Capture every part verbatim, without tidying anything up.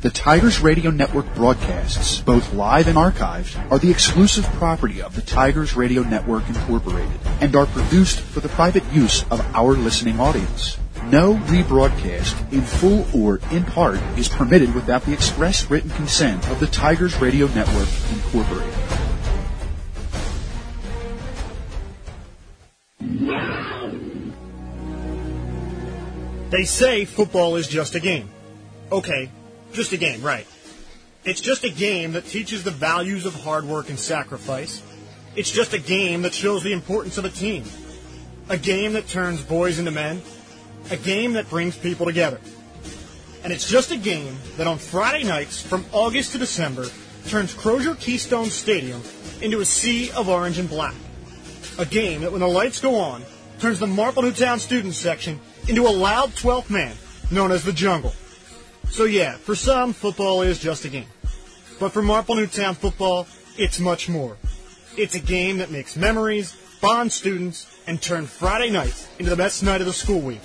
The Tigers Radio Network broadcasts, both live and archived, are the exclusive property of the Tigers Radio Network Incorporated and are produced for the private use of our listening audience. No rebroadcast, in full or in part, is permitted without the express written consent of the Tigers Radio Network Incorporated. They say football is just a game. Okay, just a game, right. It's just a game that teaches the values of hard work and sacrifice. It's just a game that shows the importance of a team. A game that turns boys into men. A game that brings people together. And it's just a game that on Friday nights from August to December turns Crozier Keystone Stadium into a sea of orange and black. A game that when the lights go on turns the Marple Newtown student section into a loud twelfth man known as the Jungle. So yeah, for some, football is just a game. But for Marple Newtown football, it's much more. It's a game that makes memories, bonds students, and turns Friday nights into the best night of the school week.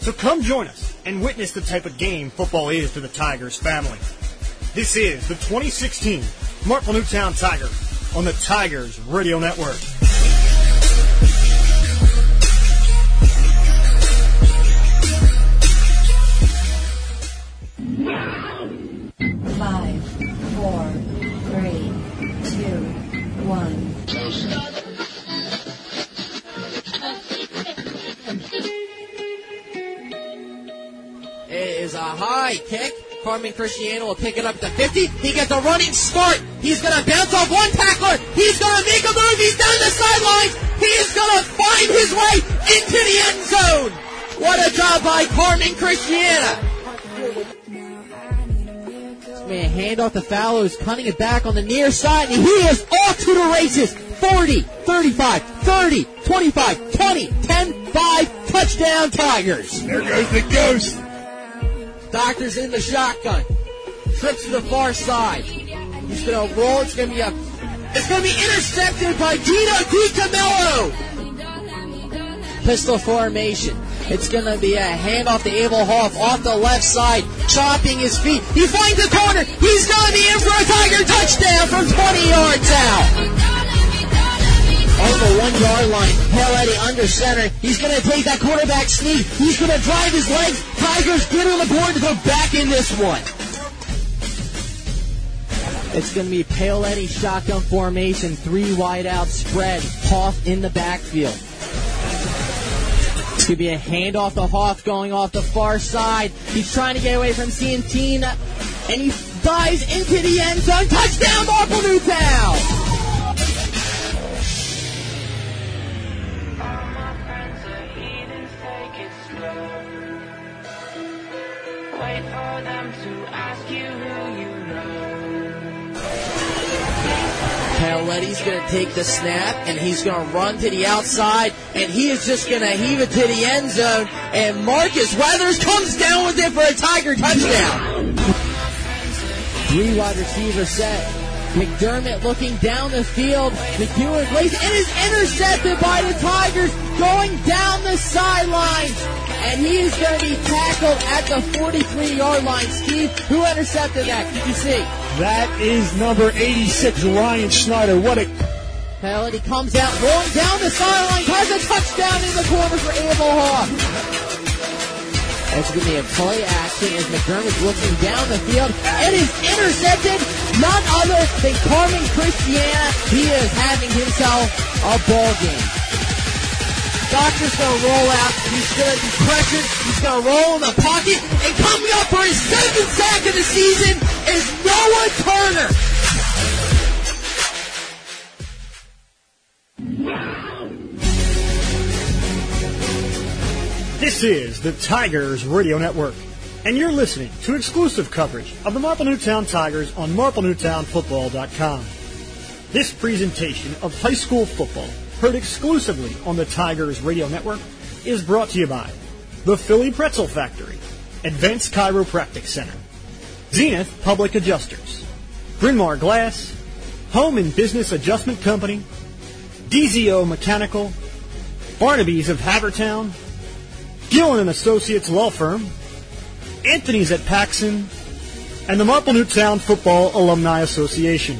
So come join us and witness the type of game football is to the Tigers family. This is the twenty sixteen Marple Newtown Tigers on the Tigers Radio Network. Five, four, three, two, one. It is a high kick. Carmen Christiana will pick it up to fifty. He gets a running start. He's going to bounce off one tackler. He's going to make a move. He's down the sidelines. He is going to find his way into the end zone. What a job by Carmen Christiana. Man, hand off to Fallows, cutting it back on the near side, and he is off to the races. forty, thirty-five, thirty, twenty-five, twenty, ten, five, touchdown Tigers. There goes the ghost. Doctor's in the shotgun. Trips to the far side. He's going to roll. It's going to be up. It's going to be intercepted by Gino DiCamillo. Pistol formation. It's going to be a handoff to Abel Hoff off the left side, chopping his feet. He finds the corner. He's going to be in for a Tiger touchdown from twenty yards out. On the one-yard line, Paoletti under center. He's going to take that quarterback sneak. He's going to drive his legs. Tigers get on the board to go back in this one. It's going to be Paoletti shotgun formation, three wide out spread, Hoff in the backfield. It's going to be a handoff to Hoff going off the far side. He's trying to get away from Santina, and he dives into the end zone. Touchdown, Marple Newtown! Paoletti's going to take the snap, and he's going to run to the outside. And he is just going to heave it to the end zone. And Marcus Weathers comes down with it for a Tiger touchdown. Three wide receiver set. McDermott looking down the field. McEwen plays. It is intercepted by the Tigers going down the sideline. And he is going to be tackled at the forty-three-yard line. Steve, who intercepted that? Did you see? That is number eighty-six, Ryan Schneider. What a... He comes out, rolling down the sideline, has a touchdown in the corner for Abel Hoff. That's going to be a play action as McDermott's looking down the field. It is intercepted, none other than Carmen Christiana. He is having himself a ball game. Doctor's going to roll out. He's going to be pressured. He's going to roll in the pocket. And coming up for his second sack of the season is Noah Turner. This is the Tigers Radio Network, and you're listening to exclusive coverage of the Marple Newtown Tigers on marple newtown football dot com. This presentation of high school football, heard exclusively on the Tigers Radio Network, is brought to you by the Philly Pretzel Factory, Advanced Chiropractic Center, Zenith Public Adjusters, Bryn Mawr Glass, Home and Business Adjustment Company, D Z O Mechanical, Barnaby's of Havertown, Gillen and Associates Law Firm, Anthony's at Paxson, and the Marple Newtown Football Alumni Association.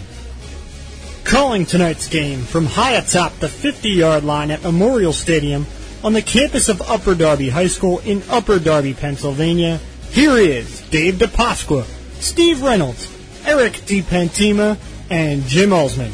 Calling tonight's game from high atop the fifty-yard line at Memorial Stadium on the campus of Upper Darby High School in Upper Darby, Pennsylvania, here is Dave DePasqua, Steve Reynolds, Eric DiPentima, and Jim Allsman.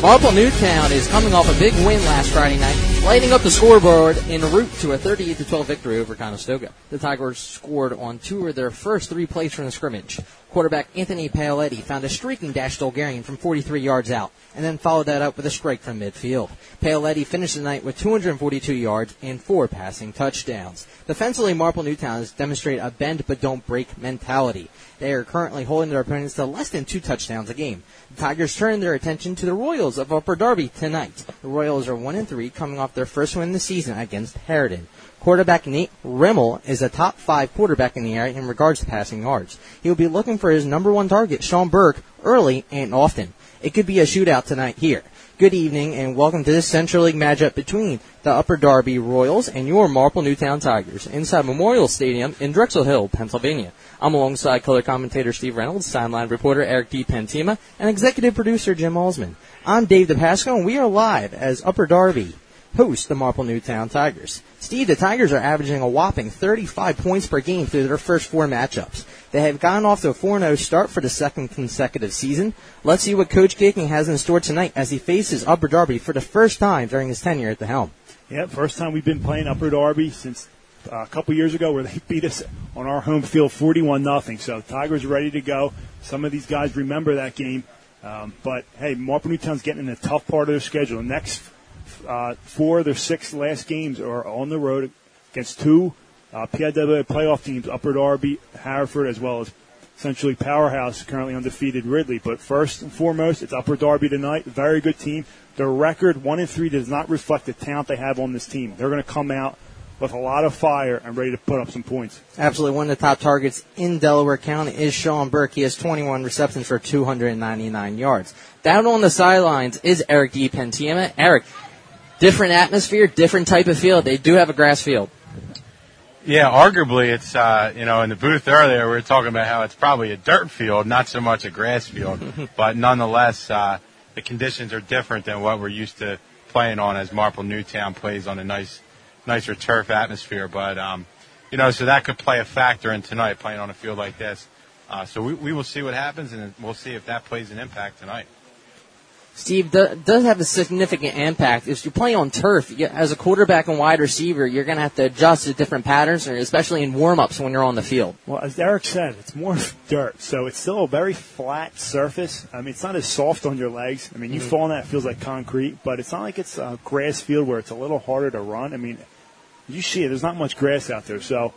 Marple Newtown is coming off a big win last Friday night, lighting up the scoreboard en route to a thirty-eight to twelve victory over Conestoga. The Tigers scored on two of their first three plays from the scrimmage. Quarterback Anthony Paoletti found a streaking Dash Dolgarian from forty-three yards out, and then followed that up with a strike from midfield. Paoletti finished the night with two hundred forty-two yards and four passing touchdowns. Defensively, Marple Newtown has demonstrated a bend-but-don't-break mentality. They are currently holding their opponents to less than two touchdowns a game. The Tigers turn their attention to the Royals of Upper Darby tonight. The Royals are one and three, coming off their first win of the season against Harridan. Quarterback Nate Rimmel is a top-five quarterback in the area in regards to passing yards. He will be looking for his number one target, Sean Burke, early and often. It could be a shootout tonight here. Good evening, and welcome to this Central League matchup between the Upper Darby Royals and your Marple Newtown Tigers inside Memorial Stadium in Drexel Hill, Pennsylvania. I'm alongside color commentator Steve Reynolds, sideline reporter Eric DiPentima, and executive producer Jim Allsman. I'm Dave DePasqua, and we are live as Upper Darby hosts the Marple Newtown Tigers. Steve, the Tigers are averaging a whopping thirty-five points per game through their first four matchups. They have gotten off to a four and oh start for the second consecutive season. Let's see what Coach Gicking has in store tonight as he faces Upper Darby for the first time during his tenure at the helm. Yeah, first time we've been playing Upper Darby since a couple years ago where they beat us on our home field forty-one nothing. So Tigers ready to go. Some of these guys remember that game. Um, but, hey, Marple Newtown's getting in a tough part of their schedule. The next uh, four of their six last games are on the road against two Uh, P I A A playoff teams, Upper Darby, Haverford, as well as essentially Powerhouse, currently undefeated Ridley. But first and foremost, it's Upper Darby tonight. Very good team. Their record, one and three, does not reflect the talent they have on this team. They're going to come out with a lot of fire and ready to put up some points. Absolutely. One of the top targets in Delaware County is Sean Burke. He has twenty-one receptions for two hundred ninety-nine yards. Down on the sidelines is Eric DiPentima. Eric, different atmosphere, different type of field. They do have a grass field. Yeah, arguably it's, uh, you know, in the booth earlier we were talking about how it's probably a dirt field, not so much a grass field. But nonetheless, uh, the conditions are different than what we're used to playing on as Marple Newtown plays on a nice, nicer turf atmosphere. But, um, you know, so that could play a factor in tonight, playing on a field like this. Uh, so we, we will see what happens, and we'll see if that plays an impact tonight. Steve, does have a significant impact. If you play on turf, as a quarterback and wide receiver, you're going to have to adjust to different patterns, especially in warm-ups when you're on the field. Well, as Eric said, it's more dirt, so it's still a very flat surface. I mean, it's not as soft on your legs. I mean, you mm-hmm. fall on that, it feels like concrete, but it's not like it's a grass field where it's a little harder to run. I mean, you see it, there's not much grass out there, so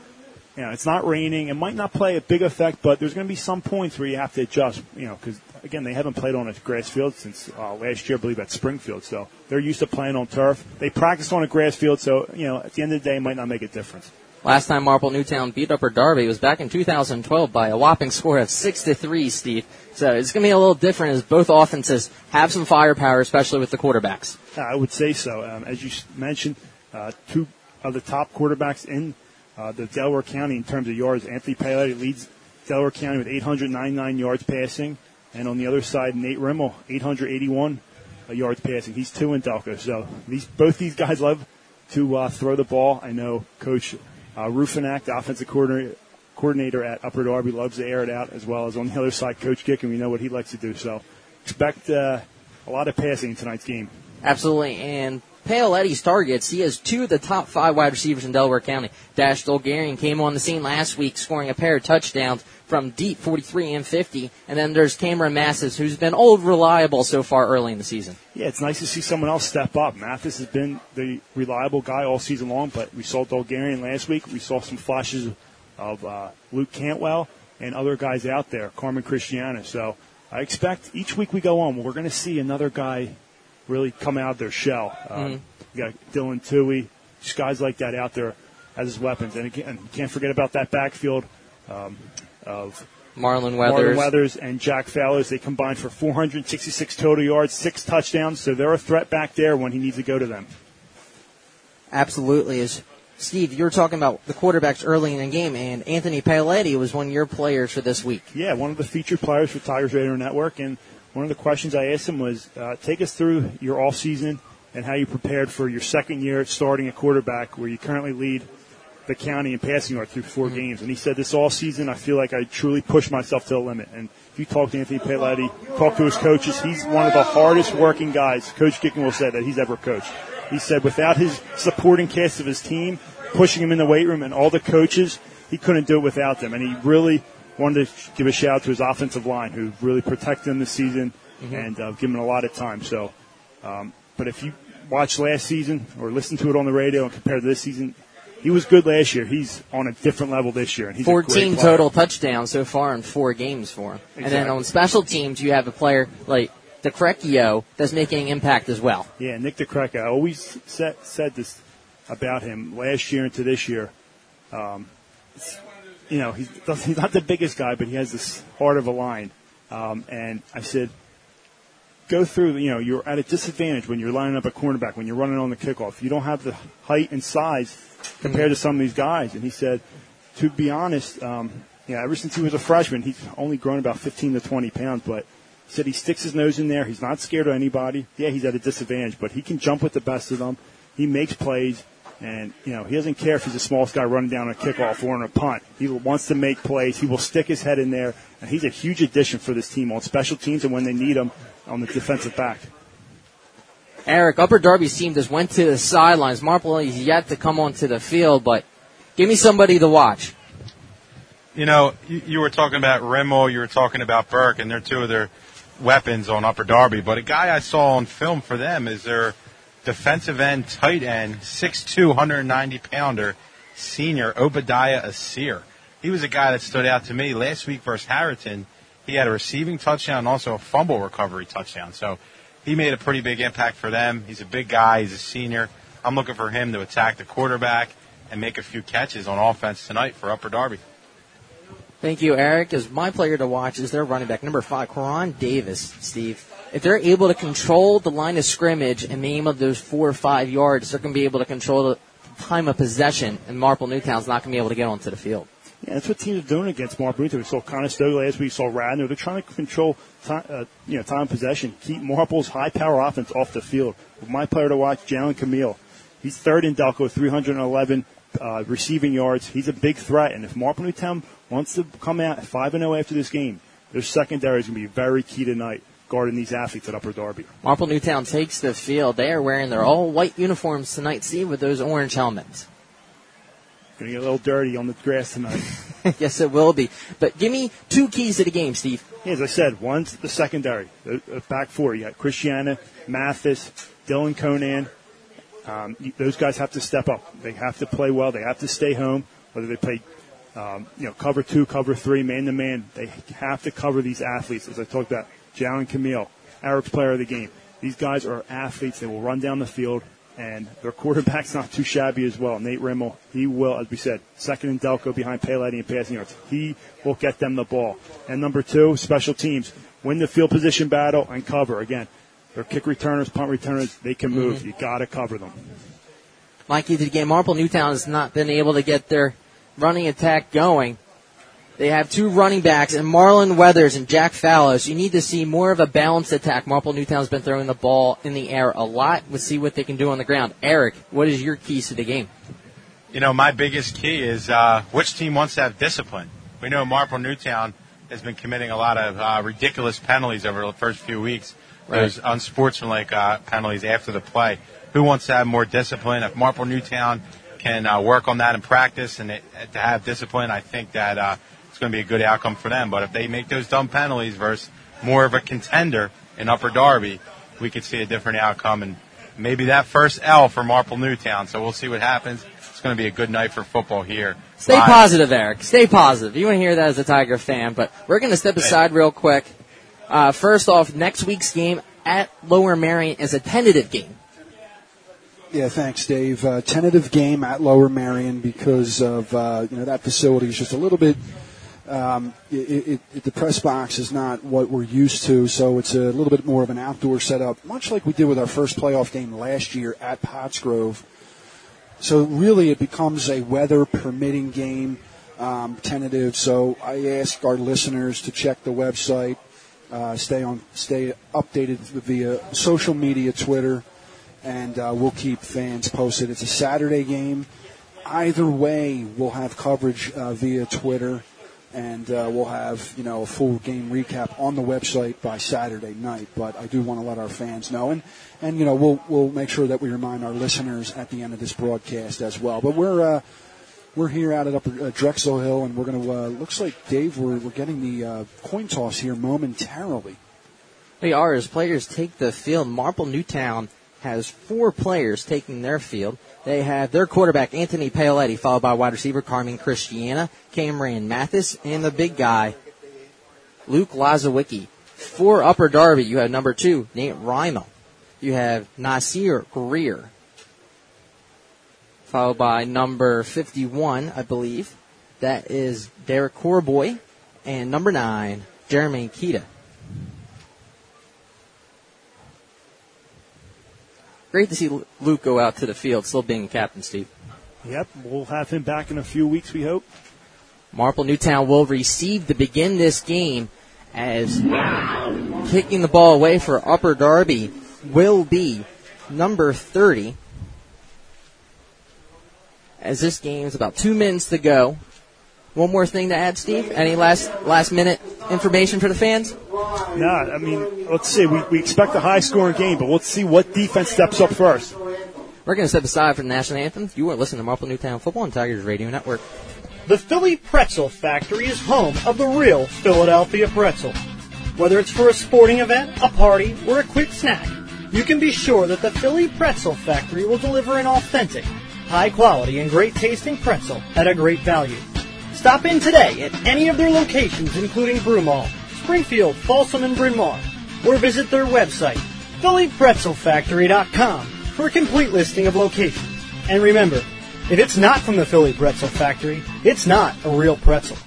you know, it's not raining. It might not play a big effect, but there's going to be some points where you have to adjust, you know, because again, they haven't played on a grass field since uh, last year, I believe, at Springfield. So they're used to playing on turf. They practice on a grass field, so, you know, at the end of the day, it might not make a difference. Last time Marple Newtown beat Upper Darby was back in two thousand twelve by a whopping score of six to three, Steve. So it's going to be a little different as both offenses have some firepower, especially with the quarterbacks. I would say so. Um, as you mentioned, uh, two of the top quarterbacks in uh, the Delaware County in terms of yards. Anthony Paoletti leads Delaware County with eight hundred ninety-nine yards passing. And on the other side, Nate Rimmel, eight hundred eighty-one yards passing. He's two in Delco. So these, both these guys love to uh, throw the ball. I know Coach uh, Rufinak, the offensive coordinator, coordinator at Upper Darby, loves to air it out, as well as on the other side, Coach Gicking. We know what he likes to do. So expect uh, a lot of passing in tonight's game. Absolutely. And Paoletti's targets, he has two of the top five wide receivers in Delaware County. Dash Dolgarian came on the scene last week, scoring a pair of touchdowns from deep, forty-three and fifty. And then there's Cameron Mathis, who's been all reliable so far early in the season. Yeah, it's nice to see someone else step up. Mathis has been the reliable guy all season long, but we saw Dolgarian last week. We saw some flashes of uh, Luke Cantwell and other guys out there, Carmen Christiana. So I expect each week we go on, we're going to see another guy really come out of their shell. Uh, mm-hmm. You got Dylan Toohey, just guys like that out there as his weapons. And again, can't forget about that backfield um, of Marlon Weathers. Marlon Weathers and Jack Fallows. They combined for four hundred sixty-six total yards, six touchdowns, so they're a threat back there when he needs to go to them. Absolutely is. Steve, you were talking about the quarterbacks early in the game, and Anthony Paoletti was one of your players for this week. Yeah, one of the featured players for Tigers Radio Network, and one of the questions I asked him was, uh, take us through your offseason and how you prepared for your second year starting at quarterback, where you currently lead the county in passing yard through four mm-hmm. games. And he said, this offseason, I feel like I truly pushed myself to the limit. And if you talk to Anthony Paoletti, talk to his coaches, he's one of the hardest-working guys, Coach Gicking will say, that he's ever coached. He said without his supporting cast of his team, pushing him in the weight room and all the coaches, he couldn't do it without them. And he really wanted to give a shout-out to his offensive line, who really protected him this season mm-hmm. and uh, given him a lot of time. So, um, but if you watch last season or listen to it on the radio and compare to this season, he was good last year. He's on a different level this year. And he's fourteen total touchdowns so far in four games for him. Exactly. And then on special teams, you have a player like DeCrecchio that's making an impact as well. Yeah, Nick DeCrecchio. I always said, said this about him last year into this year. Um, you know, he's, he's not the biggest guy, but he has this heart of a lion. Um, and I said, go through, you know, you're at a disadvantage when you're lining up a cornerback, when you're running on the kickoff. You don't have the height and size compared mm-hmm. to some of these guys. And he said, to be honest, um, you know, ever since he was a freshman, he's only grown about fifteen to twenty pounds, but he said he sticks his nose in there. He's not scared of anybody. Yeah, he's at a disadvantage, but he can jump with the best of them. He makes plays, and, you know, he doesn't care if he's the smallest guy running down a kickoff or on a punt. He wants to make plays. He will stick his head in there, and he's a huge addition for this team on special teams and when they need him on the defensive back. Eric, Upper Darby's team just went to the sidelines. Marple is yet to come onto the field, but give me somebody to watch. You know, you, you were talking about Rimmel, you were talking about Burke, and they're two of their – weapons on Upper Darby, but a guy I saw on film for them is their defensive end, tight end, six two, one ninety pounder, senior Obadiah Asir. He was a guy that stood out to me last week versus Havertown. He had a receiving touchdown and also a fumble recovery touchdown, so he made a pretty big impact for them. He's a big guy. He's a senior. I'm looking for him to attack the quarterback and make a few catches on offense tonight for Upper Darby. Thank you, Eric. As my player to watch is their running back, number five, Quaron Davis, Steve. If they're able to control the line of scrimmage and name of those four or five yards, they're going to be able to control the time of possession, and Marple Newtown's not going to be able to get onto the field. Yeah, that's what teams are doing against Marple Newtown. We saw Conestoga last week, we saw Radnor. They're trying to control time, uh, you know, time of possession, keep Marple's high-power offense off the field. With my player to watch, Jalen Camille. He's third in Delco, three eleven Uh, receiving yards. He's a big threat, and if Marple Newtown wants to come out five and oh after this game, their secondary is going to be very key tonight guarding these athletes at Upper Darby. Marple Newtown takes the field. They are wearing their all-white uniforms tonight, Steve, with those orange helmets. Going to get a little dirty on the grass tonight. Yes, it will be. But give me two keys to the game, Steve. Yeah, as I said, one's the secondary. The back four. You got Christiana, Mathis, Dylan Conan. Um, those guys have to step up. They have to play well. They have to stay home. Whether they play, um, you know, cover two, cover three, man to man, they have to cover these athletes. As I talked about, Jalen Camille, Eric's player of the game. These guys are athletes. They will run down the field, and their quarterback's not too shabby as well. Nate Rimmel, he will, as we said, second in Delco behind Paoletti and passing yards. He will get them the ball. And number two, special teams. Win the field position battle and cover again. They're kick returners, punt returners. They can move. Mm-hmm. You got to cover them. Mikey, the game, Marple Newtown has not been able to get their running attack going. They have two running backs, and Marlon Weathers and Jack Fallows. You need to see more of a balanced attack. Marple Newtown's been throwing the ball in the air a lot. We'll see what they can do on the ground. Eric, what is your keys to the game? You know, my biggest key is uh, which team wants to have discipline. We know Marple Newtown has been committing a lot of uh, ridiculous penalties over the first few weeks. Right. There's unsportsmanlike uh, penalties after the play. Who wants to have more discipline? If Marple Newtown can uh, work on that in practice and it, to have discipline, I think that uh, it's going to be a good outcome for them. But if they make those dumb penalties versus more of a contender in Upper Darby, we could see a different outcome. And maybe that first L for Marple Newtown. So we'll see what happens. It's going to be a good night for football here. Stay Live. Positive, Eric. Stay positive. You want to hear that as a Tiger fan. But we're going to step aside real quick. Uh, first off, next week's game at Lower Marion is a tentative game. Yeah, thanks, Dave. Uh, tentative game at Lower Marion because of uh, you know that facility is just a little bit Um, it, it, it, the press box is not what we're used to, so it's a little bit more of an outdoor setup, much like we did with our first playoff game last year at Pottsgrove. So really it becomes a weather-permitting game, um, tentative. So I ask our listeners to check the website, uh, stay on, stay updated via social media, Twitter, and uh, we'll keep fans posted. It's a Saturday game. Either way, we'll have coverage uh, via Twitter. And uh, we'll have, you know, a full game recap on the website by Saturday night. But I do want to let our fans know, and, and you know, we'll we'll make sure that we remind our listeners at the end of this broadcast as well. But we're uh, we're here out at Upper uh, Drexel Hill, and we're going to uh, looks like Dave, we're we're getting the uh, coin toss here momentarily. They are as players take the field. Marple Newtown has four players taking their field. They have their quarterback, Anthony Paoletti, followed by wide receiver Carmen Christiana, Cameron Mathis, and the big guy, Luke Lazawicki. For Upper Darby, you have number two, Nate Rimmel. You have Nasir Greer, followed by number fifty-one, I believe. That is Derek Corboy, and number nine, Jeremy Keita. Great to see Luke go out to the field, still being captain, Steve. Yep, we'll have him back in a few weeks, we hope. Marple Newtown will receive to begin this game as kicking the ball away for Upper Darby will be number thirty. As this game is about two minutes to go. One more thing to add, Steve? Any last last minute information for the fans? Nah, I mean, let's see. We, we expect a high-scoring game, but let's see what defense steps up first. We're going to step aside for the national anthem. You are listening to Marple Newtown Football on Tigers Radio Network. The Philly Pretzel Factory is home of the real Philadelphia pretzel. Whether it's for a sporting event, a party, or a quick snack, you can be sure that the Philly Pretzel Factory will deliver an authentic, high-quality, and great-tasting pretzel at a great value. Stop in today at any of their locations, including Broomall, Springfield, Folsom, and Bryn Mawr, or visit their website, Philly Pretzel Factory dot com, for a complete listing of locations. And remember, if it's not from the Philly Pretzel Factory, it's not a real pretzel.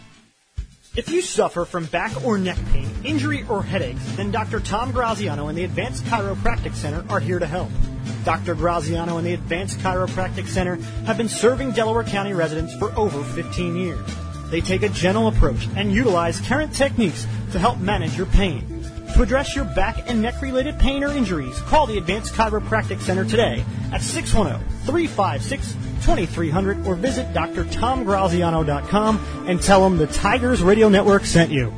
If you suffer from back or neck pain, injury, or headaches, then Doctor Tom Graziano and the Advanced Chiropractic Center are here to help. Doctor Graziano and the Advanced Chiropractic Center have been serving Delaware County residents for over fifteen years. They take a gentle approach and utilize current techniques to help manage your pain. To address your back and neck-related pain or injuries, call the Advanced Chiropractic Center today at six one zero, three five six, two three zero zero or visit d r tom graziano dot com and tell them the Tigers Radio Network sent you.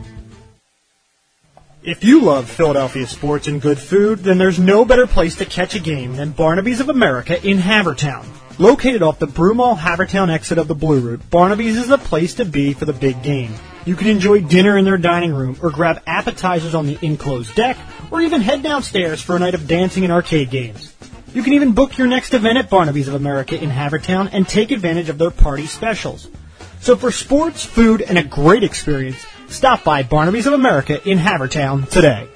If you love Philadelphia sports and good food, then there's no better place to catch a game than Barnaby's of America in Havertown. Located off the Broomall-Havertown exit of the Blue Route, Barnaby's is the place to be for the big game. You can enjoy dinner in their dining room or grab appetizers on the enclosed deck or even head downstairs for a night of dancing and arcade games. You can even book your next event at Barnaby's of America in Havertown and take advantage of their party specials. So for sports, food, and a great experience, stop by Barnaby's of America in Havertown today.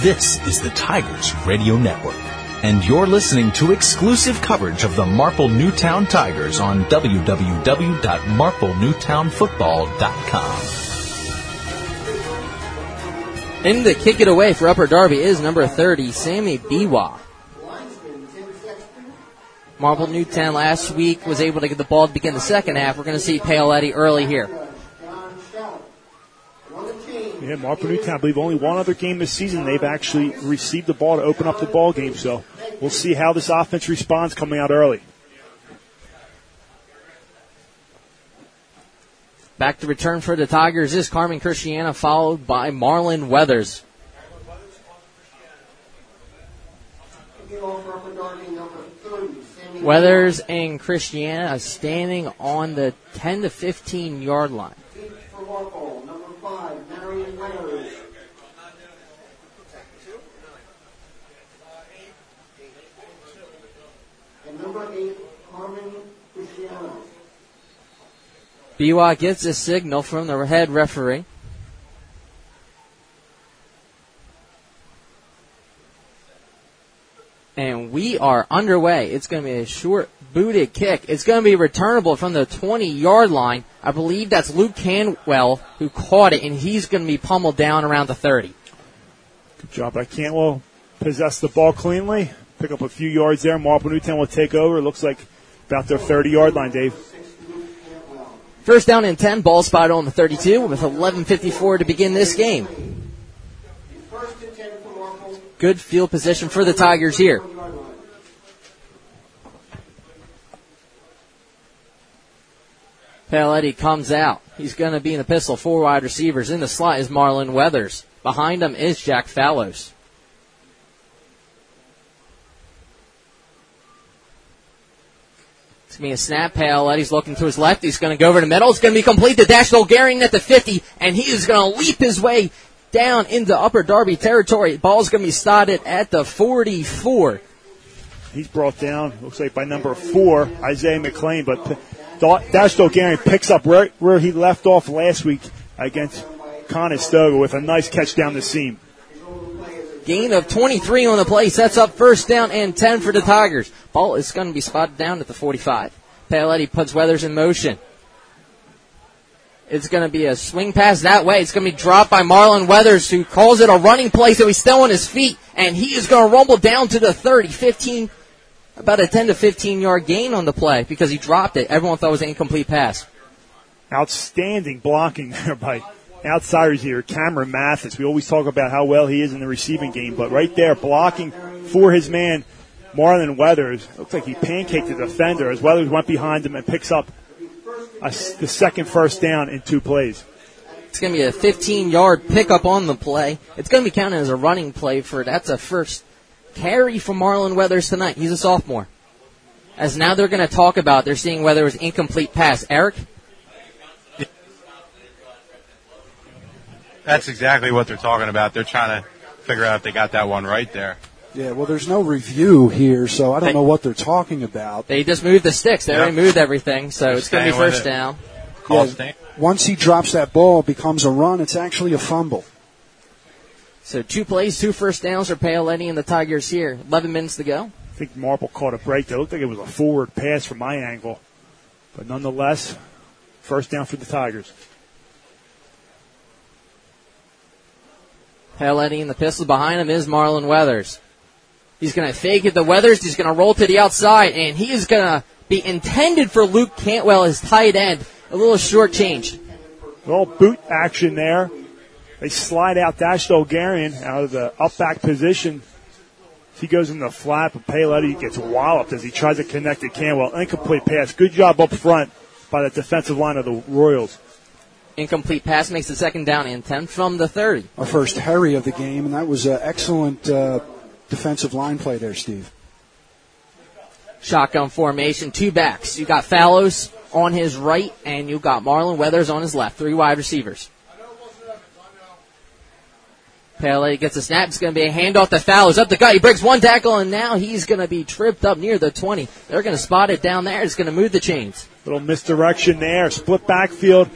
This is the Tigers Radio Network, and you're listening to exclusive coverage of the Marple Newtown Tigers on w w w dot marple newtown football dot com. In to kick it away for Upper Darby is number thirty, Sammy Biwa. Marple Newtown last week was able to get the ball to begin the second half. We're going to see Paoletti early here. Yeah, Marple Newtown, I believe only one other game this season they've actually received the ball to open up the ball game. So we'll see how this offense responds coming out early. Back to return for the Tigers is Carmen Christiana, followed by Marlon Weathers. Weathers and Christiana are standing on the ten to fifteen yard line. B Y gets a signal from the head referee. And we are underway. It's going to be a short booted kick. It's going to be returnable from the twenty-yard line. I believe that's Luke Cantwell who caught it, and he's going to be pummeled down around the thirty. Good job by Cantwell. Possessed the ball cleanly. Pick up a few yards there. Marple Newtown will take over. Looks like about their thirty-yard line, Dave. First down and ten. Ball spot on the thirty-two with eleven fifty-four to begin this game. Good field position for the Tigers here. Paoletti comes out. He's going to be in the pistol. Four wide receivers. In the slot is Marlon Weathers. Behind him is Jack Fallows. It's going to be a snap. Paoletti's looking to his left. He's going to go over the middle. It's going to be complete to Dash Dolgarian at the fifty, and he is going to leap his way down into Upper Darby territory. Ball's going to be started at the forty-four. He's brought down, looks like, by number four, Isaiah McClain, but Dash Dolgarian picks up right where he left off last week against Conestoga with a nice catch down the seam. Gain of twenty-three on the play sets up first down and ten for the Tigers. Ball is going to be spotted down at the forty-five. Paoletti puts Weathers in motion. It's going to be a swing pass that way. It's going to be dropped by Marlon Weathers, who calls it a running play, so he's still on his feet, and he is going to rumble down to the thirty, fifteen. About a ten to fifteen-yard gain on the play because he dropped it. Everyone thought it was an incomplete pass. Outstanding blocking there by outsiders here, Cameron Mathis. We always talk about how well he is in the receiving game, but right there blocking for his man, Marlon Weathers. Looks like he pancaked the defender as Weathers went behind him and picks up a, the second first down in two plays. It's going to be a fifteen-yard pickup on the play. It's going to be counted as a running play for that's a first carry for Marlon Weathers tonight. He's a sophomore. As now they're going to talk about, they're seeing whether it was incomplete pass. Eric? That's exactly what they're talking about. They're trying to figure out if they got that one right there. Yeah, well, there's no review here, so I don't they, know what they're talking about. They just moved the sticks. They yep. already moved everything, so they're it's going to be first down. Yeah, once he drops that ball, it becomes a run. It's actually a fumble. So two plays, two first downs for Paoletti and the Tigers here. eleven minutes to go. I think Marple caught a break. That looked like it was a forward pass from my angle. But nonetheless, first down for the Tigers. Paoletti in the pistol. Behind him is Marlon Weathers. He's going to fake it to Weathers. He's going to roll to the outside, and he is going to be intended for Luke Cantwell, his tight end. A little short change. Well, boot action there. They slide out Dash Dolgarian out of the up-back position. He goes in the flat, but Paoletti gets walloped as he tries to connect to Cantwell. Incomplete pass. Good job up front by the defensive line of the Royals. Incomplete pass makes the second down and ten from the thirty. Our first hurry of the game, and that was an excellent uh, defensive line play there, Steve. Shotgun formation, two backs. You got Fallows on his right, and you got Marlon Weathers on his left. Three wide receivers. Paoletti gets a snap. It's going to be a handoff to Fallows. Up the gut. He breaks one tackle, and now he's going to be tripped up near the twenty. They're going to spot it down there. It's going to move the chains. Little misdirection there. Split backfield.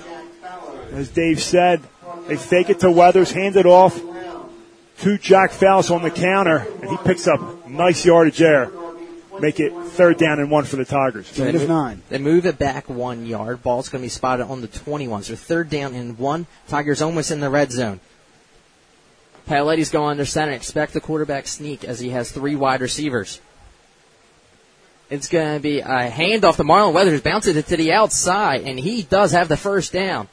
As Dave said, they fake it to Weathers, hand it off to Jack Fallows on the counter, and he picks up nice yardage there. Make it third down and one for the Tigers. Gain of nine. They move it back one yard. Ball's going to be spotted on the twenty-one. So third down and one. Tigers almost in the red zone. Paoletti's going under center. Expect the quarterback sneak as he has three wide receivers. It's going to be a handoff to Marlon Weathers. Bounces it to the outside, and he does have the first down.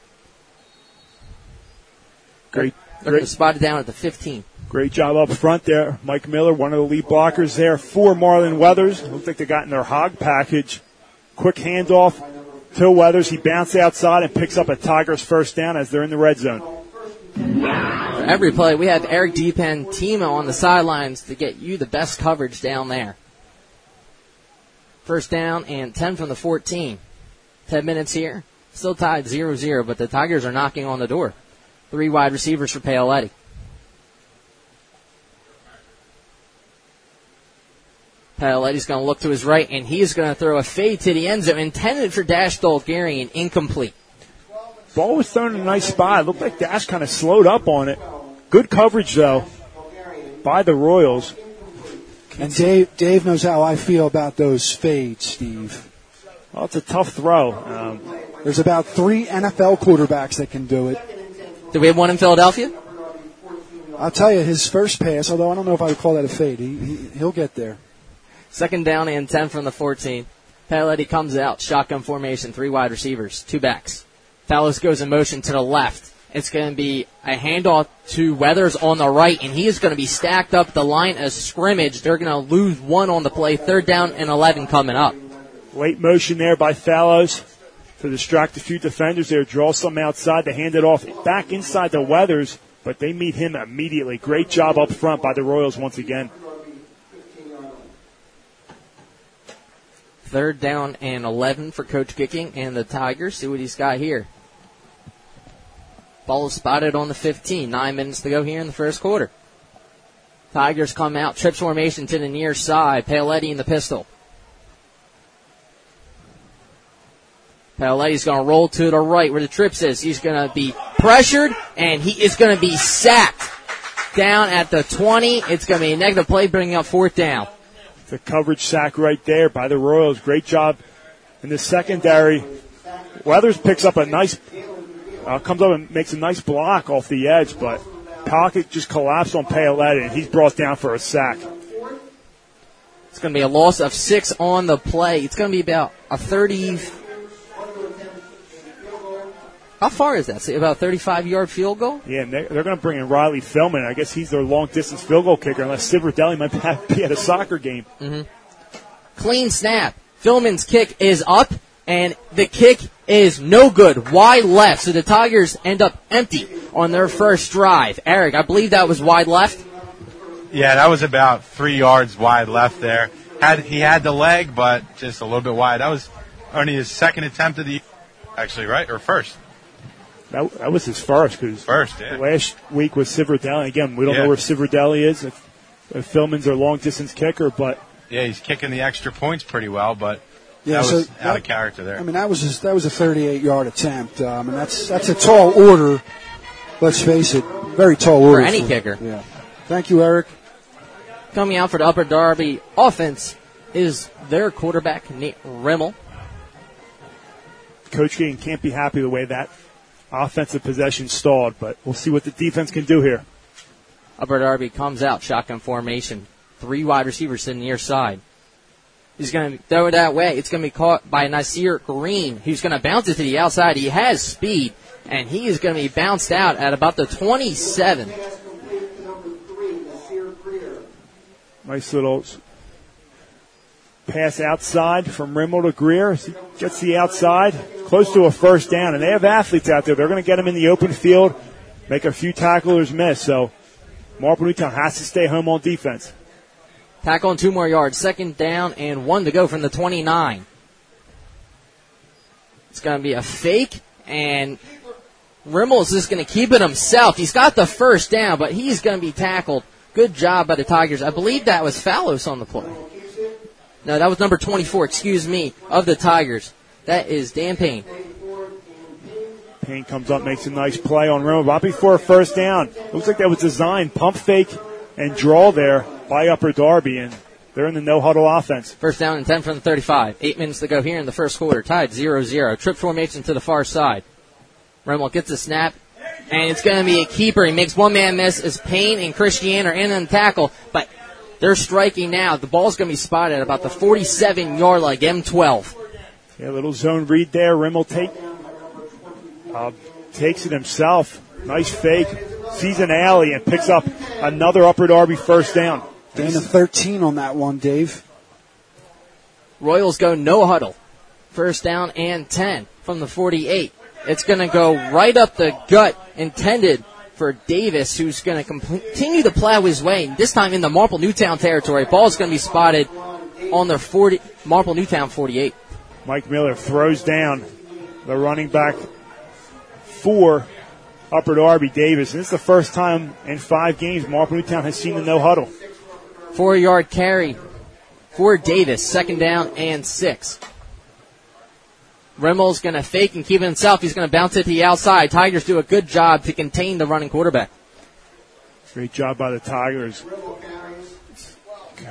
Great. They're going to spot it down at the fifteen. Great job up front there. Mike Miller, one of the lead blockers there for Marlon Weathers. Looks like they got in their hog package. Quick handoff to Weathers. He bounces outside and picks up a Tigers first down as they're in the red zone. For every play, we have Eric DiPentima on the sidelines to get you the best coverage down there. First down and ten from the fourteen. Ten minutes here. Still tied zero zero, but the Tigers are knocking on the door. Three wide receivers for Paoletti. Paoletti's going to look to his right, and he's going to throw a fade to the end zone intended for Dash Dolgarian. Incomplete. Ball was thrown in a nice spot. It looked like Dash kind of slowed up on it. Good coverage, though, by the Royals. And Dave Dave knows how I feel about those fades, Steve. Well, it's a tough throw. Um, There's about three N F L quarterbacks that can do it. Did we have one in Philadelphia? I'll tell you, his first pass, although I don't know if I would call that a fade. He, he, he'll get there. Second down and ten from the fourteen. Paoletti comes out, shotgun formation, three wide receivers, two backs. Fallows goes in motion to the left. It's going to be a handoff to Weathers on the right, and he is going to be stacked up the line of scrimmage. They're going to lose one on the play. Third down and eleven coming up. Late motion there by Fallows to distract a few defenders there. Draw some outside to hand it off back inside to Weathers, but they meet him immediately. Great job up front by the Royals once again. Third down and eleven for Coach Gicking and the Tigers. See what he's got here. Ball is spotted on the fifteen. Nine minutes to go here in the first quarter. Tigers come out. Trips formation to the near side. Paoletti in the pistol. Paoletti's going to roll to the right where the trips is. He's going to be pressured, and he is going to be sacked down at the twenty. It's going to be a negative play, bringing up fourth down. The coverage sack right there by the Royals. Great job in the secondary. Weathers picks up a nice, uh, comes up and makes a nice block off the edge, but pocket just collapsed on Paoletti, and he's brought down for a sack. It's going to be a loss of six on the play. It's going to be about a thirty. How far is that? So about a thirty-five-yard field goal? Yeah, and they're, they're going to bring in Riley Fillman. I guess he's their long-distance field goal kicker, unless Sid Verdelli might be at a soccer game. Mm-hmm. Clean snap. Fillman's kick is up, and the kick is no good. Wide left, so the Tigers end up empty on their first drive. Eric, I believe that was wide left. Yeah, that was about three yards wide left there. Had He had the leg, but just a little bit wide. That was only his second attempt of the year, actually, right, or first. That, that was his first, because first, yeah. Last week was Siverdelli. Again, we don't yeah. know where Siverdelli is, if, if Fillman's their long-distance kicker. But yeah, he's kicking the extra points pretty well, but yeah, that was so out that, of character there. I mean, that was just, that was a thirty-eight-yard attempt, um, and that's that's a tall order, let's face it, very tall order. For any for, kicker. Yeah. Thank you, Eric. Coming out for the Upper Darby offense is their quarterback, Nate Rimmel. Coach Gicking can't be happy the way that offensive possession stalled, but we'll see what the defense can do here. Upper Darby comes out, shotgun formation. Three wide receivers to the near side. He's going to throw it that way. It's going to be caught by Nasir Green, who's going to bounce it to the outside. He has speed, and he is going to be bounced out at about the twenty-seven. Nice little pass outside from Rimmel to Greer. He gets the outside, close to a first down, and they have athletes out there. They're going to get him in the open field, make a few tacklers miss. So Marple Newtown has to stay home on defense. Tackle on two more yards. Second down and one to go from the twenty-nine. It's going to be a fake, and Rimmel is just going to keep it himself. He's got the first down, but he's going to be tackled. Good job by the Tigers. I believe that was Fallows on the play. No, that was number twenty-four, excuse me, of the Tigers. That is Dan Payne. Payne comes up, makes a nice play on Rimmel, right before a first down. Looks like that was designed, pump fake and draw there by Upper Darby, and they're in the no-huddle offense. First down and ten from the thirty-five. Eight minutes to go here in the first quarter, tied zero zero. Trip formation to the far side. Rimmel gets a snap, and it's going to be a keeper. He makes one man miss as Payne and Christiana are in on the tackle, but they're striking now. The ball's going to be spotted at about the forty-seven-yard line, M twelve. Yeah, little zone read there. Rimmel take, uh, takes it himself. Nice fake. Sees an alley and picks up another Upper Darby first down. Gain of thirteen on that one, Dave. Royals go no huddle. First down and ten from the forty-eight. It's going to go right up the gut, intended for Davis, who's going to continue to plow his way, this time in the Marple Newtown territory. Ball's going to be spotted on the forty, Marple Newtown forty-eight. Mike Miller throws down the running back for Upper Darby, Davis. And this is the first time in five games Marple Newtown has seen the no huddle. Four-yard carry for Davis, second down and six. Rimmel's going to fake and keep it himself. He's going to bounce it to the outside. Tigers do a good job to contain the running quarterback. Great job by the Tigers.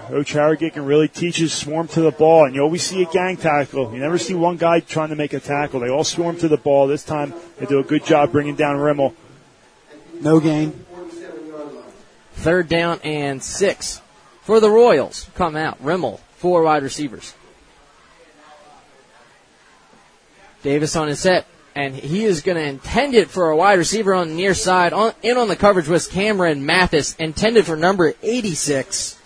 Coach Harrigan really teaches swarm to the ball, and you always see a gang tackle. You never see one guy trying to make a tackle. They all swarm to the ball. This time they do a good job bringing down Rimmel. No gain. Third down and six for the Royals. Come out. Rimmel, four wide receivers. Davis on his set, and he is going to intend it for a wide receiver on the near side. On, in on the coverage was Cameron Mathis, intended for number eighty-six.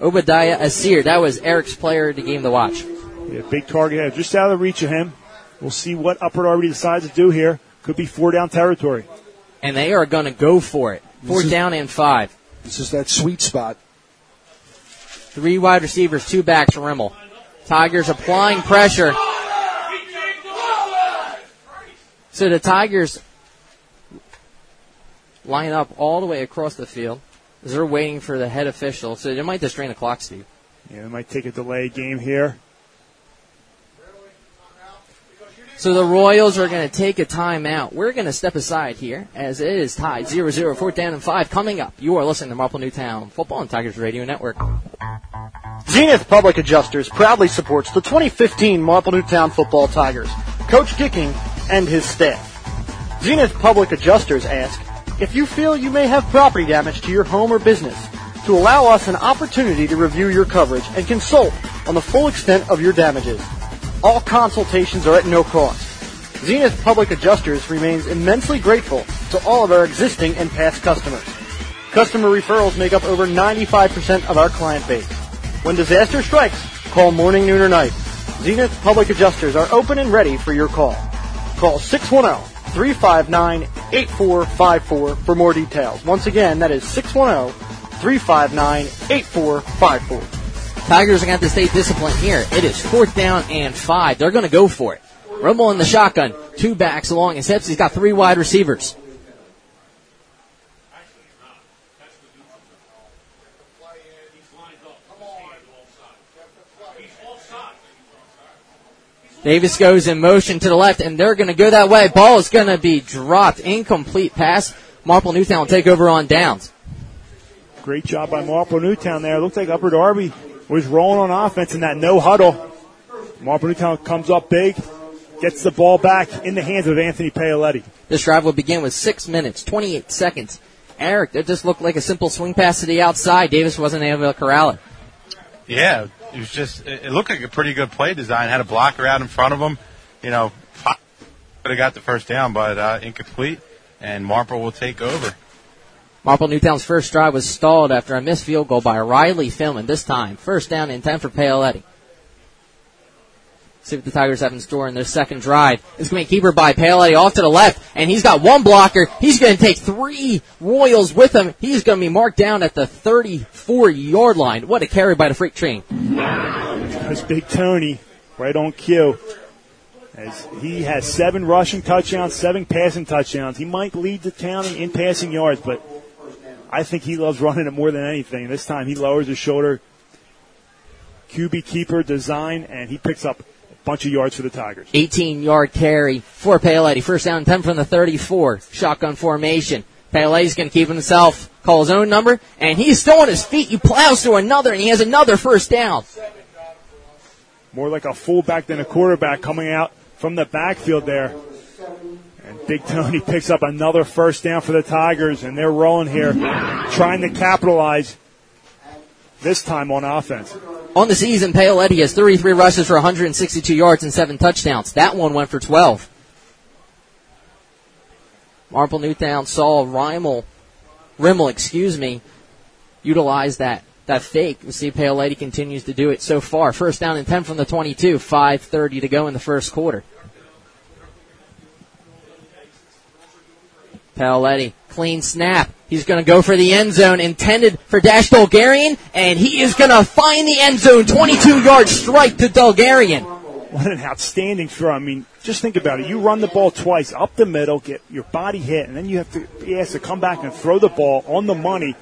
Obadiah Asir. That was Eric's player to game the watch. Yeah, big target. Just out of the reach of him. We'll see what Upper Darby decides to do here. Could be four down territory. And they are going to go for it. Four is, down and five. This is that sweet spot. Three wide receivers, two backs, Rimmel. Tigers applying pressure. So the Tigers line up all the way across the field. They're waiting for the head official, so they might just drain the clock, Steve. Yeah, they might take a delayed game here. So the Royals are going to take a timeout. We're going to step aside here as it is tied zero zero, fourth down and five. Coming up, you are listening to Marple Newtown Football on Tigers Radio Network. Zenith Public Adjusters proudly supports the twenty fifteen Marple Newtown Football Tigers, Coach Gicking and his staff. Zenith Public Adjusters ask, if you feel you may have property damage to your home or business, to allow us an opportunity to review your coverage and consult on the full extent of your damages. All consultations are at no cost. Zenith Public Adjusters remains immensely grateful to all of our existing and past customers. Customer referrals make up over ninety-five percent of our client base. When disaster strikes, call morning, noon, or night. Zenith Public Adjusters are open and ready for your call. Call six one zero, three five nine, eight four five four for more details. Once again, that is six one zero, three five nine, eight four five four. Tigers are going to have to stay disciplined here. It is fourth down and five. They're going to go for it. Rimmel in the shotgun. Two backs along his hips. He's got three wide receivers. Davis goes in motion to the left, and they're going to go that way. Ball is going to be dropped. Incomplete pass. Marple Newtown will take over on downs. Great job by Marple Newtown there. It looked like Upper Darby was rolling on offense in that no huddle. Marple Newtown comes up big, gets the ball back in the hands of Anthony Paoletti. This drive will begin with six minutes, twenty-eight seconds. Eric, that just looked like a simple swing pass to the outside. Davis wasn't able to corral it. Yeah. It was just, it looked like a pretty good play design. Had a blocker out in front of him. You know, could have got the first down, but uh, incomplete. And Marple will take over. Marple Newtown's first drive was stalled after a missed field goal by Riley Fillman this time. First down and ten for Paoletti. See what the Tigers have in store in their second drive. It's going to be a keeper by Paoletti off to the left, and he's got one blocker. He's going to take three Royals with him. He's going to be marked down at the thirty-four-yard line. What a carry by the Freight Train. That's Big Tony right on cue. As he has seven rushing touchdowns, seven passing touchdowns. He might lead the town in passing yards, but I think he loves running it more than anything. This time he lowers his shoulder. Q B keeper design, and he picks up bunch of yards for the Tigers. eighteen-yard carry for Paoletti. First down and ten from the thirty-four. Shotgun formation. Paoletti's going to keep himself, call his own number, and he's still on his feet. He plows through another, and he has another first down. More like a fullback than a quarterback coming out from the backfield there. And Big Tony picks up another first down for the Tigers, and they're rolling here, trying to capitalize this time on offense. On the season, Paoletti has thirty-three rushes for one hundred sixty-two yards and seven touchdowns. That one went for twelve. Marple Newtown saw Rimmel, Rimmel, excuse me, utilize that, that fake. We see Paoletti continues to do it so far. First down and ten from the twenty-two, five thirty to go in the first quarter. Paoletti, clean snap. He's going to go for the end zone intended for Dash Dolgarian, and he is going to find the end zone. twenty-two-yard strike to Dolgarian. What an outstanding throw. I mean, just think about it. You run the ball twice up the middle, get your body hit, and then you have to be asked to come back and throw the ball on the money.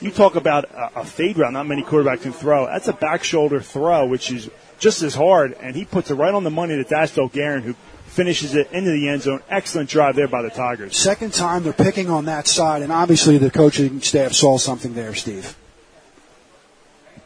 You talk about a, a fade route not many quarterbacks can throw. That's a back shoulder throw, which is just as hard, and he puts it right on the money to Dash Dolgarian, who finishes it into the end zone. Excellent drive there by the Tigers. Second time they're picking on that side, and obviously the coaching staff saw something there, Steve.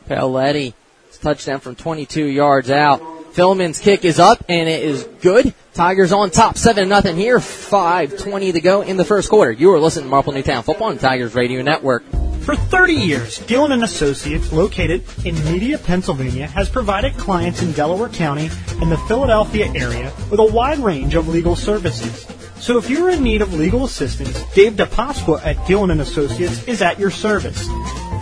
Paoletti, touchdown from twenty-two yards out. Philman's kick is up, and it is good. Tigers on top, seven nothing here, five twenty to go in the first quarter. You are listening to Marple Newtown Football on Tigers Radio Network. For thirty years, Gillen and Associates, located in Media, Pennsylvania, has provided clients in Delaware County and the Philadelphia area with a wide range of legal services. So if you're in need of legal assistance, Dave DePasqua at Gillen and Associates is at your service.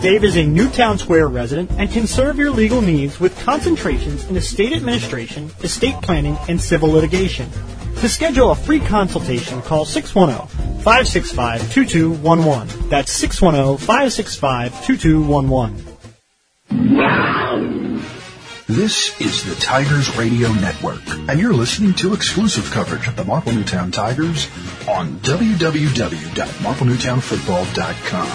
Dave is a Newtown Square resident and can serve your legal needs with concentrations in estate administration, estate planning, and civil litigation. To schedule a free consultation, call six one zero, five six five, two two one one. That's six one zero, five six five, two two one one. This is the Tigers Radio Network, and you're listening to exclusive coverage of the Marple Newtown Tigers on w w w dot marple newtown football dot com.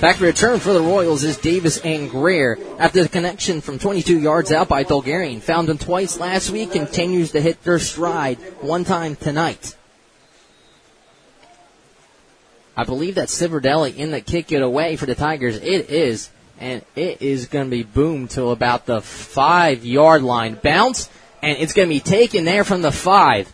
Back return for the Royals is Davis and Greer. After the connection from twenty-two yards out by Dolgarian, found him twice last week, continues to hit their stride one time tonight. I believe that's Sid Verdelli in the kick it away for the Tigers. It is, and it is going to be boomed to about the five-yard line. Bounce, and it's going to be taken there from the five.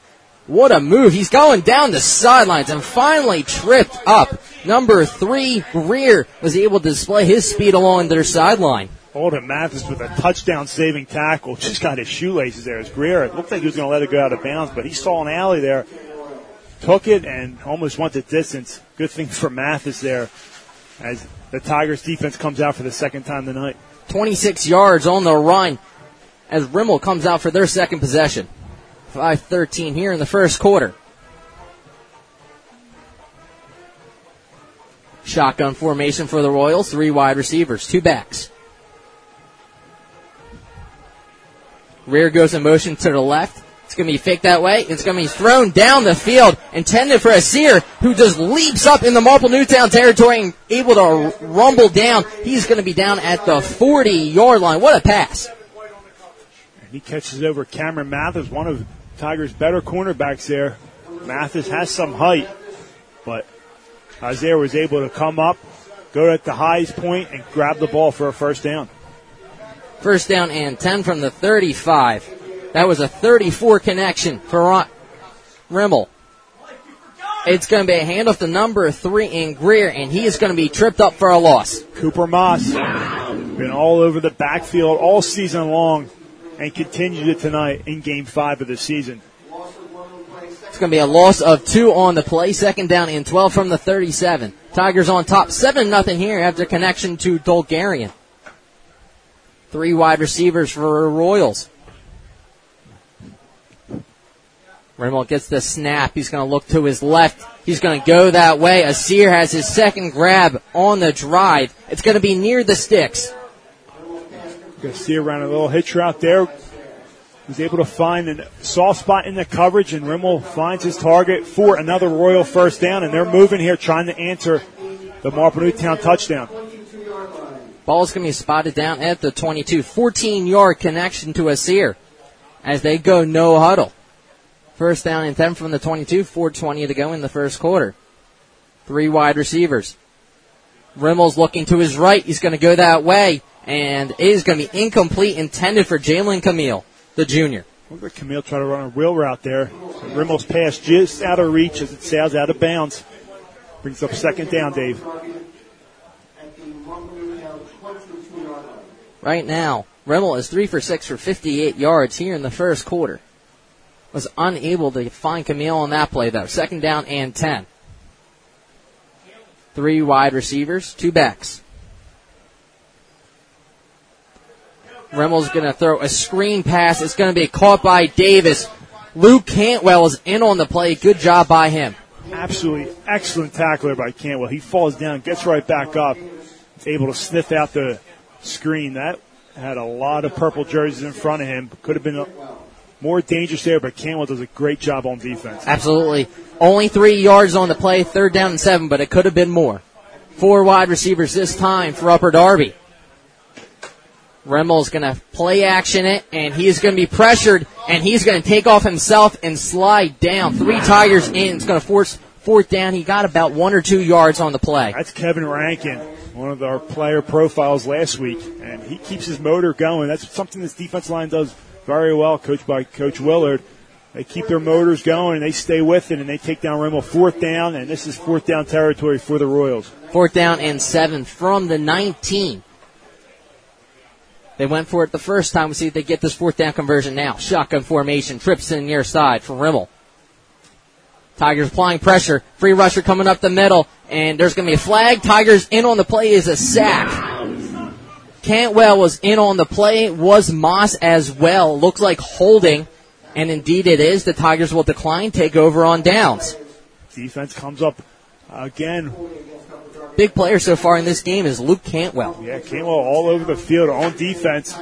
What a move. He's going down the sidelines and finally tripped up. Number three, Greer, was able to display his speed along their sideline. Alden Mathis with a touchdown-saving tackle. Just got his shoelaces there. As Greer, it looked like he was going to let it go out of bounds, but he saw an alley there, took it, and almost went the distance. Good thing for Mathis there as the Tigers' defense comes out for the second time tonight. twenty-six yards on the run as Rimmel comes out for their second possession. five thirteen here in the first quarter. Shotgun formation for the Royals. Three wide receivers, two backs. Rear goes in motion to the left. It's going to be faked that way. It's going to be thrown down the field, intended for Asir, who just leaps up in the Marple Newtown territory and able to rumble down. He's going to be down at the forty-yard line. What a pass. And he catches over Cameron Mathis, one of Tigers' better cornerbacks there. Mathis has some height, but Isaiah was able to come up, go at the highest point, and grab the ball for a first down. First down and ten from the thirty-five. That was a thirty-four connection for Rimmel. It's going to be a handoff to number three in Greer, and he is going to be tripped up for a loss. Cooper Moss, been all over the backfield all season long, and continued it tonight in game five of the season. It's going to be a loss of two on the play. Second down and twelve from the thirty-seven. Tigers on top, seven nothing here after connection to Dolgarian. Three wide receivers for Royals. Rimmel gets the snap. He's going to look to his left. He's going to go that way. Asir has his second grab on the drive. It's going to be near the sticks. Going to see around a little hitch route there. He's able to find a soft spot in the coverage, and Rimmel finds his target for another Royal first down, and they're moving here trying to answer the Marple Newtown touchdown. Ball's going to be spotted down at the twenty-two. fourteen-yard connection to Asir as they go no huddle. First down and ten from the twenty-two, four twenty to go in the first quarter. Three wide receivers. Rimmel's looking to his right. He's going to go that way, and it is going to be incomplete, intended for Jalen Camille, the junior. Look at Camille try to run a wheel route there. And Rimmel's pass just out of reach as it sails out of bounds. Brings up second down, Dave. Right now, Rimmel is three for six for fifty-eight yards here in the first quarter. Was unable to find Camille on that play, though. Second down and ten. Three wide receivers, two backs. Rimmel's going to throw a screen pass. It's going to be caught by Davis. Luke Cantwell is in on the play. Good job by him. Absolutely excellent tackler by Cantwell. He falls down, gets right back up, is able to sniff out the screen. That had a lot of purple jerseys in front of him. Could have been more dangerous there, but Cantwell does a great job on defense. Absolutely. Only three yards on the play, third down and seven, but it could have been more. Four wide receivers this time for Upper Darby. Rimmel's going to play action it, and he's going to be pressured, and he's going to take off himself and slide down. Three Tigers in. It's going to force fourth down, he got about one or two yards on the play. That's Kevin Rankin, one of our player profiles last week, and he keeps his motor going. That's something this defense line does very well, coached by Coach Willard. They keep their motors going, and they stay with it, and they take down Rimmel. Fourth down, and this is fourth down territory for the Royals. Fourth down and seven from the nineteen. They went for it the first time. We'll see if they get this fourth down conversion now. Shotgun formation, trips in near side from Rimmel. Tigers applying pressure. Free rusher coming up the middle, and there's going to be a flag. Tigers in on the play is a sack. Cantwell was in on the play. Was Moss as well. Looks like holding. And indeed it is. The Tigers will decline, take over on downs. Defense comes up again. Big player so far in this game is Luke Cantwell. Yeah, Cantwell all over the field on defense.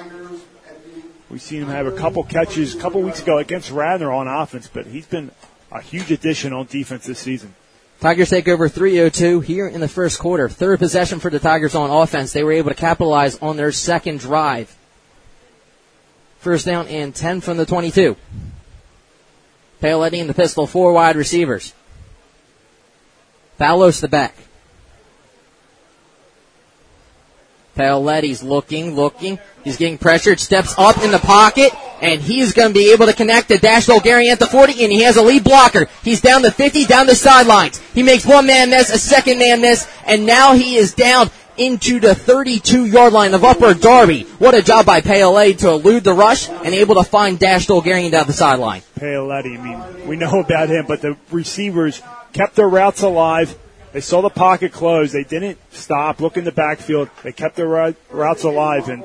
We've seen him have a couple catches a couple weeks ago against Radner on offense, but he's been a huge addition on defense this season. Tigers take over three oh two here in the first quarter. Third possession for the Tigers on offense. They were able to capitalize on their second drive. First down and ten from the twenty-two. Paoletti in the pistol, four wide receivers. Fallows the back. Paoletti's looking, looking. He's getting pressured, steps up in the pocket, and he's going to be able to connect to Dash Dolgarian at the forty, and he has a lead blocker. He's down the fifty, down the sidelines. He makes one man miss, a second man miss, and now he is down into the thirty-two-yard line of Upper Darby. What a job by Paoletti to elude the rush and able to find Dash Dolgarian down the sideline. Paoletti, I mean, we know about him, but the receivers kept their routes alive. They saw the pocket close. They didn't stop, look in the backfield. They kept their routes alive, and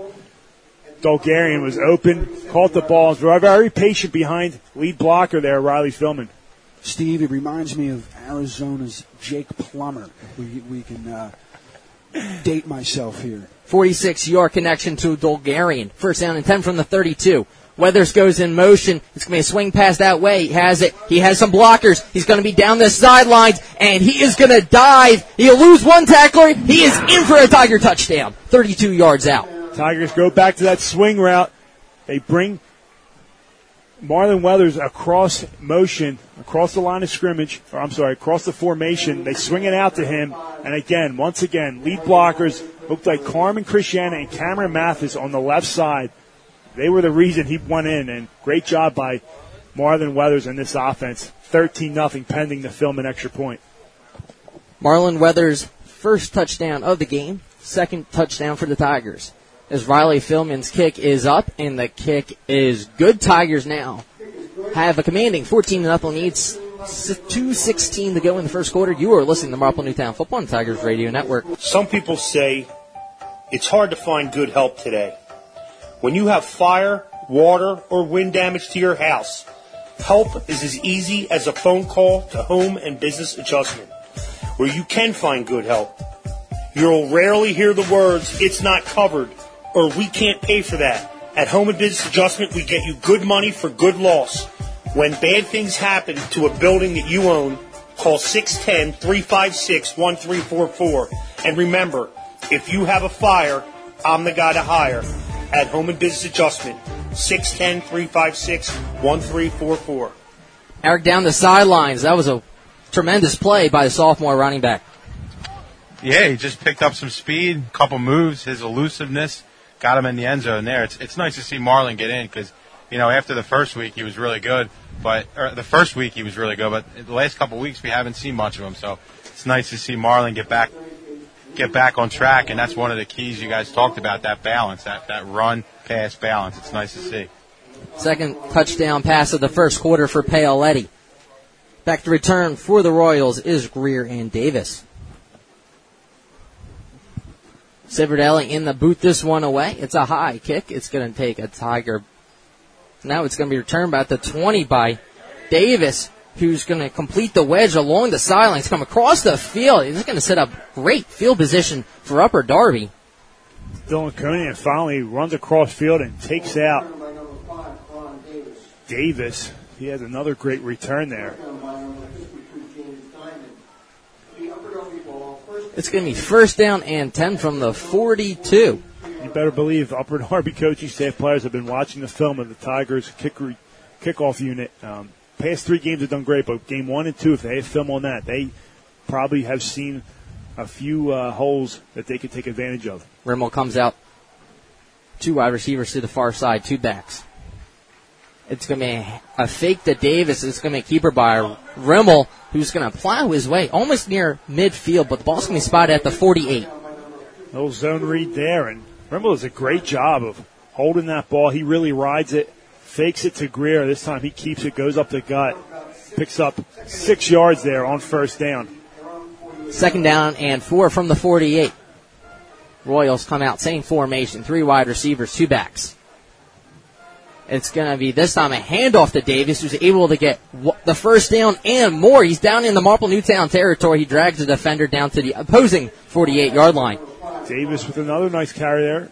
Dolgarian was open, caught the ball. They were very patient behind lead blocker there, Riley Fillman. Steve, it reminds me of Arizona's Jake Plummer. We, we can... Uh, date myself here. forty-six-yard connection to Dolgarian. First down and ten from the thirty-two. Weathers goes in motion. It's going to be a swing pass that way. He has it. He has some blockers. He's going to be down the sidelines, and he is going to dive. He'll lose one tackler. He is in for a Tiger touchdown. thirty-two yards out. Tigers go back to that swing route. They bring Marlon Weathers across motion, across the line of scrimmage, or I'm sorry, across the formation. They swing it out to him. And again, once again, lead blockers looked like Carmen Christiana and Cameron Mathis on the left side. They were the reason he went in, and great job by Marlon Weathers in this offense. thirteen nothing pending the film and extra point. Marlon Weathers' first touchdown of the game, second touchdown for the Tigers. As Riley Fillman's kick is up, and the kick is good. Tigers now have a commanding fourteen nothing lead, two sixteen to go in the first quarter. You are listening to Marple Newtown Football on Tigers Radio Network. Some people say it's hard to find good help today. When you have fire, water, or wind damage to your house, help is as easy as a phone call to Home and Business Adjustment, where you can find good help. You'll rarely hear the words, "It's not covered," or "We can't pay for that." At Home and Business Adjustment, we get you good money for good loss. When bad things happen to a building that you own, call six one zero, three five six, one three four four. And remember, if you have a fire, I'm the guy to hire. At Home and Business Adjustment, six one zero, three five six, one three four four. Eric down the sidelines. That was a tremendous play by the sophomore running back. Yeah, he just picked up some speed, a couple moves, his elusiveness. Got him in the end zone there. It's it's nice to see Marlon get in because, you know, after the first week he was really good, but or the first week he was really good, but the last couple weeks we haven't seen much of him. So it's nice to see Marlon get back, get back on track, and that's one of the keys you guys talked about, that balance, that that run pass balance. It's nice to see. Second touchdown pass of the first quarter for Paoletti. Back to return for the Royals is Greer and Davis. Sid Verdelli in the boot this one away. It's a high kick. It's going to take a Tiger. Now it's going to be returned by the twenty by Davis, who's going to complete the wedge along the sidelines, come across the field. It's going to set up great field position for Upper Darby. Dylan Cunningham finally runs across field and takes out Davis. He has another great return there. It's going to be first down and ten from the forty-two. You better believe Upper Darby coaching staff players have been watching the film of the Tigers' kick re- kickoff unit. Um, past three games have done great, but game one and two, if they have film on that, they probably have seen a few uh, holes that they could take advantage of. Rimmel comes out. Two wide receivers to the far side, two backs. It's going to be a fake to Davis. It's going to be a keeper by Rimmel, who's going to plow his way almost near midfield, but the ball's going to be spotted at the forty-eight. Little zone read there, and Rimmel does a great job of holding that ball. He really rides it, fakes it to Greer. This time he keeps it, goes up the gut, picks up six yards there on first down. Second down and four from the forty-eight. Royals come out, same formation, three wide receivers, two backs. It's going to be this time a handoff to Davis, who's able to get the first down and more. He's down in the Marple Newtown territory. He drags the defender down to the opposing forty-eight-yard line. Davis with another nice carry there.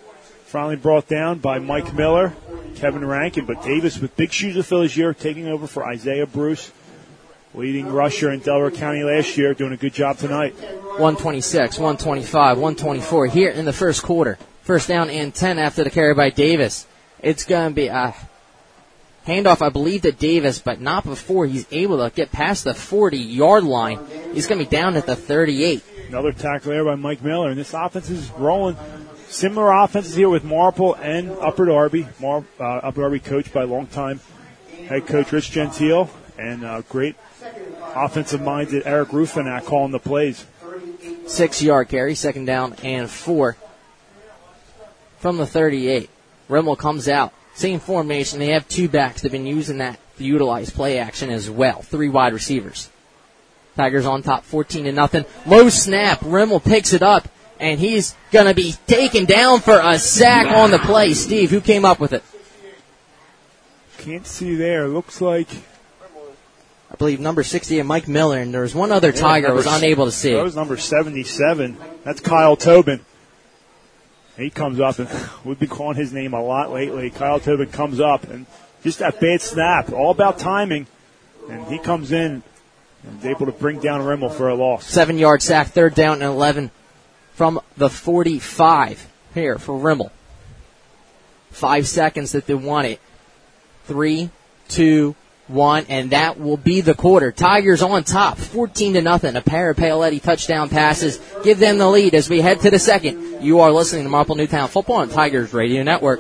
Finally brought down by Mike Miller, Kevin Rankin. But Davis with big shoes to fill this year, taking over for Isaiah Bruce, leading rusher in Delaware County last year, doing a good job tonight. one twenty-six, one twenty-five, one twenty-four here in the first quarter. First down and ten after the carry by Davis. It's going to be a handoff, I believe, to Davis, but not before he's able to get past the forty-yard line. He's going to be down at the thirty-eight. Another tackle there by Mike Miller, and this offense is rolling. Similar offenses here with Marple and Upper Darby. Mar- uh, Upper Darby coached by longtime head coach Rich Gentile, and uh, great offensive-minded Eric Rufinak calling the plays. Six-yard carry, second down and four from the thirty-eight. Rimmel comes out, same formation. They have two backs. They've been using that to utilize play action as well. Three wide receivers. Tigers on top, fourteen to nothing. Low snap. Rimmel picks it up, and he's going to be taken down for a sack on the play. Steve, who came up with it? Can't see there. Looks like, I believe, number sixty-eight, Mike Miller, and there was one other yeah, Tiger was unable to see. That was number seventy-seven. That's Kyle Tobin. He comes up, and we've been calling his name a lot lately. Kyle Tobin comes up, and just that bad snap, all about timing. And he comes in and is able to bring down Rimmel for a loss. Seven-yard sack, third down and eleven from the forty-five here for Rimmel. Five seconds that they want it. Three, two, one, and that will be the quarter. Tigers on top, fourteen to nothing. A pair of Paoletti touchdown passes give them the lead as we head to the second. You are listening to Marple Newtown Football on Tigers Radio Network.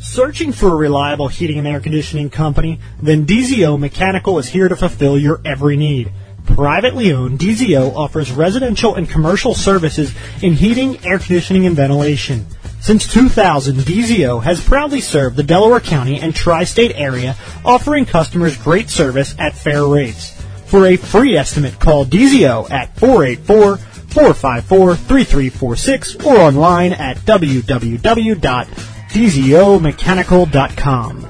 Searching for a reliable heating and air conditioning company? Then D Z O Mechanical is here to fulfill your every need. Privately owned, D Z O offers residential and commercial services in heating, air conditioning, and ventilation. Since two thousand, D Z O has proudly served the Delaware County and Tri-State area, offering customers great service at fair rates. For a free estimate, call D Z O at four eight four, four five four, three three four six or online at w w w dot d z o mechanical dot com.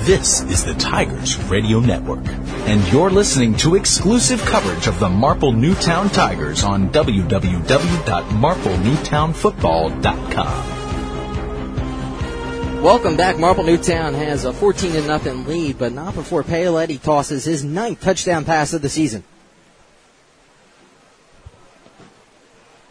This is the Tigers Radio Network, and you're listening to exclusive coverage of the Marple Newtown Tigers on w w w dot marple newtown football dot com. Welcome back. Marple Newtown has a fourteen to nothing lead, but not before Paoletti tosses his ninth touchdown pass of the season.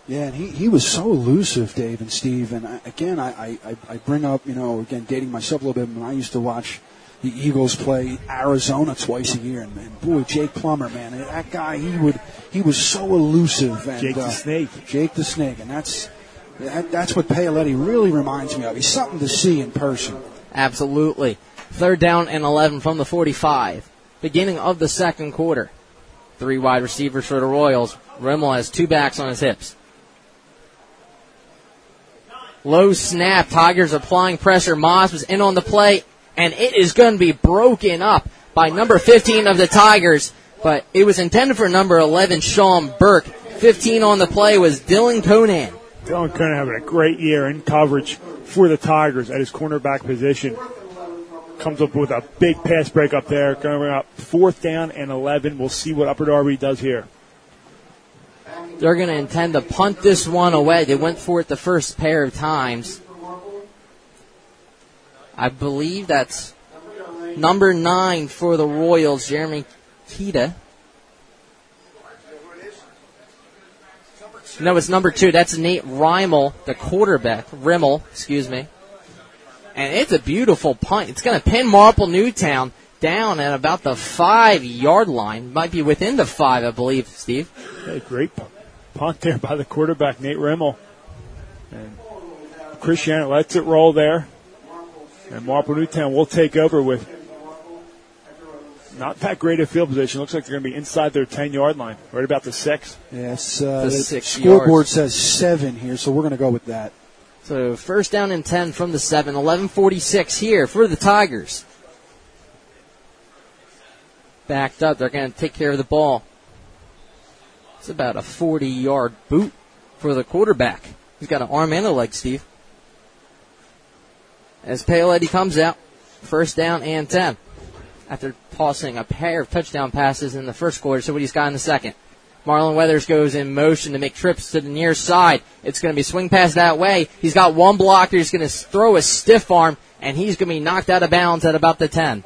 Yeah, and he, he was so elusive, Dave and Steve. And I, again, I, I, I bring up, you know, again, dating myself a little bit, when I used to watch the Eagles play Arizona twice a year, and, and boy, Jake Plummer, man, that guy, he would—he was so elusive. And, Jake the uh, Snake. Jake the Snake, and that's that, that's what Paoletti really reminds me of. He's something to see in person. Absolutely. Third down and eleven from the forty-five. Beginning of the second quarter. Three wide receivers for the Royals. Rimmel has two backs on his hips. Low snap. Tigers applying pressure. Moss was in on the play. And it is going to be broken up by number fifteen of the Tigers. But it was intended for number eleven, Sean Burke. fifteen on the play was Dylan Conan. Dylan Conan having a great year in coverage for the Tigers at his cornerback position. Comes up with a big pass break up there. Going up fourth down and eleven. We'll see what Upper Darby does here. They're going to intend to punt this one away. They went for it the first pair of times. I believe that's number nine for the Royals, Jeremy Kita. No, it's number two. That's Nate Rimmel, the quarterback. Rimmel, excuse me. and it's a beautiful punt. It's going to pin Marple Newtown down at about the five-yard line. Might be within the five, I believe, Steve. A great punt there by the quarterback, Nate Rimmel. And Christiana lets it roll there. And Marple Newtown will take over with not that great a field position. Looks like they're going to be inside their ten-yard line, right about the six. Yes, uh, the, the six scoreboard yards. Says seven here, so we're going to go with that. So first down and ten from the seven, eleven forty-six here for the Tigers. Backed up, they're going to take care of the ball. It's about a forty-yard boot for the quarterback. He's got an arm and a leg, Steve. As Paoletti comes out, first down and ten. After tossing a pair of touchdown passes in the first quarter, so what he's got in the second. Marlon Weathers goes in motion to make trips to the near side. It's going to be swing pass that way. He's got one blocker. He's going to throw a stiff arm, and he's going to be knocked out of bounds at about the ten.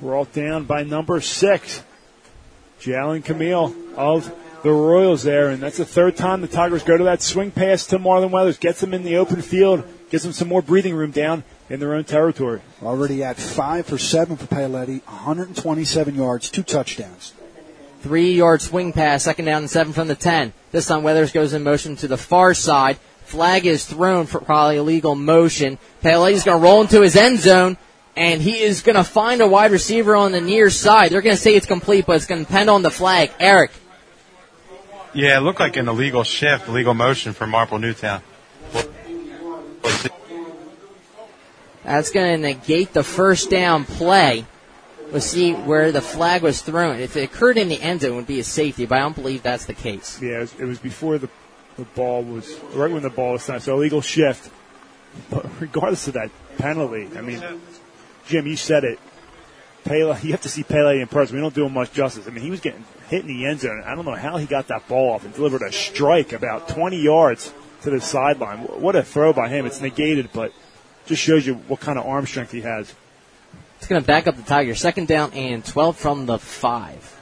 Brought down by number six, Jalen Camille of the Royals there, and that's the third time the Tigers go to that swing pass to Marlon Weathers. Gets him in the open field, gives him some more breathing room down in their own territory. Already at five for seven for Paoletti, one hundred twenty-seven yards, two touchdowns. Three-yard swing pass, second down and seven from the ten. This time Weathers goes in motion to the far side. Flag is thrown for probably illegal motion. Paoletti's going to roll into his end zone, and he is going to find a wide receiver on the near side. They're going to say it's complete, but it's going to depend on the flag. Eric. Yeah, it looked like an illegal shift, illegal motion for Marple Newtown. That's going to negate the first down play. We'll see where the flag was thrown. If it occurred in the end zone, it would be a safety, but I don't believe that's the case. Yeah, it was, it was before the, the ball was, right when the ball was signed, so illegal shift. But regardless of that penalty, I mean, Jim, you said it. Pele, you have to see Pele in person. We don't do him much justice. I mean, he was getting hit in the end zone. I don't know how he got that ball off and delivered a strike about twenty yards to the sideline. What a throw by him. It's negated, but just shows you what kind of arm strength he has. It's going to back up the Tigers. Second down and twelve from the five.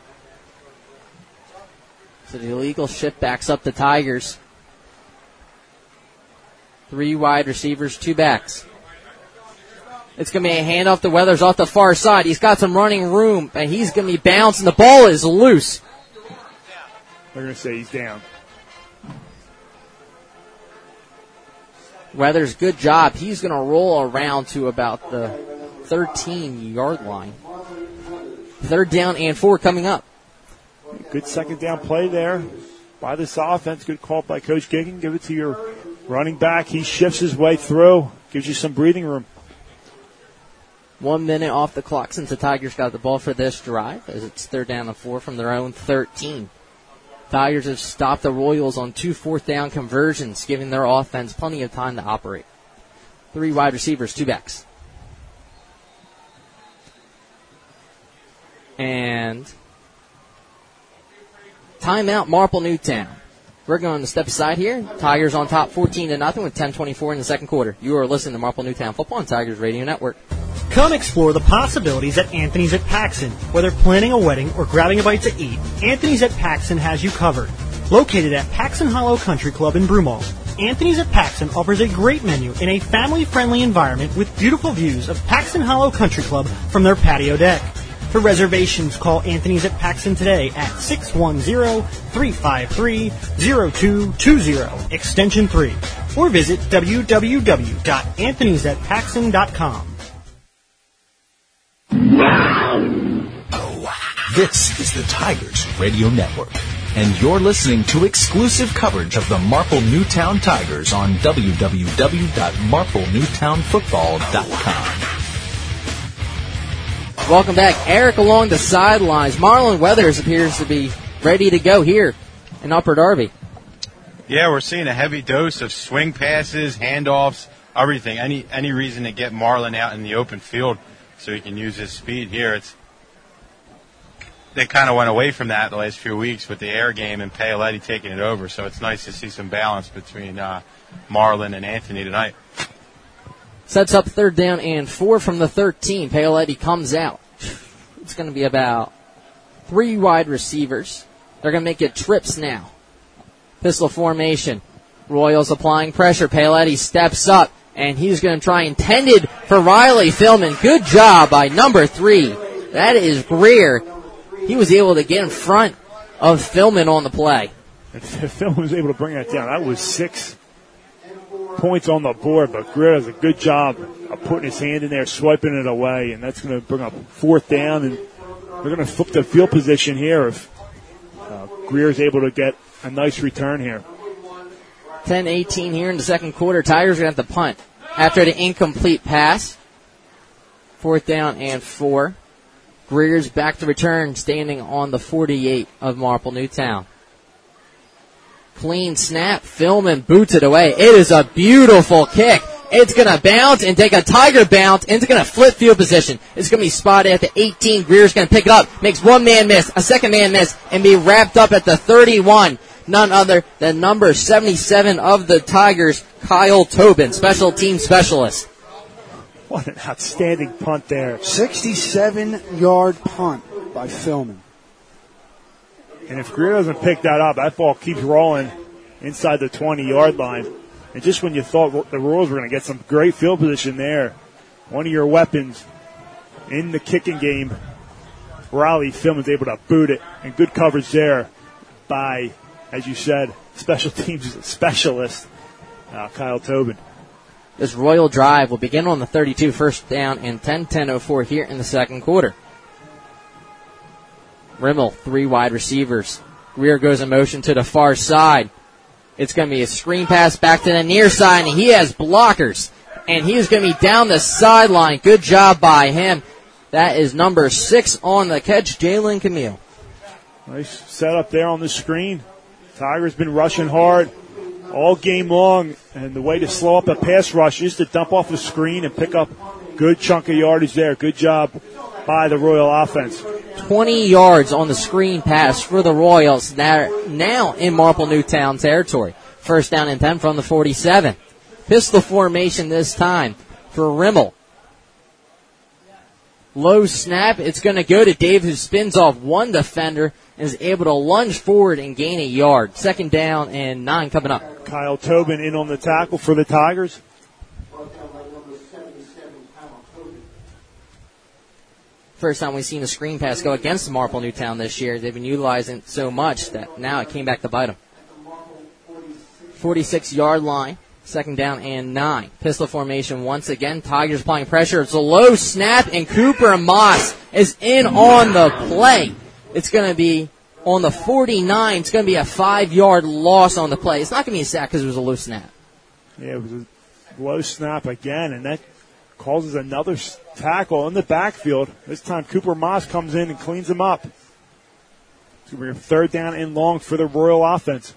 So the illegal shift backs up the Tigers. Three wide receivers, two backs. It's going to be a handoff to Weathers off the far side. He's got some running room, and he's going to be bouncing. The ball is loose. They're going to say he's down. Weathers, good job. He's going to roll around to about the thirteen-yard line. Third down and four coming up. Good second down play there by this offense. Good call by Coach Gicking. Give it to your running back. He shifts his way through. Gives you some breathing room. One minute off the clock since the Tigers got the ball for this drive, as it's third down and four from their own thirteen. Tigers have stopped the Royals on two fourth down conversions, giving their offense plenty of time to operate. Three wide receivers, two backs. And timeout, Marple Newtown. We're going to step aside here. Tigers on top fourteen to nothing with ten twenty-four in the second quarter. You are listening to Marple Newtown Football on Tigers Radio Network. Come explore the possibilities at Anthony's at Paxson. Whether planning a wedding or grabbing a bite to eat, Anthony's at Paxson has you covered. Located at Paxson Hollow Country Club in Broomall, Anthony's at Paxson offers a great menu in a family-friendly environment with beautiful views of Paxson Hollow Country Club from their patio deck. For reservations, call Anthony's at Paxson today at six one zero, three five three, zero two two zero, extension three, or visit w w w dot anthonys at paxson dot com. Oh, this is the Tigers Radio Network, and you're listening to exclusive coverage of the Marple Newtown Tigers on w w w dot marple newtown football dot com. Welcome back. Eric along the sidelines. Marlon Weathers appears to be ready to go here in Upper Darby. Yeah, we're seeing a heavy dose of swing passes, handoffs, everything. Any, any reason to get Marlon out in the open field. So he can use his speed here. It's they kind of went away from that the last few weeks with the air game and Paoletti taking it over. So it's nice to see some balance between uh, Marlon and Anthony tonight. Sets up third down and four from the thirteen. Paoletti comes out. It's going to be about three wide receivers. They're going to make it trips now. Pistol formation. Royals applying pressure. Paoletti steps up. and he's going to try intended for Riley Fillman. Good job by number three. That is Greer. He was able to get in front of Fillman on the play. And Fillman was able to bring that down. That was six points on the board, but Greer does a good job of putting his hand in there, swiping it away, and that's going to bring up fourth down, and they're going to flip the field position here if uh, Greer is able to get a nice return here. ten eighteen here in the second quarter. Tigers are going to have to punt after the incomplete pass. Fourth down and four. Greer's back to return, standing on the forty-eight of Marple Newtown. Clean snap. Fillman boots it away. It is a beautiful kick. It's going to bounce and take a Tiger bounce, and it's going to flip field position. It's going to be spotted at the eighteen. Greer's going to pick it up. Makes one man miss, a second man miss, and be wrapped up at the thirty-one. None other than number seventy-seven of the Tigers, Kyle Tobin, special team specialist. What an outstanding punt there. sixty-seven-yard punt by Fillman. And if Greer doesn't pick that up, that ball keeps rolling inside the twenty-yard line. And just when you thought the Royals were going to get some great field position there, one of your weapons in the kicking game, Riley Fillman's able to boot it. And good coverage there by, as you said, special teams specialist, uh, Kyle Tobin. This Royal drive will begin on the thirty-two, first down and ten ten oh four here in the second quarter. Rimmel, three wide receivers. Greer goes in motion to the far side. It's going to be a screen pass back to the near side, and he has blockers. And he is going to be down the sideline. Good job by him. That is number six on the catch, Jalen Camille. Nice setup there on the screen. Tigers been rushing hard all game long, and the way to slow up a pass rush is to dump off the screen and pick up good chunk of yardage there. Good job by the Royal offense. twenty yards on the screen pass for the Royals. They're now in Marple Newtown territory. First down and ten from the forty-seven. Pistol formation this time for Rimmel. Low snap. It's going to go to Dave, who spins off one defender and is able to lunge forward and gain a yard. Second down and nine coming up. Kyle Tobin in on the tackle for the Tigers. First time we've seen a screen pass go against the Marple Newtown this year. They've been utilizing it so much that now it came back to bite them. forty-six-yard line. Second down and nine. Pistol formation once again. Tigers applying pressure. It's a low snap, and Cooper Moss is in on the play. It's going to be on the forty-nine. It's going to be a five-yard loss on the play. It's not going to be a sack because it was a low snap. Yeah, it was a low snap again, and that causes another tackle in the backfield. This time Cooper Moss comes in and cleans him up. It's going to be a third down and long for the Royal offense.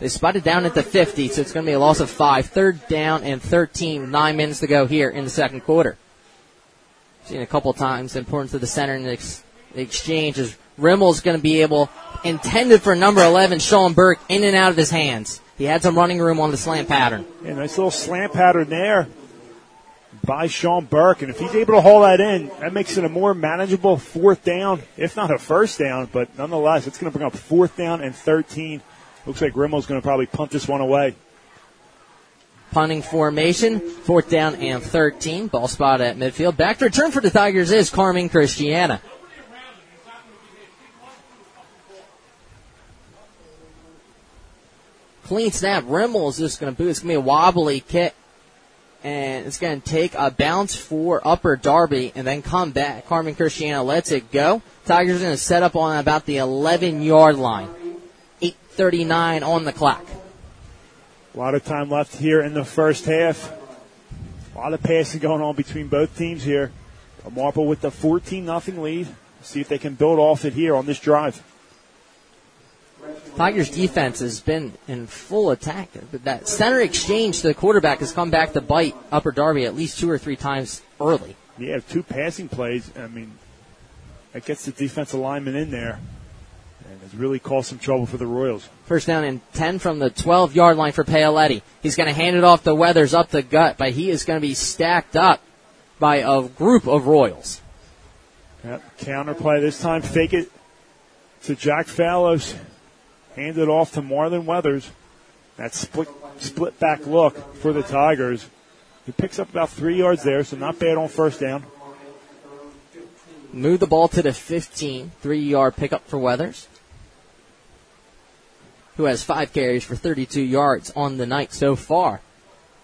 They spotted down at the fifty, so it's going to be a loss of five. Third down and thirteen, nine minutes to go here in the second quarter. Seen a couple times the importance of the center in the, ex- the exchange is Rimmel's going to be able, intended for number eleven, Sean Burke, in and out of his hands. He had some running room on the slant pattern. Yeah, nice little slant pattern there by Sean Burke, and if he's able to haul that in, that makes it a more manageable fourth down, if not a first down, but nonetheless, it's going to bring up fourth down and thirteen. Looks like Rimmel's going to probably punt this one away. Punting formation, fourth down and thirteen. Ball spot at midfield. Back to return for the Tigers is Carmen Christiana. Clean snap. Rimmel is just going to boot. It's going to be a wobbly kick. And it's going to take a bounce for Upper Darby and then come back. Carmen Christiana lets it go. Tigers are going to set up on about the eleven-yard line. thirty-nine on the clock. A lot of time left here in the first half. A lot of passing going on between both teams here. But Marple with the fourteen nothing lead. See if they can build off it here on this drive. Tigers defense has been in full attack. But that center exchange to the quarterback has come back to bite Upper Darby at least two or three times early. Yeah, two passing plays. I mean, that gets the defensive lineman in there. And it's really caused some trouble for the Royals. First down and ten from the twelve-yard line for Paoletti. He's going to hand it off to Weathers up the gut, but he is going to be stacked up by a group of Royals. Yep. Counterplay this time. Fake it to Jack Fallows. Hand it off to Marlon Weathers. That split, split back look for the Tigers. He picks up about three yards there, so not bad on first down. Move the ball to the fifteen, three-yard pickup for Weathers, who has five carries for thirty-two yards on the night so far.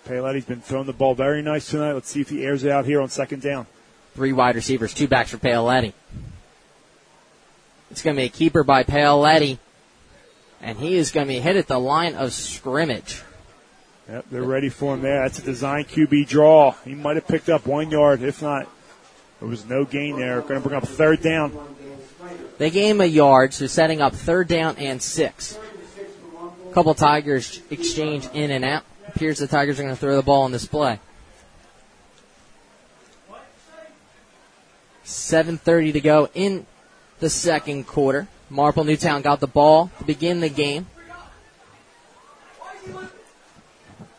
Paoletti's been throwing the ball very nice tonight. Let's see if he airs it out here on second down. Three wide receivers, two backs for Paoletti. It's going to be a keeper by Paoletti, and he is going to be hit at the line of scrimmage. Yep, they're ready for him there. That's a design Q B draw. He might have picked up one yard. If not, there was no gain there. Going to bring up a third down. They gained a yard, so setting up third down and six. A couple Tigers exchange in and out. Appears the Tigers are going to throw the ball on this play. seven thirty to go in the second quarter. Marple Newtown got the ball to begin the game.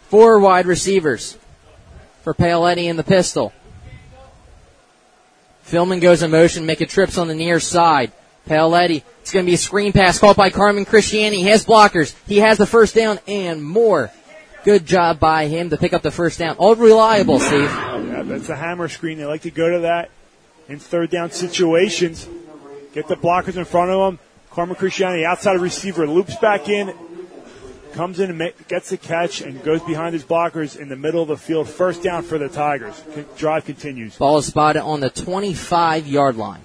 Four wide receivers for Paoletti in the pistol. Fillman goes in motion, making trips on the near side. Paoletti, it's going to be a screen pass caught by Carmen Christiani. He has blockers. He has the first down and more. Good job by him to pick up the first down. All reliable, Steve. Yeah, that's a hammer screen. They like to go to that in third down situations. Get the blockers in front of him. Carmen Christiani, outside receiver, loops back in. Comes in and gets the catch and goes behind his blockers in the middle of the field. First down for the Tigers. Drive continues. Ball is spotted on the twenty-five-yard line.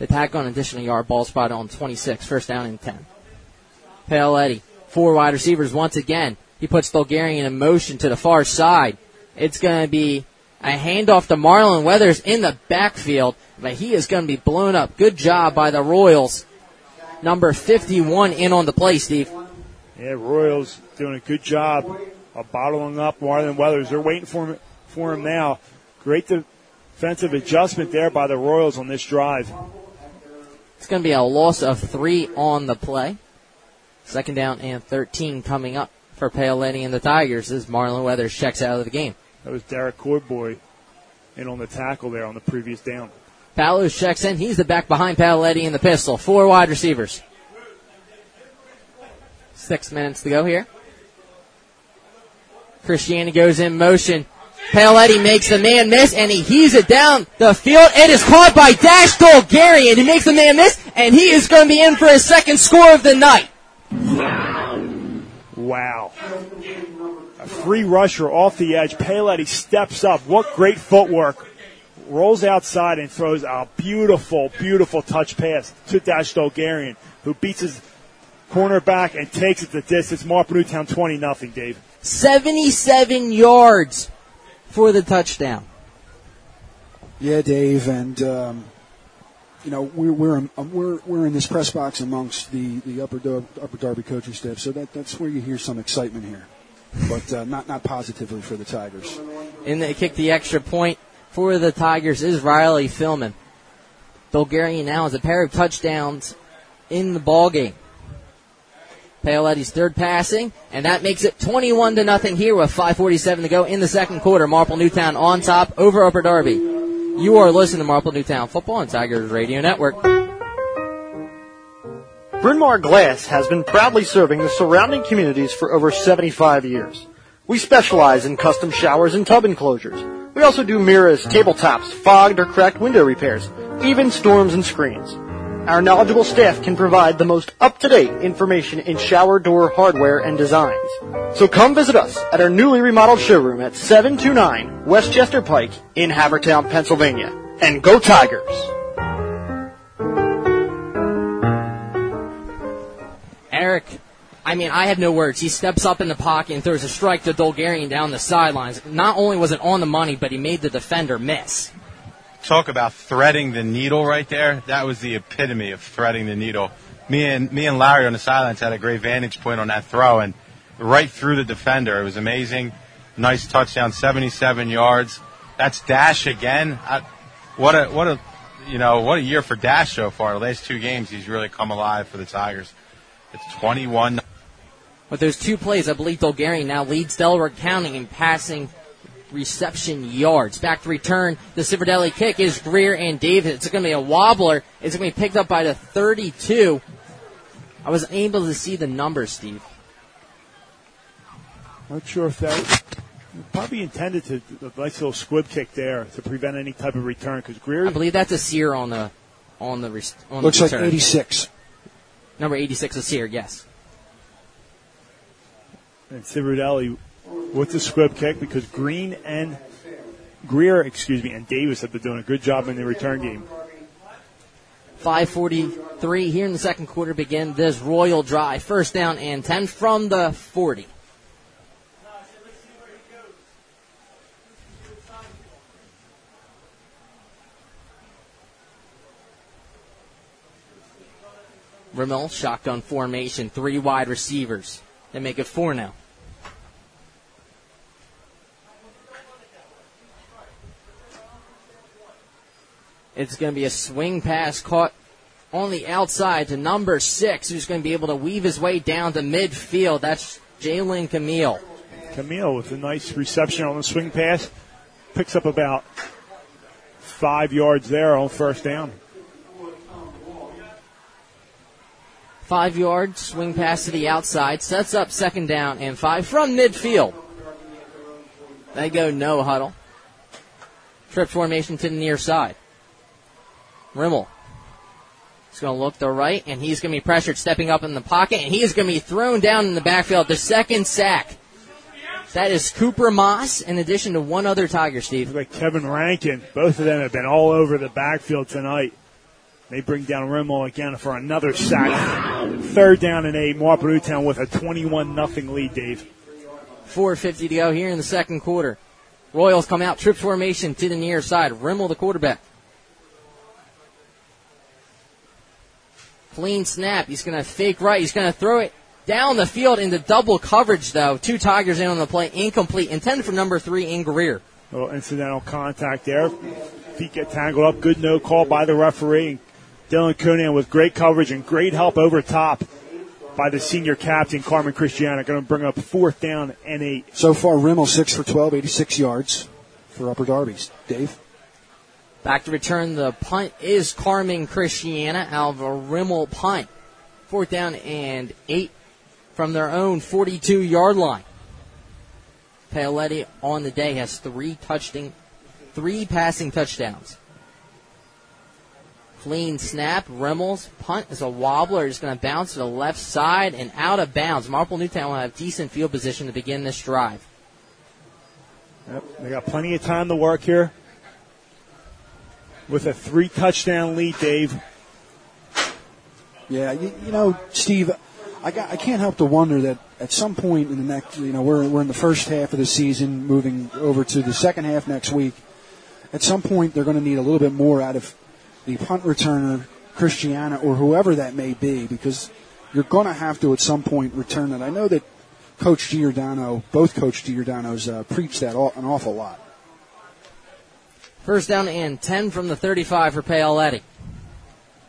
The tackle on additional yard. Ball spotted on twenty-six. First down and ten. Paoletti. Four wide receivers once again. He puts Dolgarian in motion to the far side. It's going to be a handoff to Marlon Weathers in the backfield, but he is going to be blown up. Good job by the Royals. Number fifty-one in on the play, Steve. Yeah, Royals doing a good job of bottling up Marlon Weathers. They're waiting for him, for him now. Great defensive adjustment there by the Royals on this drive. It's going to be a loss of three on the play. Second down and thirteen coming up for Paoletti and the Tigers as Marlon Weathers checks out of the game. That was Derek Corboy in on the tackle there on the previous down. Fallows checks in. He's the back behind Paoletti in the pistol. Four wide receivers. Six minutes to go here. Christiani goes in motion. Paoletti makes the man miss, and he heaves it down the field. It is caught by Dash Dolgarian. He makes the man miss, and he is going to be in for his second score of the night. Wow. A free rusher off the edge. Paoletti steps up. What great footwork. Rolls outside and throws a beautiful, beautiful touch pass to Dash Dolgarian, who beats his cornerback and takes it the distance. Marple Newtown twenty nothing, Dave. seventy-seven yards for the touchdown. Yeah, Dave, and um, you know we're we're we're we're in this press box amongst the the upper Dar- upper Darby coaching staff, so that that's where you hear some excitement here, but uh, not not positively for the Tigers. And they kick the extra point. For the Tigers is Riley Fillman. Bulgarian now has a pair of touchdowns in the ballgame. Paoletti's third passing, and that makes it twenty-one to nothing here with five forty-seven to go in the second quarter. Marple Newtown on top over Upper Darby. You are listening to Marple Newtown Football on Tigers Radio Network. Bryn Mawr Glass has been proudly serving the surrounding communities for over seventy-five years. We specialize in custom showers and tub enclosures. We also do mirrors, tabletops, fogged or cracked window repairs, even storms and screens. Our knowledgeable staff can provide the most up-to-date information in shower door hardware and designs. So come visit us at our newly remodeled showroom at seven two nine Westchester Pike in Havertown, Pennsylvania. And go Tigers! Eric, I mean, I have no words. He steps up in the pocket and throws a strike to Dolgarian down the sidelines. Not only was it on the money, but he made the defender miss. Talk about threading the needle right there. That was the epitome of threading the needle. Me and me and Larry on the sidelines had a great vantage point on that throw, and right through the defender. It was amazing. Nice touchdown, seventy-seven yards. That's Dash again. I, what a what a you know what a year for Dash so far. The last two games, he's really come alive for the Tigers. It's twenty-one. With those two plays, I believe Dolgarian now leads Delaware County in passing reception yards. Back to return, the Civerdelli kick is Greer and Davis. It's going to be a wobbler. It's going to be picked up by the thirty-two. I was able to see the numbers, Steve. Not sure if that probably intended to a nice little squib kick there to prevent any type of return because Greer. I believe that's Asir on the on the on looks the return. Like eighty-six. Number eighty-six Asir, yes. And Cirudelli with the squib kick because Green and Greer, excuse me, and Davis have been doing a good job in the return game. five forty-three here in the second quarter begin this Royal drive. First down and ten from the forty. Rimmel, shotgun formation, three wide receivers. They make it four now. It's going to be a swing pass caught on the outside to number six, who's going to be able to weave his way down to midfield. That's Jalen Camille. Camille with a nice reception on the swing pass. Picks up about five yards there on first down. Five-yard swing pass to the outside. Sets up second down and five from midfield. They go no huddle. Trip formation to the near side. Rimmel. He's going to look to right, and he's going to be pressured, stepping up in the pocket, and he's going to be thrown down in the backfield. The second sack. That is Cooper Moss, in addition to one other Tiger, Steve. Like Kevin Rankin. Both of them have been all over the backfield tonight. They bring down Rimmel again for another sack. Wow. Third down and eight. Marple Newtown with a twenty-one nothing lead, Dave. four fifty to go here in the second quarter. Royals come out. Trips formation to the near side. Rimmel, the quarterback. Clean snap. He's going to fake right. He's going to throw it down the field into double coverage, though. Two Tigers in on the play. Incomplete. Intended for number three in Greer. A little incidental contact there. Feet get tangled up. Good no call by the referee. Dylan Coonan with great coverage and great help over top by the senior captain, Carmen Christiana, going to bring up fourth down and eight. So far, Rimmel six for twelve, eighty-six yards for Upper Darby's. Dave? Back to return the punt is Carmen Christiana out of a Rimmel punt. Fourth down and eight from their own forty-two-yard line. Paoletti on the day has three touchdown, three passing touchdowns. Clean snap. Rimmel's punt is a wobbler. He's going to bounce to the left side and out of bounds. Marple Newtown will have decent field position to begin this drive. Yep, they got plenty of time to work here. With a three-touchdown lead, Dave. Yeah, you, you know, Steve, I, got, I can't help to wonder that at some point in the next, you know, we're we're in the first half of the season, moving over to the second half next week. At some point, they're going to need a little bit more out of the punt returner, Christiana, or whoever that may be, because you're going to have to at some point return it. I know that Coach Giordano, both Coach Giordano's uh, preached that all, an awful lot. First down and ten from the thirty-five for Paoletti.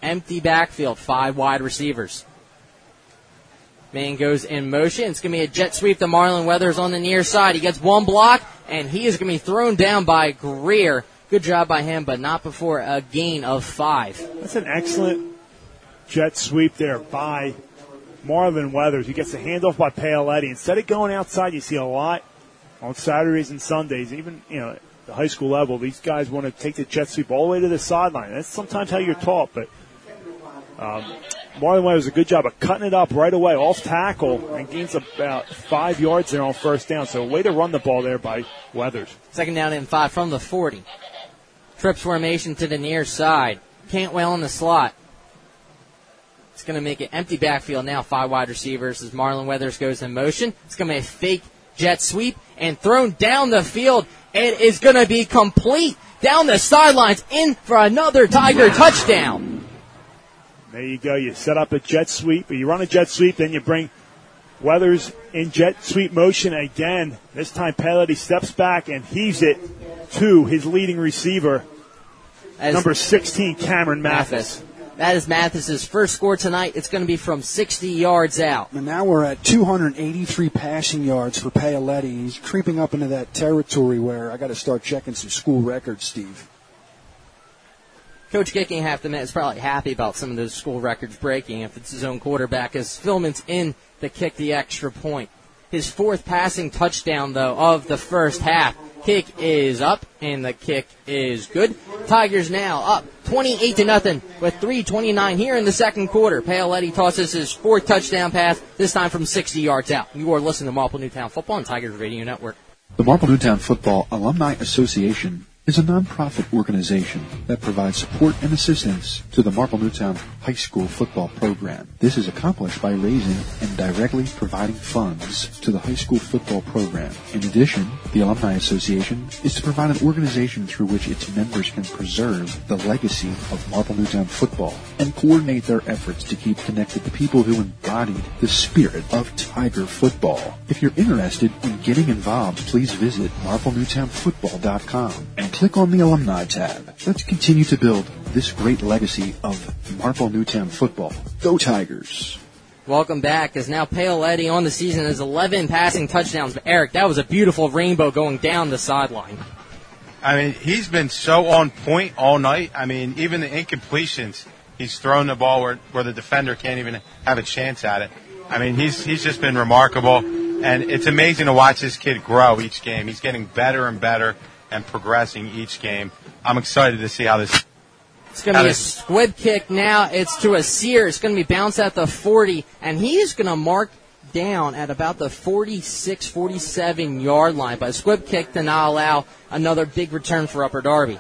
Empty backfield, five wide receivers. Man goes in motion. It's going to be a jet sweep to Marlon Weathers on the near side. He gets one block, and he is going to be thrown down by Greer. Good job by him, but not before a gain of five. That's an excellent jet sweep there by Marlon Weathers. He gets the handoff by Paoletti. Instead of going outside, you see a lot on Saturdays and Sundays, even, you know, the high school level. These guys want to take the jet sweep all the way to the sideline. That's sometimes how you're taught, but um, Marlon Weathers does a good job of cutting it up right away off tackle and gains about five yards there on first down. So way to run the ball there by Weathers. Second down and five from the forty. Trips formation to the near side. Cantwell in the slot. It's going to make it empty backfield now. Five wide receivers as Marlon Weathers goes in motion. It's going to be a fake jet sweep and thrown down the field. It is going to be complete down the sidelines in for another Tiger touchdown. There you go. You set up a jet sweep. You run a jet sweep, then you bring Weathers in jet sweep motion again. This time, Paoletti steps back and heaves it to his leading receiver, as number sixteen, Cameron Mathis. Mathis. That is Mathis's first score tonight. It's going to be from sixty yards out. And now we're at two hundred eighty-three passing yards for Paoletti. He's creeping up into that territory where I got to start checking some school records, Steve. Coach Gicking, half the net, is probably happy about some of those school records breaking if it's his own quarterback, as Fillman's in to kick the extra point. His fourth passing touchdown, though, of the first half. Kick is up, and the kick is good. Tigers now up twenty-eight to nothing with three twenty-nine here in the second quarter. Paoletti tosses his fourth touchdown pass, this time from sixty yards out. You are listening to Marple Newtown Football on Tigers Radio Network. The Marple Newtown Football Alumni Association is a nonprofit organization that provides support and assistance to the Marple Newtown High School football program. This is accomplished by raising and directly providing funds to the high school football program. In addition, the Alumni Association is to provide an organization through which its members can preserve the legacy of Marple Newtown football and coordinate their efforts to keep connected to people who embodied the spirit of Tiger football. If you're interested in getting involved, please visit marple newtown football dot com and click on the Alumni tab. Let's continue to build this great legacy of Marple Newtown football. Go Tigers! Welcome back, as now Paoletti on the season has eleven passing touchdowns. But Eric, that was a beautiful rainbow going down the sideline. I mean, he's been so on point all night. I mean, even the incompletions, he's thrown the ball where, where the defender can't even have a chance at it. I mean, he's he's just been remarkable, and it's amazing to watch this kid grow each game. He's getting better and better and progressing each game. I'm excited to see how this... It's going to be a squib kick now. It's to Asir. It's going to be bounced at the forty, and he is going to mark down at about the forty-six, forty-seven-yard line. But a squib kick to not allow another big return for Upper Darby.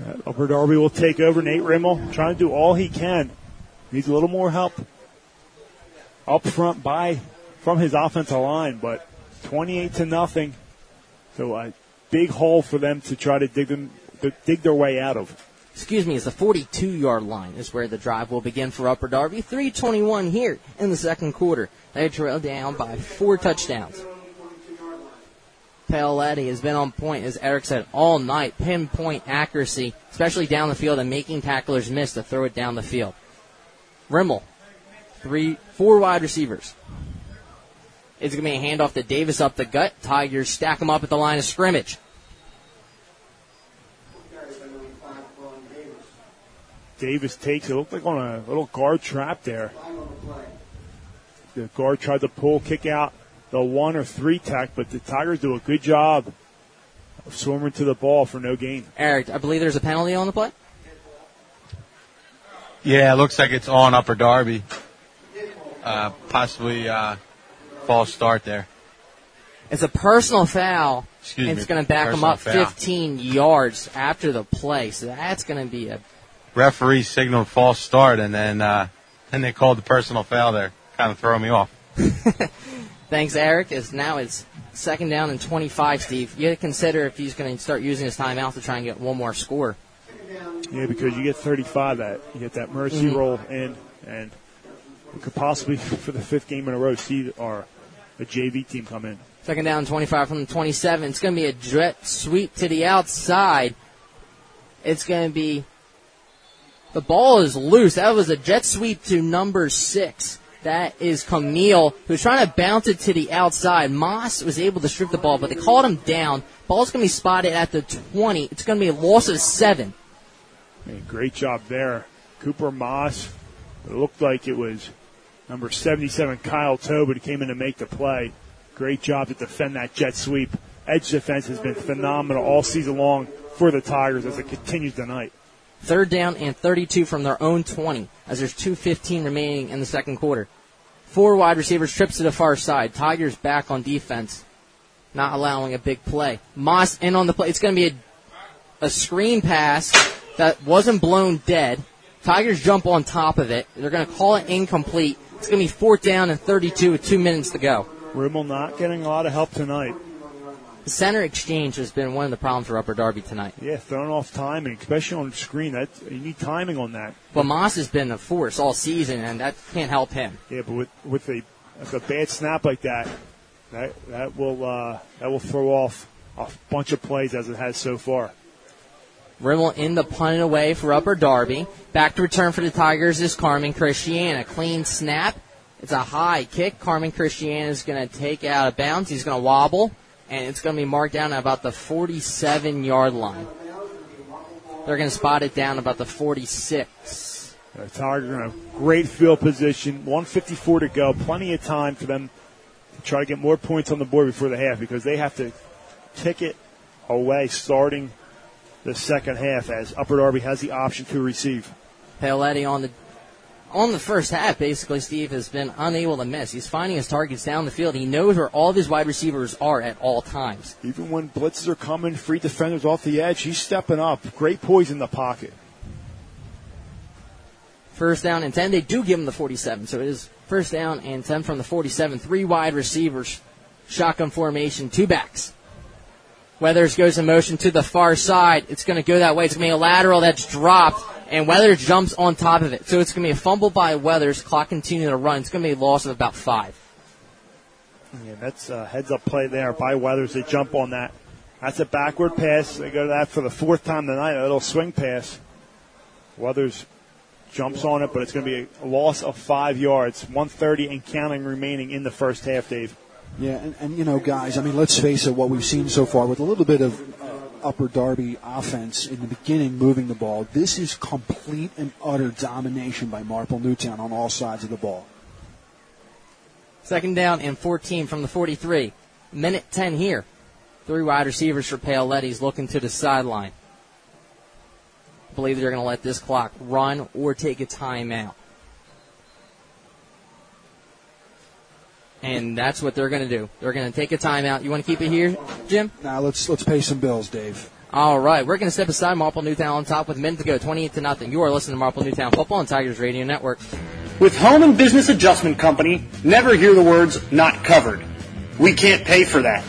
Right, Upper Darby will take over. Nate Rimmel trying to do all he can. Needs a little more help up front by from his offensive line, but twenty-eight to nothing. So a... Uh, Big hole for them to try to dig them, to dig their way out of. Excuse me, it's the forty-two-yard line is where the drive will begin for Upper Darby. three twenty-one here in the second quarter. They trail down by four touchdowns. Paoletti has been on point, as Eric said, all night. Pinpoint accuracy, especially down the field and making tacklers miss to throw it down the field. Rimmel, three, four wide receivers. It's going to be a handoff to Davis up the gut. Tigers stack him up at the line of scrimmage. Davis takes it. It looked like on a little guard trap there. The guard tried to pull, kick out the one or three tack, but the Tigers do a good job of swimming to the ball for no gain. Eric, I believe there's a penalty on the play? Yeah, it looks like it's on Upper Darby. Uh, possibly... Uh, False start there. It's a personal foul. Excuse me. It's going to back him up foul. fifteen yards after the play. So that's going to be a... Referee signaled false start, and then uh, then they called the personal foul there. Kind of throwing me off. Thanks, Eric. It's now it's second down and twenty-five, Steve. You got to consider if he's going to start using his timeout to try and get one more score. Yeah, because you get thirty-five that. You get that mercy mm-hmm. roll in, and it could possibly, for the fifth game in a row, see our a J V team come in. Second down, twenty-five from the twenty-seven. It's going to be a jet sweep to the outside. It's going to be, the ball is loose. That was a jet sweep to number six. That is Camille, who's trying to bounce it to the outside. Moss was able to strip the ball, but they called him down. Ball's going to be spotted at the twenty. It's going to be a loss of seven. Man, great job there. Cooper Moss, it looked like it was number seventy-seven, Kyle Tobin, came in to make the play. Great job to defend that jet sweep. Edge defense has been phenomenal all season long for the Tigers as it continues tonight. Third down and thirty-two from their own twenty, as there's two fifteen remaining in the second quarter. Four wide receivers, trips to the far side. Tigers back on defense, not allowing a big play. Moss in on the play. It's going to be a, a screen pass that wasn't blown dead. Tigers jump on top of it. They're going to call it incomplete. It's going to be fourth down and thirty-two with two minutes to go. Rimmel not getting a lot of help tonight. The center exchange has been one of the problems for Upper Darby tonight. Yeah, throwing off timing, especially on the screen. That you need timing on that. But Moss has been a force all season, and that can't help him. Yeah, but with with a, with a bad snap like that, that that will uh, that will throw off a bunch of plays as it has so far. Rimmel in the punt away for Upper Darby. Back to return for the Tigers is Carmen Christiana. Clean snap. It's a high kick. Carmen Christiana is going to take out of bounds. He's going to wobble, and it's going to be marked down at about the forty-seven-yard line. They're going to spot it down about the forty-six. The Tigers are in a great field position. one fifty-four to go. Plenty of time for them to try to get more points on the board before the half, because they have to kick it away starting the second half, as Upper Darby has the option to receive. Paoletti on the on the first half, basically, Steve, has been unable to miss. He's finding his targets down the field. He knows where all of his wide receivers are at all times. Even when blitzes are coming, free defenders off the edge, he's stepping up. Great poise in the pocket. First down and ten. They do give him the forty-seven, so it is first down and ten from the forty-seven. Three wide receivers, shotgun formation, two backs. Weathers goes in motion to the far side. It's going to go that way. It's going to be a lateral that's dropped, and Weathers jumps on top of it. So it's going to be a fumble by Weathers. Clock continuing to run. It's going to be a loss of about five. Yeah, that's a heads-up play there by Weathers. They jump on that. That's a backward pass. They go to that for the fourth time tonight, a little swing pass. Weathers jumps on it, but it's going to be a loss of five yards. one thirty and counting remaining in the first half, Dave. Yeah, and, and, you know, guys, I mean, let's face it, what we've seen so far with a little bit of uh, Upper Darby offense in the beginning moving the ball, this is complete and utter domination by Marple Newtown on all sides of the ball. Second down and fourteen from the forty-three. Minute ten here. Three wide receivers for Paoletti's looking to the sideline. I believe they're going to let this clock run or take a timeout. And that's what they're going to do. They're going to take a timeout. You want to keep it here, Jim? Now let's let's pay some bills, Dave. All right. We're going to step aside. Marple Newtown on top with a minute to go, twenty-eight to nothing. You are listening to Marple Newtown Football on Tigers Radio Network. With Home and Business Adjustment Company, never hear the words, not covered. We can't pay for that.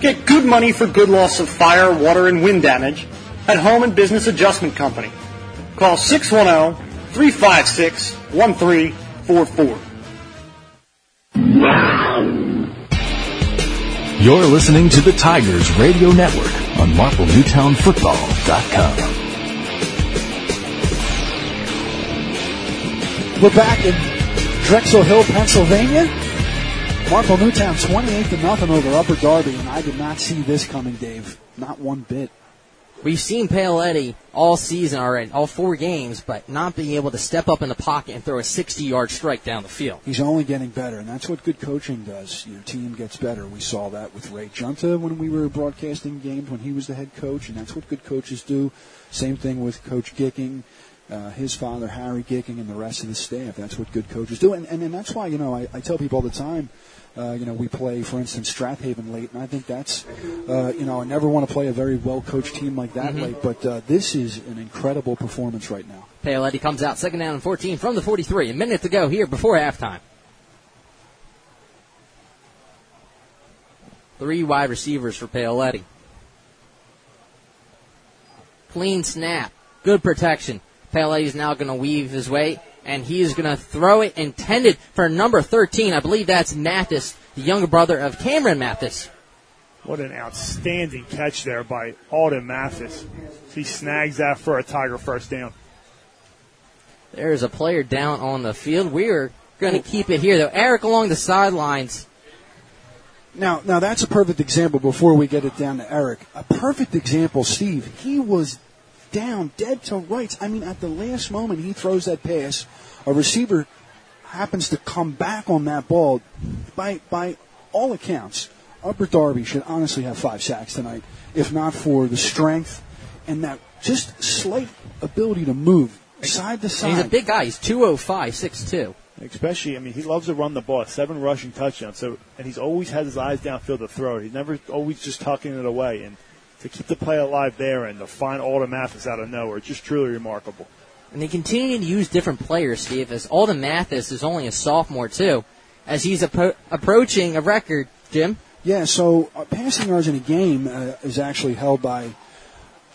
Get good money for good loss of fire, water, and wind damage at Home and Business Adjustment Company. Call six one zero, three five six, one three four four. You're listening to the Tigers Radio Network on Marple Newtown Football dot com. We're back in Drexel Hill, Pennsylvania. Marple Newtown twenty-eight to nothing over Upper Darby, and I did not see this coming, Dave. Not one bit. We've seen Paoletti all season already, all four games, but not being able to step up in the pocket and throw a sixty-yard strike down the field. He's only getting better, and that's what good coaching does. Your team gets better. We saw that with Ray Junta when we were broadcasting games when he was the head coach, and that's what good coaches do. Same thing with Coach Gicking, uh, his father, Harry Gicking, and the rest of the staff. That's what good coaches do, and, and, and that's why, you know, I, I tell people all the time, Uh, you know, we play, for instance, Strathaven late, and I think that's, uh, you know, I never want to play a very well-coached team like that mm-hmm. late, but uh, this is an incredible performance right now. Paoletti comes out, second down and fourteen from the forty-three. A minute to go here before halftime. Three wide receivers for Paoletti. Clean snap, good protection. Paoletti's now going to weave his way. And he is going to throw it intended for number thirteen. I believe that's Mathis, the younger brother of Cameron Mathis. What an outstanding catch there by Alden Mathis. He snags that for a Tiger first down. There's a player down on the field. We're going to keep it here, though. Eric along the sidelines. Now, now that's a perfect example before we get it down to Eric. A perfect example, Steve. He was down, dead to rights. I mean, at the last moment he throws that pass, a receiver happens to come back on that ball. By by all accounts, Upper Darby should honestly have five sacks tonight, if not for the strength and that just slight ability to move side to side. He's a big guy. He's two oh five, six two. Especially, I mean, he loves to run the ball. Seven rushing touchdowns. So, and he's always has his eyes downfield to throw it. He's never always just tucking it away. And to keep the play alive there and to find Alden Mathis out of nowhere, just truly remarkable. And they continue to use different players, Steve, as Alden Mathis is only a sophomore, too, as he's apo- approaching a record, Jim. Yeah, so uh, passing yards in a game uh, is actually held by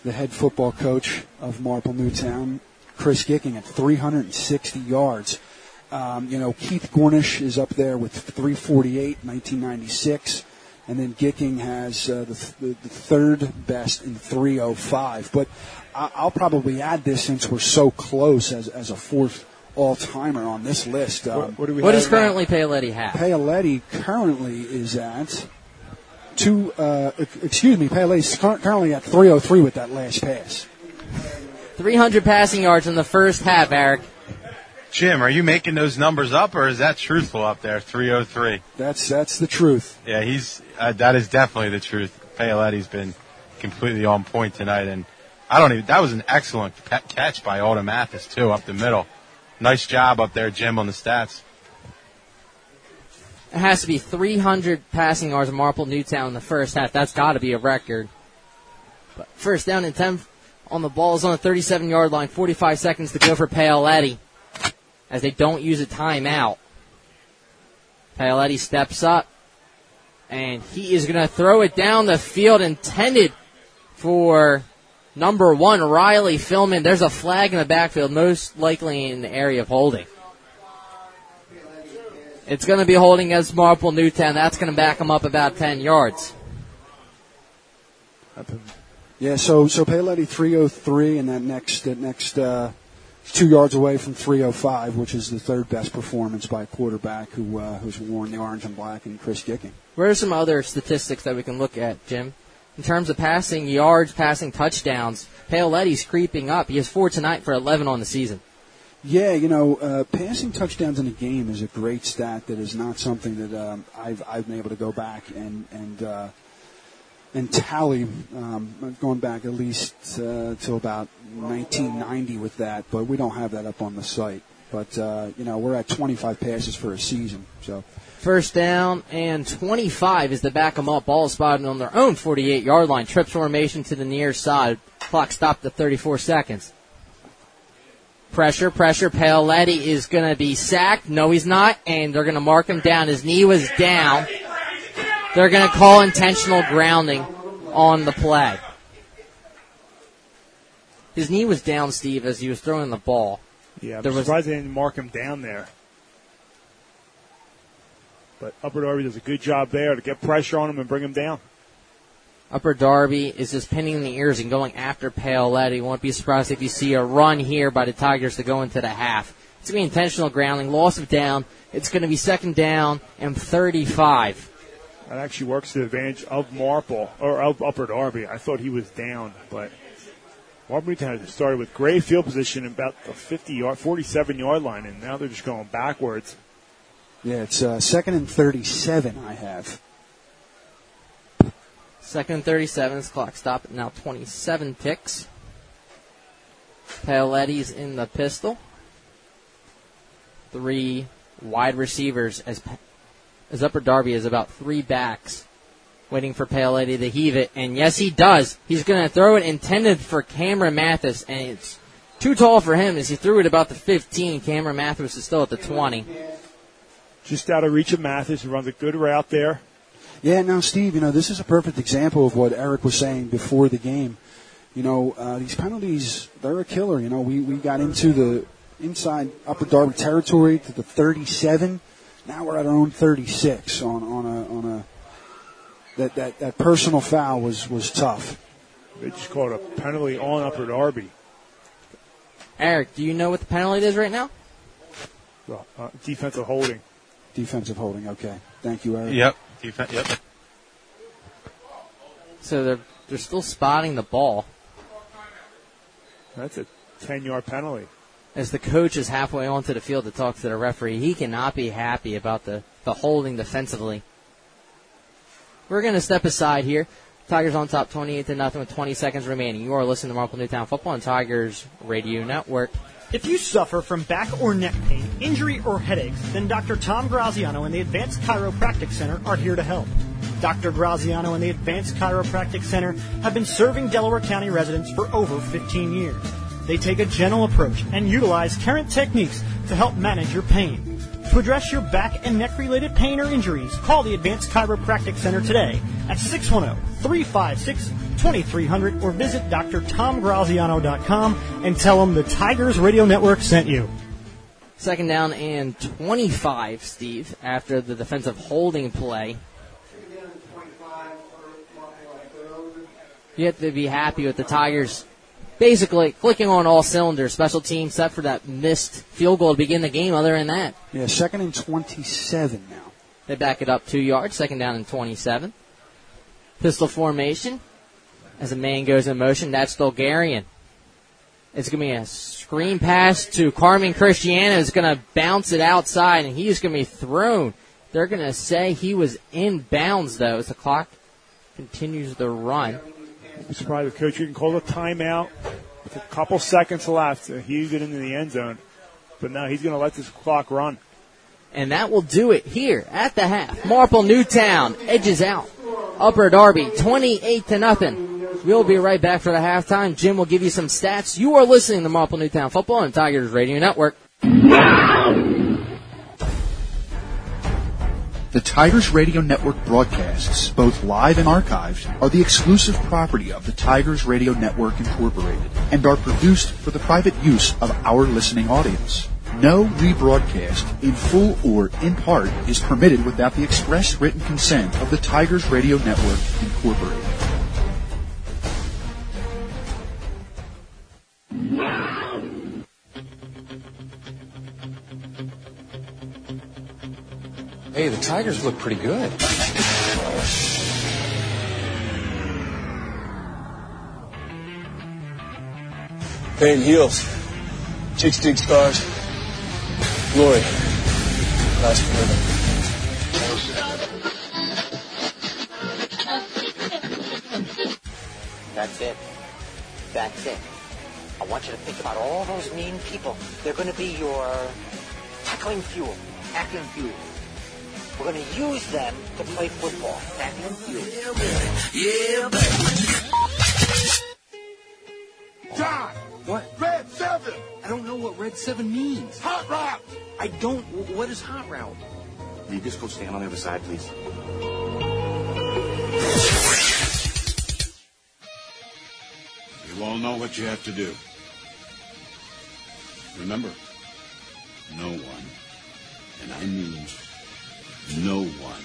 the head football coach of Marple Newtown, Chris Gicking, at three hundred sixty yards. Um, you know, Keith Gornish is up there with three forty-eight, nineteen ninety-six. And then Gicking has uh, the, th- the third best in three oh five. But I- I'll probably add this since we're so close as, as a fourth all-timer on this list. Um, what what, do we what does currently now? Paoletti have? Paoletti currently is at two. Uh, excuse me, Paoletti's currently at three oh three with that last pass. three hundred passing yards in the first half, Eric. Jim, are you making those numbers up, or is that truthful up there, three oh three? That's that's the truth. Yeah, he's uh, that is definitely the truth. Paoletti's been completely on point tonight, and I don't even. That was an excellent pe- catch by Alden Mathis, too, up the middle. Nice job up there, Jim, on the stats. It has to be three hundred passing yards of Marple Newtown in the first half. That's got to be a record. But first down and ten on the ball is on the thirty-seven-yard line. forty-five seconds to go for Paoletti as they don't use a timeout. Paoletti steps up, and he is going to throw it down the field, intended for number one, Riley Fillman. There's a flag in the backfield, most likely in the area of holding. It's going to be holding against Marple Newtown. That's going to back them up about ten yards. Yeah, so so Paoletti three oh three, and that next that next uh, two yards away from three oh five, which is the third best performance by a quarterback who uh, who's worn the orange and black, and Chris Gicking. Where are some other statistics that we can look at, Jim? In terms of passing yards, passing touchdowns, Paoletti's creeping up. He has four tonight for eleven on the season. Yeah, you know, uh, passing touchdowns in a game is a great stat that is not something that um, I've I've been able to go back and and uh, and tally. Um, going back at least uh, to about nineteen ninety with that, but we don't have that up on the site. But uh, you know, we're at twenty-five passes for a season. So first down and twenty-five is the back 'em up. Ball spotted on their own forty-eight-yard line. Trips formation to the near side. Clock stopped at thirty-four seconds. Pressure, pressure. Paoletti is going to be sacked. No, he's not. And they're going to mark him down. His knee was down. They're going to call intentional grounding on the play. His knee was down, Steve, as he was throwing the ball. Yeah, I'm there surprised was... they didn't mark him down there. But Upper Darby does a good job there to get pressure on him and bring him down. Upper Darby is just pinning the ears and going after Paoletti. Won't be surprised if you see a run here by the Tigers to go into the half. It's going to be intentional grounding, loss of down. It's going to be second down and thirty-five. That actually works to the advantage of Marple, or of Upper Darby. I thought he was down, but Marple Newtown started with great field position about the fifty-yard, forty-seven-yard line, and now they're just going backwards. Yeah, it's uh, second and thirty-seven I have. Second and thirty-seven, this clock stopped. Now twenty-seven ticks. Paoletti's in the pistol. Three wide receivers as as Upper Darby is about three backs waiting for Paoletti to heave it. And yes, he does. He's going to throw it intended for Cameron Mathis, and it's too tall for him as he threw it about the fifteen. Cameron Mathis is still at the twenty. Just out of reach of Mathis, who runs a good route there. Yeah, now, Steve, you know, this is a perfect example of what Eric was saying before the game. You know, uh, these penalties, they're a killer. You know, we, we got into the inside Upper Darby territory to the thirty-seven. Now we're at our own thirty-six on, on a on a that, that, that personal foul was, was tough. They just called a penalty on Upper Darby. Eric, do you know what the penalty is right now? Well, uh, defensive holding. Defensive holding, okay. Thank you, Eric. Yep. Defense, yep. So they're they're still spotting the ball. That's a ten-yard penalty. As the coach is halfway onto the field to talk to the referee, he cannot be happy about the, the holding defensively. We're going to step aside here. Tigers on top, twenty-eight to nothing with twenty seconds remaining. You are listening to Marple Newtown Football on Tigers Radio Network. If you suffer from back or neck pain, injury, or headaches, then Doctor Tom Graziano and the Advanced Chiropractic Center are here to help. Doctor Graziano and the Advanced Chiropractic Center have been serving Delaware County residents for over fifteen years. They take a gentle approach and utilize current techniques to help manage your pain. To address your back and neck-related pain or injuries, call the Advanced Chiropractic Center today at six one zero, three five six, two three zero zero or visit d r tom graziano dot com and tell them the Tigers Radio Network sent you. Second down and twenty-five, Steve, after the defensive holding play. You have to be happy with the Tigers basically clicking on all cylinders. Special teams set for that missed field goal to begin the game, other than that. Yeah, second and twenty-seven now. They back it up two yards, second down and twenty-seven. Pistol formation. As a man goes in motion, that's Dolgarian. It's going to be a screen pass to Carmen Christiana. Is going to bounce it outside, and he's going to be thrown. They're going to say he was in bounds, though, as the clock continues the run. I'm surprised the coach didn't call a timeout with a couple seconds left. So he's getting into the end zone. But now he's going to let this clock run. And that will do it here at the half. Marple Newtown edges out Upper Darby twenty-eight to nothing. We'll be right back for the halftime. Jim will give you some stats. You are listening to Marple Newtown Football and Tigers Radio Network. The Tigers Radio Network broadcasts, both live and archived, are the exclusive property of the Tigers Radio Network Incorporated and are produced for the private use of our listening audience. No rebroadcast, in full or in part, is permitted without the express written consent of the Tigers Radio Network Incorporated. Hey, the Tigers look pretty good. Pain heals. Chicks dig scars. Glory. Last forever. That's it. That's it. I want you to think about all those mean people. They're going to be your tackling fuel. Tackling fuel. We're going to use them to play football. Tackling fuel. Yeah, baby. Yeah, baby. John. What? Red seven. I don't know what Red seven means. Hot route. I don't. What is hot route? Will you just go stand on the other side, please? You all know what you have to do. Remember, no one, and I mean no one,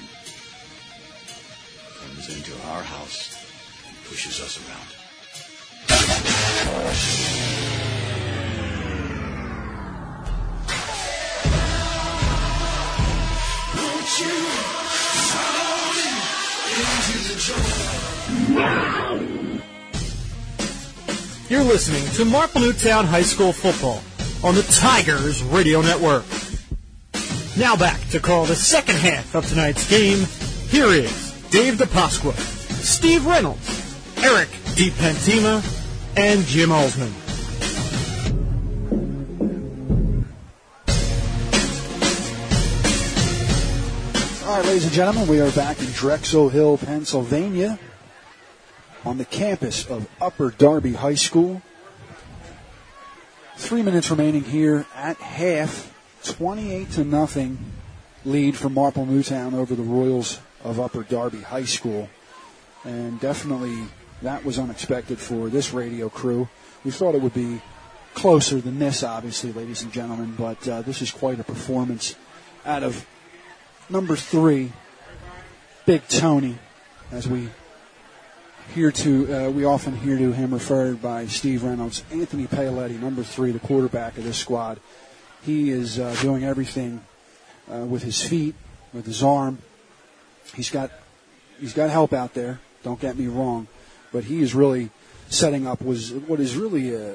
comes into our house and pushes us around. You're listening to Marple Newtown High School Football on the Tigers Radio Network. Now back to call the second half of tonight's game. Here is Dave DePasqua, Steve Reynolds, Eric DiPentima, and Jim Allsman. All right, ladies and gentlemen, we are back in Drexel Hill, Pennsylvania, on the campus of Upper Darby High School. Three minutes remaining here at half. twenty-eight to nothing lead for Marple Newtown over the Royals of Upper Darby High School. And definitely that was unexpected for this radio crew. We thought it would be closer than this, obviously, ladies and gentlemen, but uh, this is quite a performance out of number three, Big Tony, as we hear to, uh, we often hear to him referred by Steve Reynolds. Anthony Paoletti, number three, the quarterback of this squad. He is uh, doing everything uh, with his feet, with his arm. He's got he's got help out there, don't get me wrong, but he is really setting up was what is really a,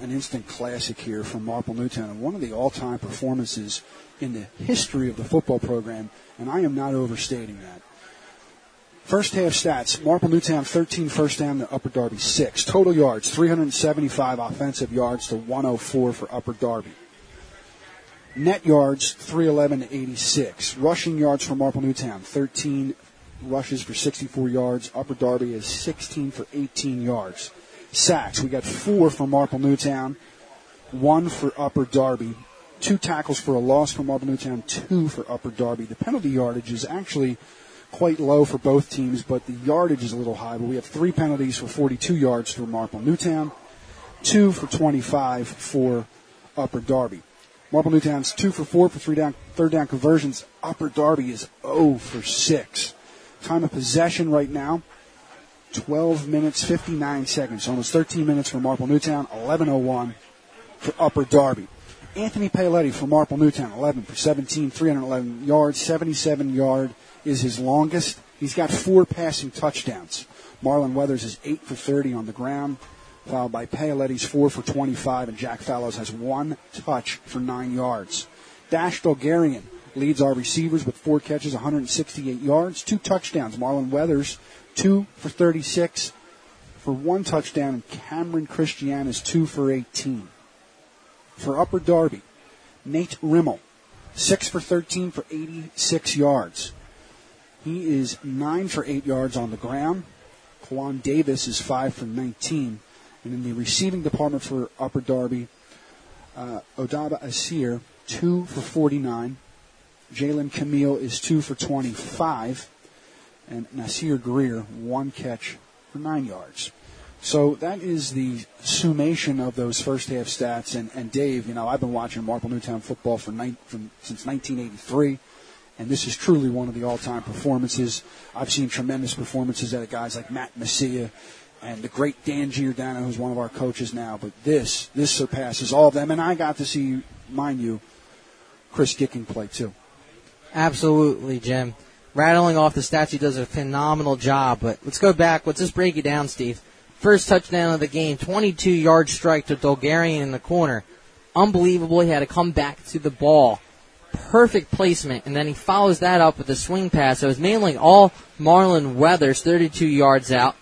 an instant classic here from Marple Newtown, and one of the all-time performances in the history of the football program, and I am not overstating that. First half stats, Marple Newtown thirteen first down to Upper Darby six. Total yards, three hundred seventy-five offensive yards to one oh four for Upper Darby. Net yards, three eleven to eighty-six. Rushing yards for Marple Newtown, thirteen rushes for sixty-four yards. Upper Darby is sixteen for eighteen yards. Sacks, we got four for Marple Newtown, one for Upper Darby. Two tackles for a loss for Marple Newtown, two for Upper Darby. The penalty yardage is actually quite low for both teams, but the yardage is a little high. But we have three penalties for forty-two yards for Marple Newtown, two for twenty-five for Upper Darby. Marple Newtown's two for four for three down, third down conversions. Upper Darby is zero for six. Time of possession right now, twelve minutes, fifty-nine seconds. Almost thirteen minutes for Marple Newtown, eleven oh one for Upper Darby. Anthony Paoletti for Marple Newtown, eleven for seventeen, three eleven yards. seventy-seven yard is his longest. He's got four passing touchdowns. Marlon Weathers is eight for thirty on the ground. followed by Paoletti's four for twenty-five, and Jack Fallows has one touch for nine yards. Dash Dolgarian leads our receivers with four catches, one hundred sixty-eight yards, two touchdowns. Marlon Weathers, two for thirty-six for one touchdown, and Cameron Christiana is two for eighteen. For Upper Darby, Nate Rimmel, six for thirteen for eighty-six yards. He is nine for eight yards on the ground. Quaron Davis is five for nineteen. And in the receiving department for Upper Darby, uh, Obadiah Asir, two for forty-nine. Jalen Camille is two for twenty-five. And Nasir Greer, one catch for nine yards. So that is the summation of those first half stats. And, and Dave, you know, I've been watching Marple Newtown football for ni- from, since nineteen eighty-three, and this is truly one of the all-time performances. I've seen tremendous performances out of guys like Matt Messia and the great Dan Giordano, who's one of our coaches now. But this, this surpasses all of them. And I got to see, mind you, Chris Gicking play too. Absolutely, Jim. Rattling off the stats, he does a phenomenal job. But let's go back. Let's just break it down, Steve. First touchdown of the game, twenty-two-yard strike to Dolgarian in the corner. Unbelievable. He had to come back to the ball. Perfect placement, and then he follows that up with a swing pass. It was mainly all Marlon Weathers, thirty-two yards out.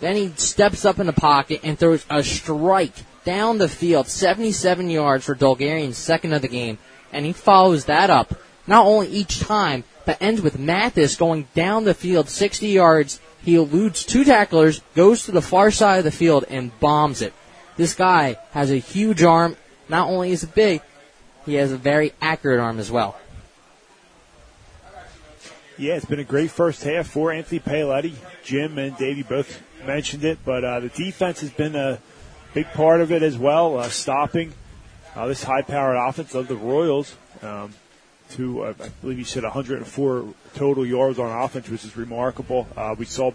Then he steps up in the pocket and throws a strike down the field, seventy-seven yards for Dolgarian's second of the game, and he follows that up. Not only each time, but ends with Mathis going down the field sixty yards. He eludes two tacklers, goes to the far side of the field, and bombs it. This guy has a huge arm. Not only is it big, he has a very accurate arm as well. Yeah, it's been a great first half for Anthony Paoletti. Jim and Davey both mentioned it, but uh, the defense has been a big part of it as well, uh, stopping uh, this high-powered offense of the Royals. Um, to, uh, I believe you said one hundred four total yards on offense, which is remarkable. Uh, we saw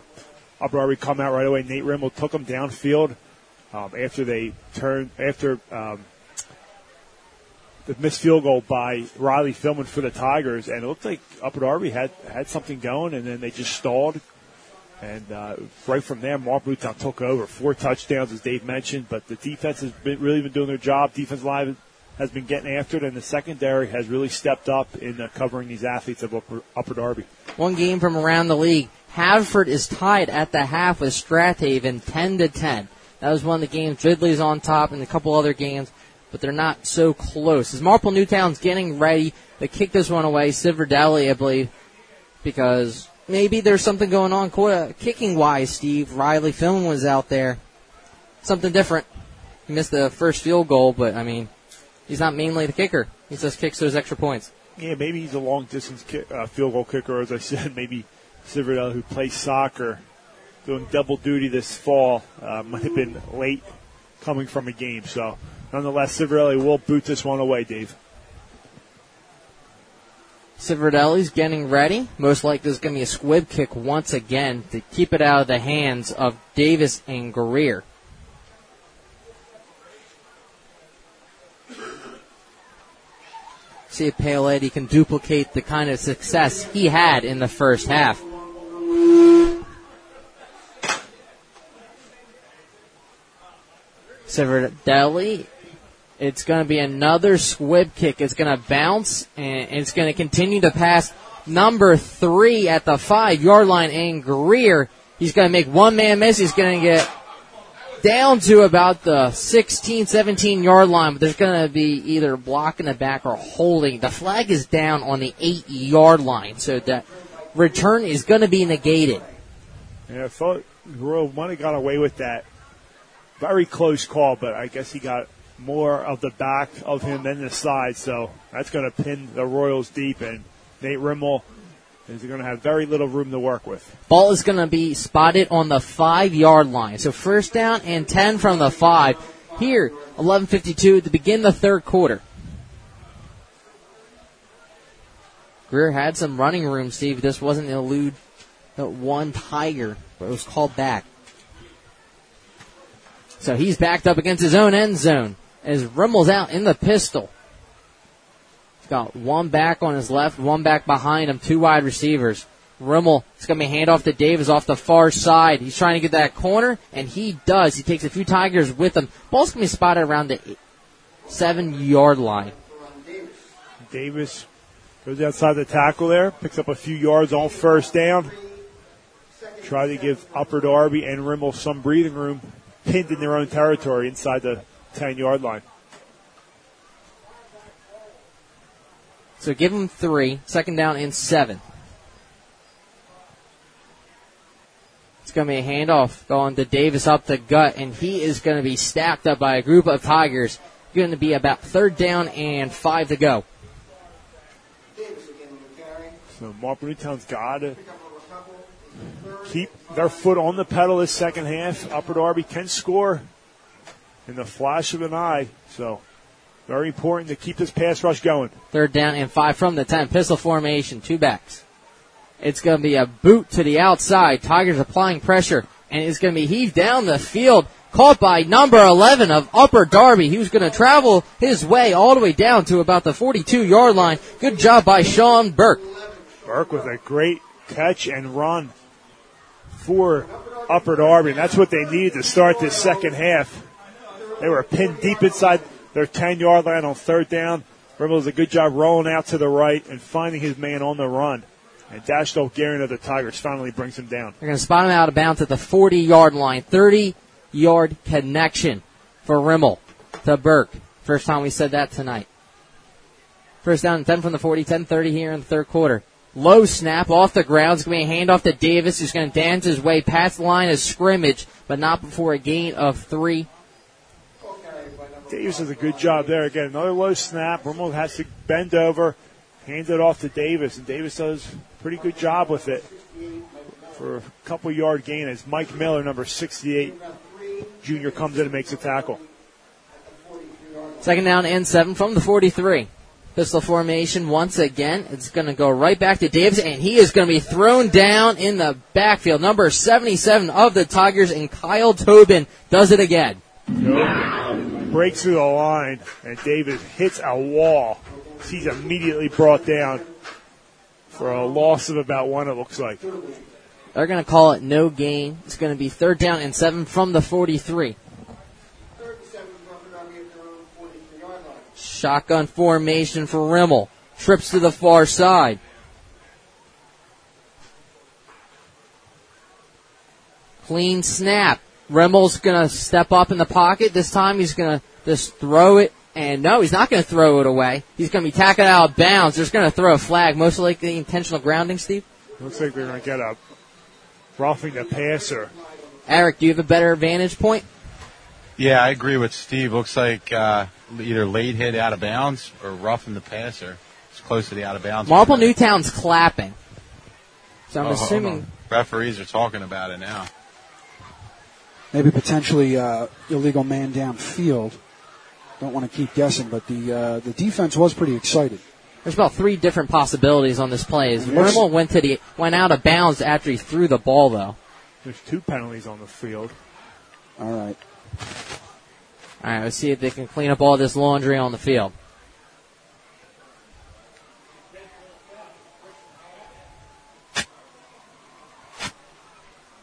Upper Darby come out right away. Nate Rimmel took them downfield um, after they turned after um, the missed field goal by Riley Fillman for the Tigers, and it looked like Upper Darby had, had something going, and then they just stalled. And uh, right from there, Marple Newtown took over. Four touchdowns, as Dave mentioned, but the defense has been, really been doing their job. Defense line has been getting after it, and the secondary has really stepped up in uh, covering these athletes of Upper, Upper Darby. One game from around the league. Haverford is tied at the half with Strathaven ten to ten. That was one of the games. Ridley's on top and a couple other games, but they're not so close. As Marple Newtown's getting ready to kick this one away, Sid Verdelli, I believe, because maybe there's something going on kicking-wise, Steve. Riley Fillman was out there. Something different. He missed the first field goal, but, I mean, he's not mainly the kicker. He just kicks those extra points. Yeah, maybe he's a long-distance kick, uh, field goal kicker, as I said. Maybe Sid Verdelli, who plays soccer, doing double duty this fall, uh, might have been late coming from a game, so... Nonetheless, Civerelli will boot this one away, Dave. Civerelli's getting ready. Most likely there's going to be a squib kick once again to keep it out of the hands of Davis and Greer. See if Paoletti can duplicate the kind of success he had in the first half. Severdelli. It's going to be another squib kick. It's going to bounce, and it's going to continue to pass number three at the five-yard line, and Greer, he's going to make one man miss. He's going to get down to about the sixteen, seventeen-yard line, but there's going to be either blocking the back or holding. The flag is down on the eight-yard line, so that return is going to be negated. Yeah, I thought Grove might have got away with that. Very close call, but I guess he got more of the back of him than the side, so that's going to pin the Royals deep, and Nate Rimmel is going to have very little room to work with. Ball is going to be spotted on the five-yard line, so first down and ten from the five. Here, eleven fifty-two to begin the third quarter. Greer had some running room, Steve. This wasn't an elude that one Tiger, but it was called back. So he's backed up against his own end zone as Rimmel's out in the pistol. He's got one back on his left, one back behind him, two wide receivers. Rimmel, it's going to be a handoff to Davis off the far side. He's trying to get that corner, and he does. He takes a few Tigers with him. Ball's going to be spotted around the seven-yard line. Davis goes outside the tackle there, picks up a few yards on first down. Try to give Upper Darby and Rimmel some breathing room, pinned in their own territory inside the ten-yard line. So give them three, second down and seven. It's going to be a handoff going to Davis up the gut, and he is going to be stacked up by a group of Tigers. Going to be about third down and five to go. So Marple Newtown's got to keep their foot on the pedal this second half. Upper Darby can score in the flash of an eye, so very important to keep this pass rush going. Third down and five from the ten. Pistol formation, two backs. It's going to be a boot to the outside. Tigers applying pressure, and it's going to be heaved down the field. Caught by number eleven of Upper Darby. He was going to travel his way all the way down to about the forty-two-yard line. Good job by Sean Burke. Burke with a great catch and run for Upper Darby. And that's what they needed to start this second half. They were pinned deep inside their ten-yard line on third down. Rimmel does a good job rolling out to the right and finding his man on the run. And Dash Dolgarian of the Tigers finally brings him down. They're going to spot him out of bounds at the forty-yard line. thirty-yard connection for Rimmel to Burke. First time we said that tonight. First down and ten from the forty, ten thirty here in the third quarter. Low snap off the ground. It's going to be a handoff to Davis, who's going to dance his way past the line of scrimmage, but not before a gain of three. Davis does a good job there. Again, another low snap. Rimmel has to bend over. Hands it off to Davis, and Davis does a pretty good job with it for a couple-yard gain as Mike Miller, number sixty-eight, junior, comes in and makes a tackle. Second down and seven from the forty-three. Pistol formation once again. It's going to go right back to Davis, and he is going to be thrown down in the backfield. Number seventy-seven of the Tigers, and Kyle Tobin does it again. Tobin breaks through the line, and Davis hits a wall. He's immediately brought down for a loss of about one, it looks like. They're going to call it no gain. It's going to be third down and seven from the forty-three. Shotgun formation for Rimmel. Trips to the far side. Clean snap. Rimmel's going to step up in the pocket. This time he's going to just throw it. And no, he's not going to throw it away. He's going to be tackled out of bounds. They're just going to throw a flag, most likely intentional grounding, Steve. Looks like they're going to get a roughing the passer. Eric, do you have a better vantage point? Yeah, I agree with Steve. Looks like uh, either late hit out of bounds or roughing the passer. It's close to the out of bounds. Marple Newtown's clapping. So I'm oh, assuming. Referees are talking about it now. Maybe potentially uh, illegal man downfield. Don't want to keep guessing, but the uh, the defense was pretty excited. There's about three different possibilities on this play. Yes. Rimmel went to the went out of bounds after he threw the ball, though. There's two penalties on the field. All right. All right, let's see if they can clean up all this laundry on the field.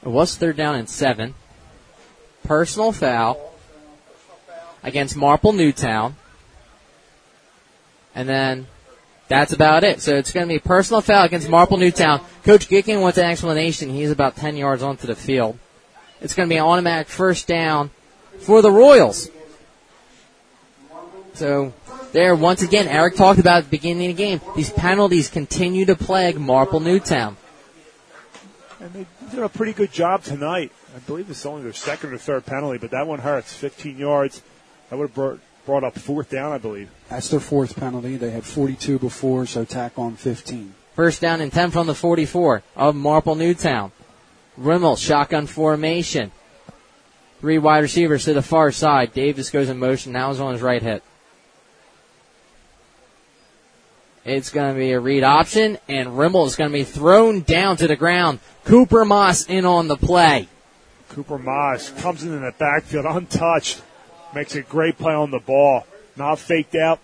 It was third down and seven. Personal foul against Marple Newtown. And then that's about it. So it's going to be a personal foul against Marple Newtown. Coach Gicking wants an explanation. He's about ten yards onto the field. It's going to be an automatic first down for the Royals. So there, once again, Eric talked about at the beginning of the game. These penalties continue to plague Marple Newtown. And they did a pretty good job tonight. I believe it's only their second or third penalty, but that one hurts. fifteen yards. That would have brought up fourth down, I believe. That's their fourth penalty. They had forty-two before, so tack on fifteen. First down and ten from the forty-four of Marple Newtown. Rimmel, shotgun formation. Three wide receivers to the far side. Davis goes in motion. Now he's on his right hip. It's going to be a read option, and Rimmel is going to be thrown down to the ground. Cooper Moss in on the play. Cooper Moss comes in in the backfield untouched. Makes a great play on the ball. Not faked out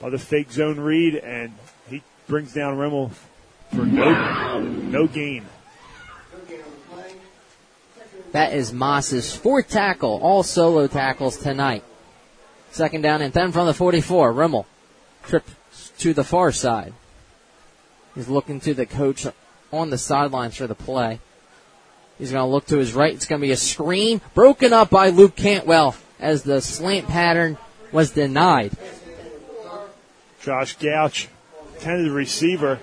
by the fake zone read, and he brings down Rimmel for no, no gain. That is Moss's fourth tackle, all solo tackles tonight. Second down and ten from the forty-four. Rimmel tripped to the far side. He's looking to the coach on the sidelines for the play. He's going to look to his right. It's going to be a screen broken up by Luke Cantwell as the slant pattern was denied. Josh Gouch, tentative receiver.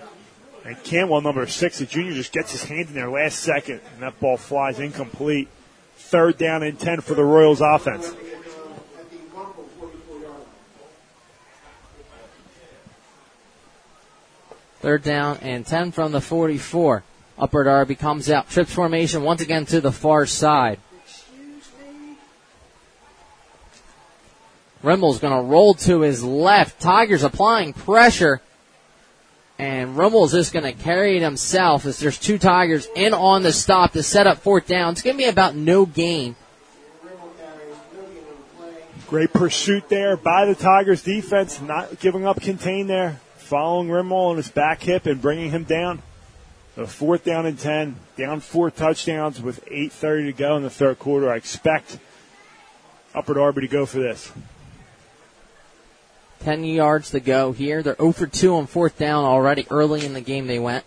And Cantwell, number six, the junior, just gets his hand in there last second. And that ball flies incomplete. Third down and ten for the Royals offense. Third down and ten from the forty-four. Upper Darby comes out. Trips formation once again to the far side. Rimmel's going to roll to his left. Tigers applying pressure. And Rimmel's just going to carry it himself as there's two Tigers in on the stop to set up fourth down. It's going to be about no gain. Great pursuit there by the Tigers defense, not giving up contain there. Following Rimmel on his back hip and bringing him down. So fourth down and ten, down four touchdowns with eight thirty to go in the third quarter. I expect Upper Darby to go for this. Ten yards to go here. They're zero for two on fourth down already. Early in the game they went.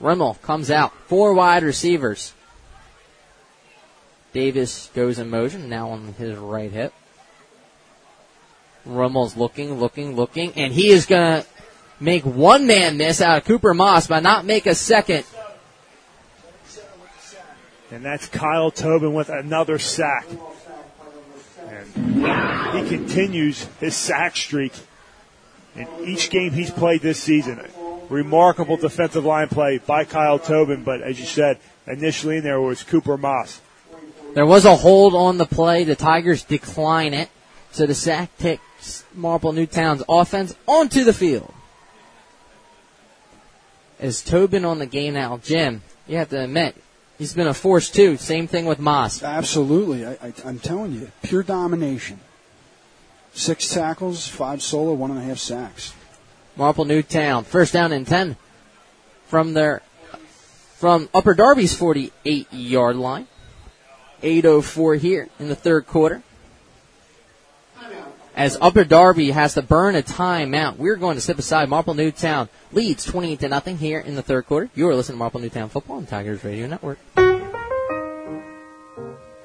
Rimmel comes out. Four wide receivers. Davis goes in motion, now on his right hip. Rimmel's looking, looking, looking, and he is going to make one man miss out of Cooper Moss but not make a second. And that's Kyle Tobin with another sack. And he continues his sack streak in each game he's played this season. Remarkable defensive line play by Kyle Tobin, but as you said, initially in there was Cooper Moss. There was a hold on the play. The Tigers decline it, so the sack takes Marple Newtown's offense onto the field. Is Tobin on the game now? Jim, you have to admit, he's been a force too. Same thing with Moss. Absolutely. I, I, I'm telling you, pure domination. Six tackles, five solo, one and a half sacks. Marple Newtown, first down and ten from their from Upper Darby's forty-eight-yard line. eight oh four here in the third quarter. As Upper Darby has to burn a timeout, we're going to step aside. Marple Newtown leads twenty-eight to nothing here in the third quarter. You are listening to Marple Newtown Football on Tigers Radio Network.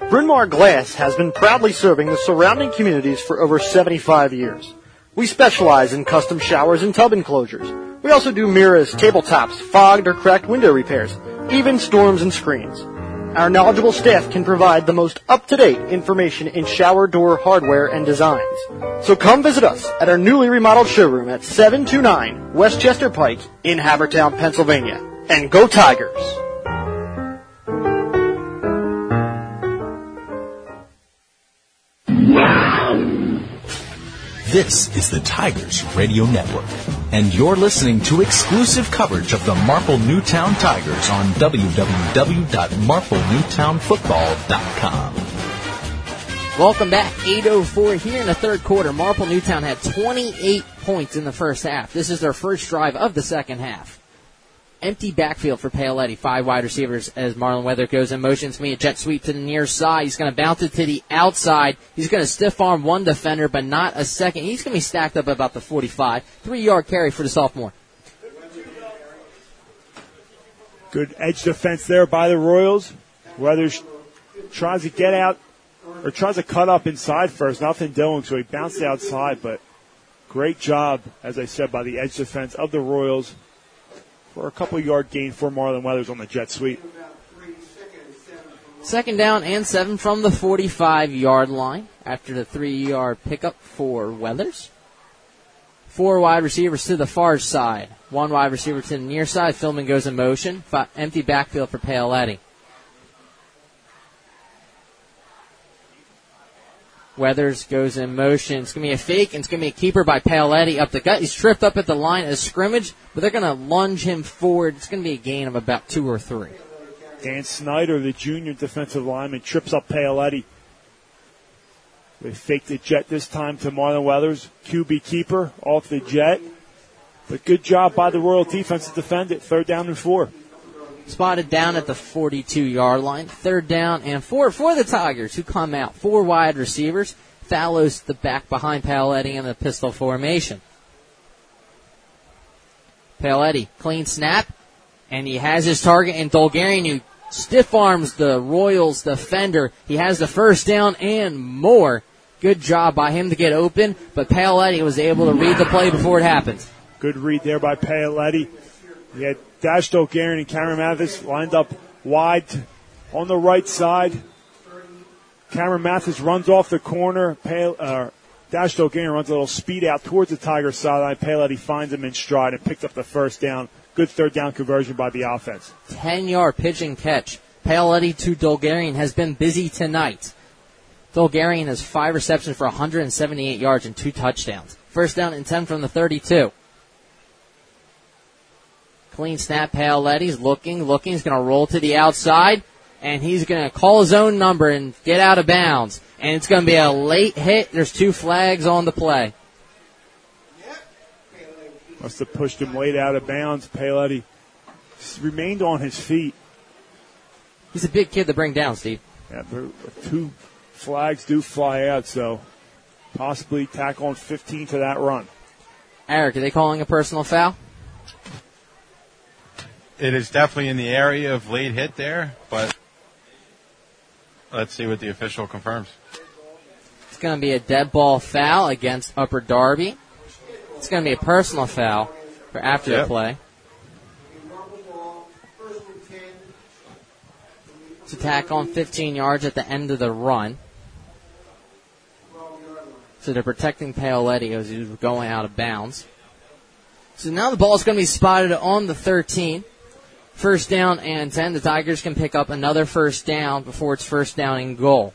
Bryn Mawr Glass has been proudly serving the surrounding communities for over seventy-five years. We specialize in custom showers and tub enclosures. We also do mirrors, tabletops, fogged or cracked window repairs, even storms and screens. Our knowledgeable staff can provide the most up-to-date information in shower door hardware and designs. So come visit us at our newly remodeled showroom at seven two nine Westchester Pike in Havertown, Pennsylvania. And go Tigers! This is the Tigers Radio Network, and you're listening to exclusive coverage of the Marple Newtown Tigers on w w w dot marple newtown football dot com. Welcome back. eight oh four here in the third quarter. Marple Newtown had twenty-eight points in the first half. This is their first drive of the second half. Empty backfield for Paoletti. Five wide receivers as Marlon Weather goes in motion. It's going to be a jet sweep to the near side. He's going to bounce it to the outside. He's going to stiff arm one defender, but not a second. He's going to be stacked up about the forty-five. Three-yard carry for the sophomore. Good edge defense there by the Royals. Weathers tries to get out, or tries to cut up inside first. Nothing doing, so he bounced outside, but great job, as I said, by the edge defense of the Royals. For a couple-yard gain for Marlon Weathers on the jet sweep. Second down and seven from the forty-five-yard line after the three-yard pickup for Weathers. Four wide receivers to the far side. One wide receiver to the near side. Fillman goes in motion. Five, empty backfield for Paoletti. Weathers goes in motion. It's going to be a fake, and it's going to be a keeper by Paoletti up the gut. He's tripped up at the line of scrimmage, but they're going to lunge him forward. It's going to be a gain of about two or three. Dan Snyder, the junior defensive lineman, trips up Paoletti. They fake the jet this time to Marlon Weathers. Q B keeper off the jet. But good job by the Royal defense to defend it. Third down and four. Spotted down at the forty-two-yard line. Third down and four for the Tigers, who come out. Four wide receivers. Fallows the back behind Paoletti in the pistol formation. Paoletti, clean snap, and he has his target in Dolgarian, who stiff arms the Royals defender. He has the first down and more. Good job by him to get open, but Paoletti was able to read the play before it happened. Good read there by Paoletti. He had Dash Dolgarian and Cameron Mathis lined up wide on the right side. Cameron Mathis runs off the corner. Pale, uh, Dash Dolgarian runs a little speed out towards the Tigers sideline. Paoletti finds him in stride and picked up the first down. Good third down conversion by the offense. ten-yard pitch and catch. Paoletti to Dolgarian has been busy tonight. Dolgarian has five receptions for one hundred seventy-eight yards and two touchdowns. First down and ten from the thirty-two. Clean snap. Paoletti's looking, looking. He's going to roll to the outside. And he's going to call his own number and get out of bounds. And it's going to be a late hit. There's two flags on the play. Must have pushed him late out of bounds. Paoletti remained on his feet. He's a big kid to bring down, Steve. Yeah, two flags do fly out, so possibly tackle on fifteen to that run. Eric, are they calling a personal foul? It is definitely in the area of late hit there, but... let's see what the official confirms. It's going to be a dead ball foul against Upper Darby. It's going to be a personal foul for after yep. the play. It's a tackle on fifteen yards at the end of the run. So they're protecting Paoletti as he's going out of bounds. So now the ball is going to be spotted on the thirteen. First down and ten. The Tigers can pick up another first down before it's first down and goal.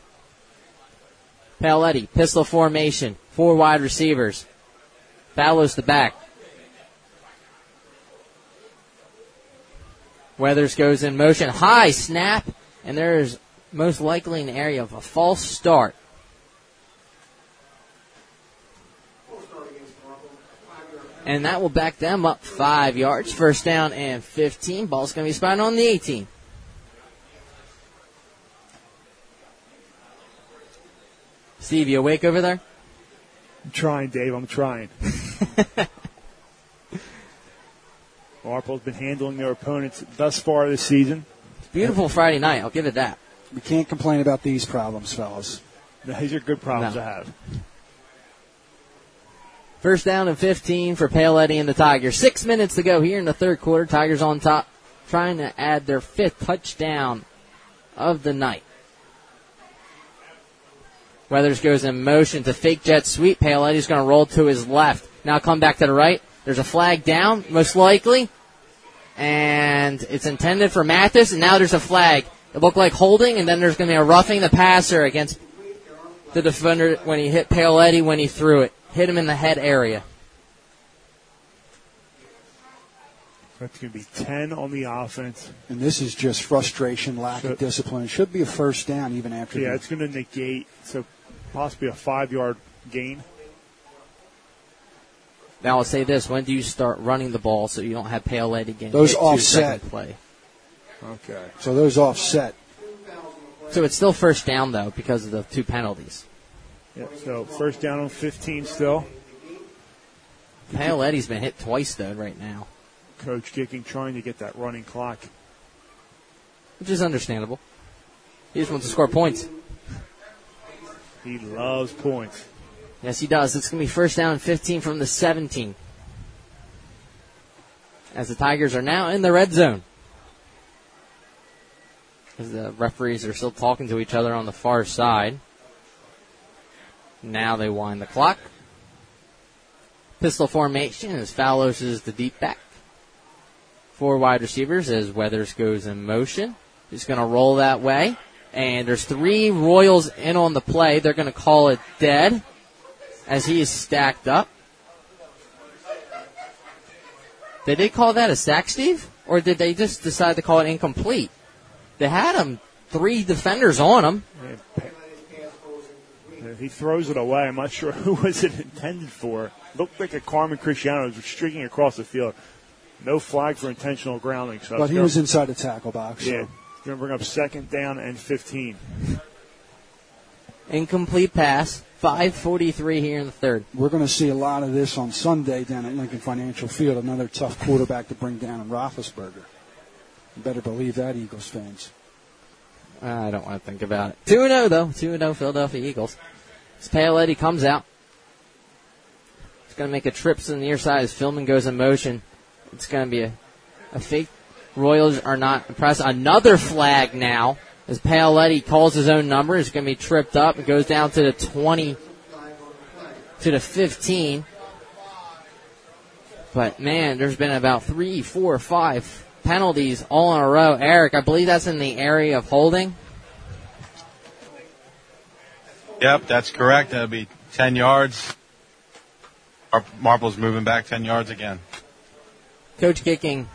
Paoletti, pistol formation. Four wide receivers. Fallows the back. Weathers goes in motion. High snap. And there is most likely an area of a false start. And that will back them up five yards. First down and fifteen. Ball's going to be spotted on the eighteen. Steve, you awake over there? I'm trying, Dave. I'm trying. Marple's been handling their opponents thus far this season. It's a beautiful Friday night. I'll give it that. We can't complain about these problems, fellas. These are good problems no. to have. First down and fifteen for Paoletti and the Tigers. Six minutes to go here in the third quarter. Tigers on top, trying to add their fifth touchdown of the night. Weathers goes in motion to fake jet sweep. Paoletti's going to roll to his left. Now come back to the right. There's a flag down, most likely. And it's intended for Mathis, and now there's a flag. It looked like holding, and then there's going to be a roughing the passer against the defender when he hit Paoletti when he threw it. Hit him in the head area. That's going to be ten on the offense. And this is just frustration, lack so, of discipline. It should be a first down even after Yeah, that. It's going to negate, so possibly a five-yard gain. Now I'll say this. When do you start running the ball so you don't have Paoletti again? Those offset. Play. Okay. So those offset. So it's still first down, though, because of the two penalties. Yep, so first down on fifteen still. Paoletti's been hit twice, though, right now. Coach Gicking trying to get that running clock. Which is understandable. He just wants to score points. He loves points. Yes, he does. It's going to be first down and fifteen from the seventeen. As the Tigers are now in the red zone. As the referees are still talking to each other on the far side. Now they wind the clock. Pistol formation as Fallows is the deep back. Four wide receivers as Weathers goes in motion. He's going to roll that way. And there's three Royals in on the play. They're going to call it dead as he is stacked up. Did they call that a sack, Steve? Or did they just decide to call it incomplete? They had him, three defenders on him. Yeah. he throws it away. I'm not sure who was it intended for. Looked like a Carmen Christiana was streaking across the field. No flag for intentional grounding. So but he was inside the tackle box. Yeah, so. Going to bring up second down and fifteen. Incomplete pass. five forty-three here in the third. We're going to see a lot of this on Sunday down at Lincoln Financial Field. Another tough quarterback to bring down in Roethlisberger. You better believe that, Eagles fans. I don't want to think about it. two and oh, though. two and oh Philadelphia Eagles. As Paoletti comes out. It's going to make a trip to the near side as Fillman goes in motion. It's going to be a, a fake. Royals are not impressed. Another flag now as Paoletti calls his own number. It's going to be tripped up. It goes down to the twenty, to the fifteen. But, man, there's been about three, four, five penalties all in a row. Eric, I believe that's in the area of holding. Yep, that's correct. That'll be ten yards. Our Marple's moving back ten yards again. Coach Gicking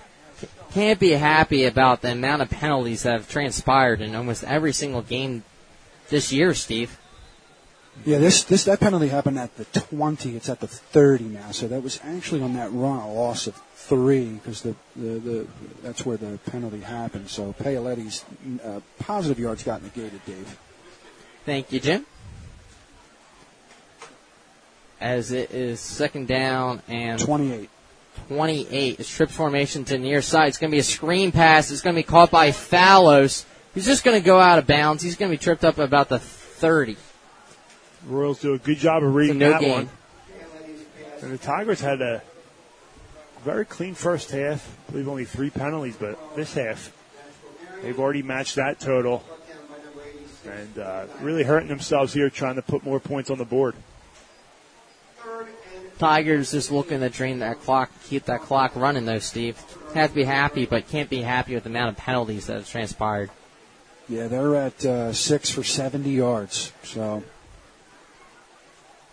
can't be happy about the amount of penalties that have transpired in almost every single game this year, Steve. Yeah, this this that penalty happened at the twenty. It's at the thirty now, so that was actually on that run a loss of three because the, the, the that's where the penalty happened. So Paoletti's uh, positive yards got negated, Dave. Thank you, Jim. As it is second down and twenty-eight. twenty-eight. It's trips formation to near side. It's going to be a screen pass. It's going to be caught by Fallows. He's just going to go out of bounds. He's going to be tripped up about the thirty. Royals do a good job of reading no that game. One. And the Tigers had a very clean first half. I believe only three penalties, but this half, they've already matched that total. And uh, really hurting themselves here trying to put more points on the board. Tigers just looking to drain that clock, keep that clock running, though, Steve. Have to be happy, but can't be happy with the amount of penalties that have transpired. Yeah, they're at uh, six for seventy yards, so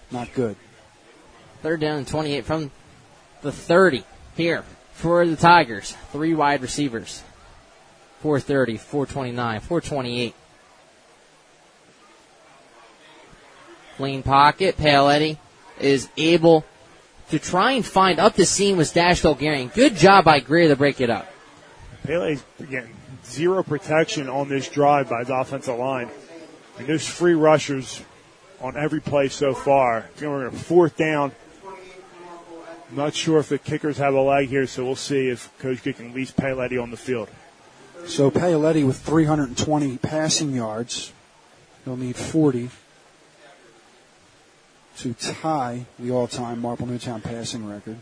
not good. Third down and twenty-eight from the thirty here for the Tigers. Three wide receivers, four thirty, four twenty-nine, four twenty-eight. Clean pocket, Paoletti is able to try and find up the seam with Dash Dolgarian. Good job by Greer to break it up. Pele's getting zero protection on this drive by the offensive line. And there's free rushers on every play so far. We're going to fourth down. I'm not sure if the kickers have a leg here, so we'll see if Coach Gick can leave Paoletti on the field. So Paoletti with three hundred twenty passing yards. He'll need forty. To tie the all-time Marple Newtown passing record.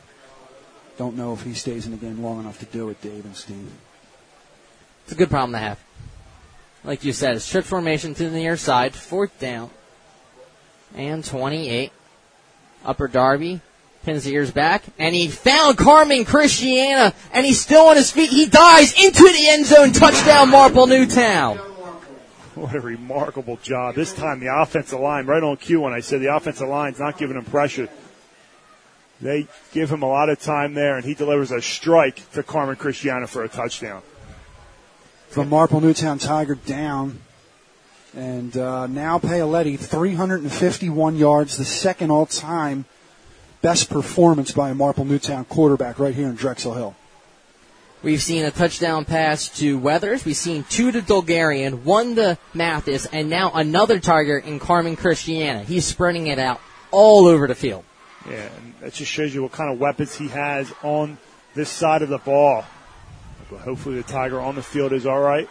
Don't know if he stays in the game long enough to do it, Dave and Steve. It's a good problem to have. Like you said, it's trip formation to the near side, fourth down, and twenty-eight. Upper Darby pins the ears back, and he found Carmen Christiana, and he's still on his feet. He dives into the end zone, touchdown Marple Newtown. What a remarkable job. This time the offensive line, right on cue when I said the offensive line's not giving him pressure. They give him a lot of time there, and he delivers a strike to Carmen Christiana for a touchdown. From Marple Newtown Tiger down, and uh, now Paoletti, three hundred fifty-one yards, the second all-time best performance by a Marple Newtown quarterback right here in Drexel Hill. We've seen a touchdown pass to Weathers. We've seen two to Dolgarian, one to Mathis, and now another target in Carmen Christiana. He's spreading it out all over the field. Yeah, and that just shows you what kind of weapons he has on this side of the ball. But hopefully the Tiger on the field is all right.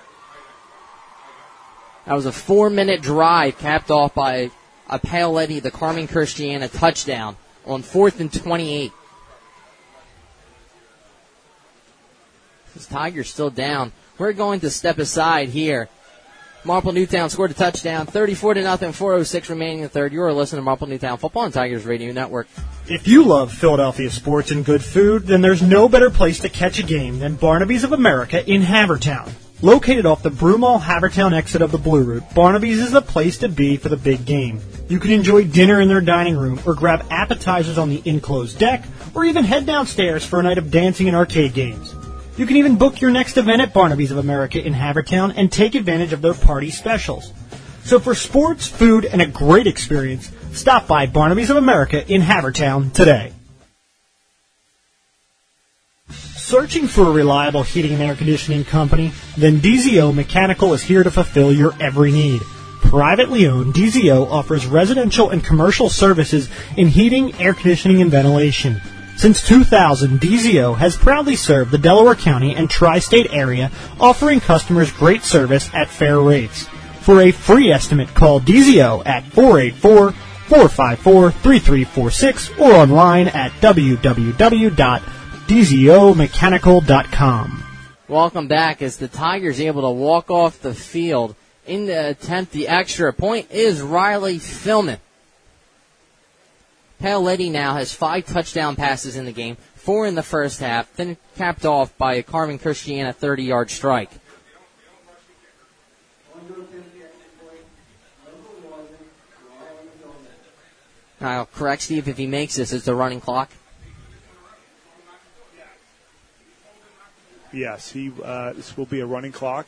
That was a four-minute drive capped off by a Paoletti, the Carmen Christiana touchdown on fourth and twenty-eight. This Tiger's still down. We're going to step aside here. Marple Newtown scored a touchdown, thirty-four to nothing, four oh six remaining in the third. You are listening to Marple Newtown Football on Tigers Radio Network. If you love Philadelphia sports and good food, then there's no better place to catch a game than Barnaby's of America in Havertown. Located off the Broomall Havertown exit of the Blue Route, Barnaby's is the place to be for the big game. You can enjoy dinner in their dining room or grab appetizers on the enclosed deck or even head downstairs for a night of dancing and arcade games. You can even book your next event at Barnaby's of America in Havertown and take advantage of their party specials. So for sports, food, and a great experience, stop by Barnaby's of America in Havertown today. Searching for a reliable heating and air conditioning company? Then D Z O Mechanical is here to fulfill your every need. Privately owned, D Z O offers residential and commercial services in heating, air conditioning, and ventilation. Since two thousand, D Z O has proudly served the Delaware County and Tri-State area, offering customers great service at fair rates. For a free estimate, call D Z O at four eight four, four five four, three three four six or online at w w w dot d z o mechanical dot com. Welcome back. As the Tigers able to walk off the field in the attempt, the extra point is Riley Fillman. Paoletti now has five touchdown passes in the game, four in the first half, then capped off by a Carmen Christiana thirty-yard strike. I'll correct Steve if he makes this. Is the running clock? Yes, he. Uh, this will be a running clock.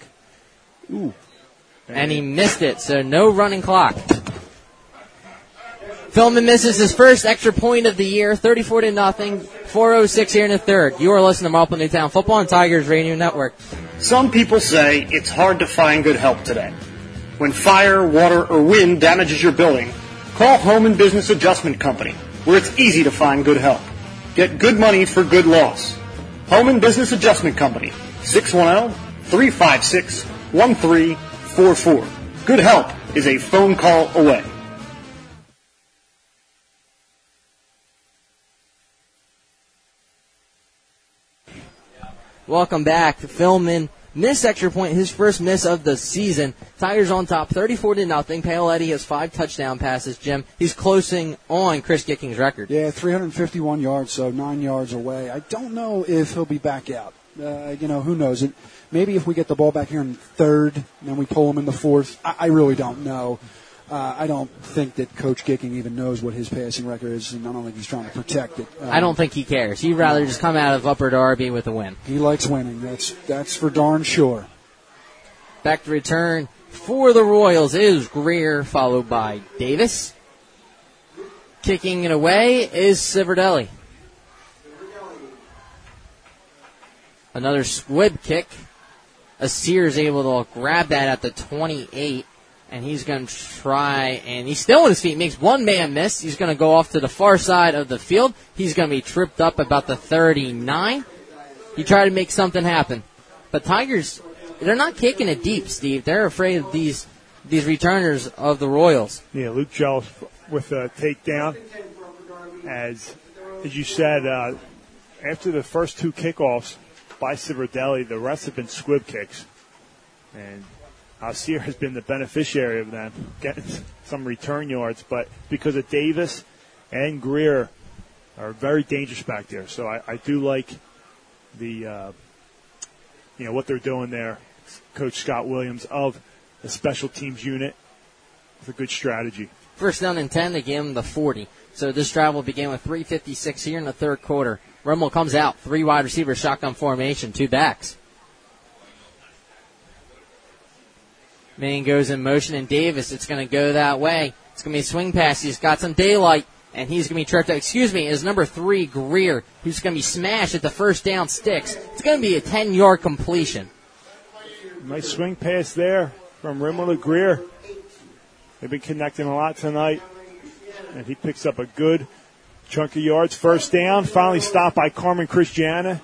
Ooh, and, and he missed it, so no running clock. Philman misses his first extra point of the year, thirty-four to nothing, four oh six here in the third. You are listening to Marple Newtown Football on Tigers Radio Network. Some people say it's hard to find good help today. When fire, water, or wind damages your building, call Home and Business Adjustment Company, where it's easy to find good help. Get good money for good loss. Home and Business Adjustment Company, six one zero, three five six, one three four four. Good help is a phone call away. Welcome back. Philman missed extra point, his first miss of the season. Tigers on top, thirty-four to nothing. Paoletti has five touchdown passes, Jim. He's closing on Chris Gicking's record. Yeah, three fifty-one yards, so nine yards away. I don't know if he'll be back out. Uh, you know, who knows? It, maybe if we get the ball back here in third and then we pull him in the fourth. I, I really don't know. Uh, I don't think that Coach Gicking even knows what his passing record is, and I don't think he's trying to protect it. Um, I don't think he cares. He'd rather just come out of Upper Darby with a win. He likes winning. That's that's for darn sure. Back to return for the Royals is Greer, followed by Davis. Kicking it away is Siverdelli. Another squib kick. Asir is able to grab that at the twenty-eight. And he's going to try, and he's still on his feet. Makes one man miss. He's going to go off to the far side of the field. He's going to be tripped up about the thirty-nine. He tried to make something happen. But Tigers, they're not kicking it deep, Steve. They're afraid of these these returners of the Royals. Yeah, Luke Jellis with a takedown. As as you said, uh, after the first two kickoffs by Siverdelli, the rest have been squib kicks. And Asir has been the beneficiary of them, getting some return yards, but because of Davis and Greer are very dangerous back there. So I, I do like the, uh, you know, what they're doing there. Coach Scott Williams of the special teams unit with a good strategy. First down and ten, they gave him the forty. So this drive will begin with three fifty-six here in the third quarter. Rimmel comes out, three wide receivers, shotgun formation, two backs. Main goes in motion, and Davis, it's going to go that way. It's going to be a swing pass. He's got some daylight, and he's going to be tripped up. Excuse me, is number three, Greer, who's going to be smashed at the first down sticks. It's going to be a ten-yard completion. Nice swing pass there from Rimmel to Greer. They've been connecting a lot tonight, and he picks up a good chunk of yards. First down, finally stopped by Carmen Christiana.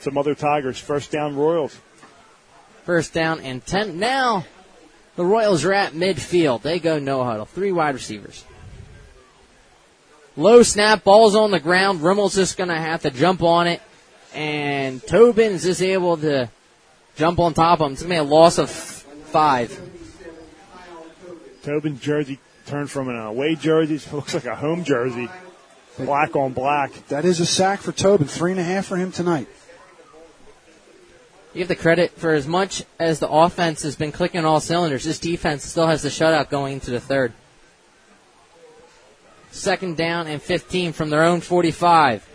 Some other Tigers, first down Royals. First down and ten. Now the Royals are at midfield. They go no huddle. Three wide receivers. Low snap. Ball's on the ground. Rimmel's just going to have to jump on it. And Tobin is just able to jump on top of him. It's going to be a loss of five. Tobin's jersey turned from an away jersey. It looks like a home jersey. Black on black. That is a sack for Tobin. Three and a half for him tonight. You have the credit for as much as the offense has been clicking all cylinders, this defense still has the shutout going into the third. Second down and fifteen from their own forty-five.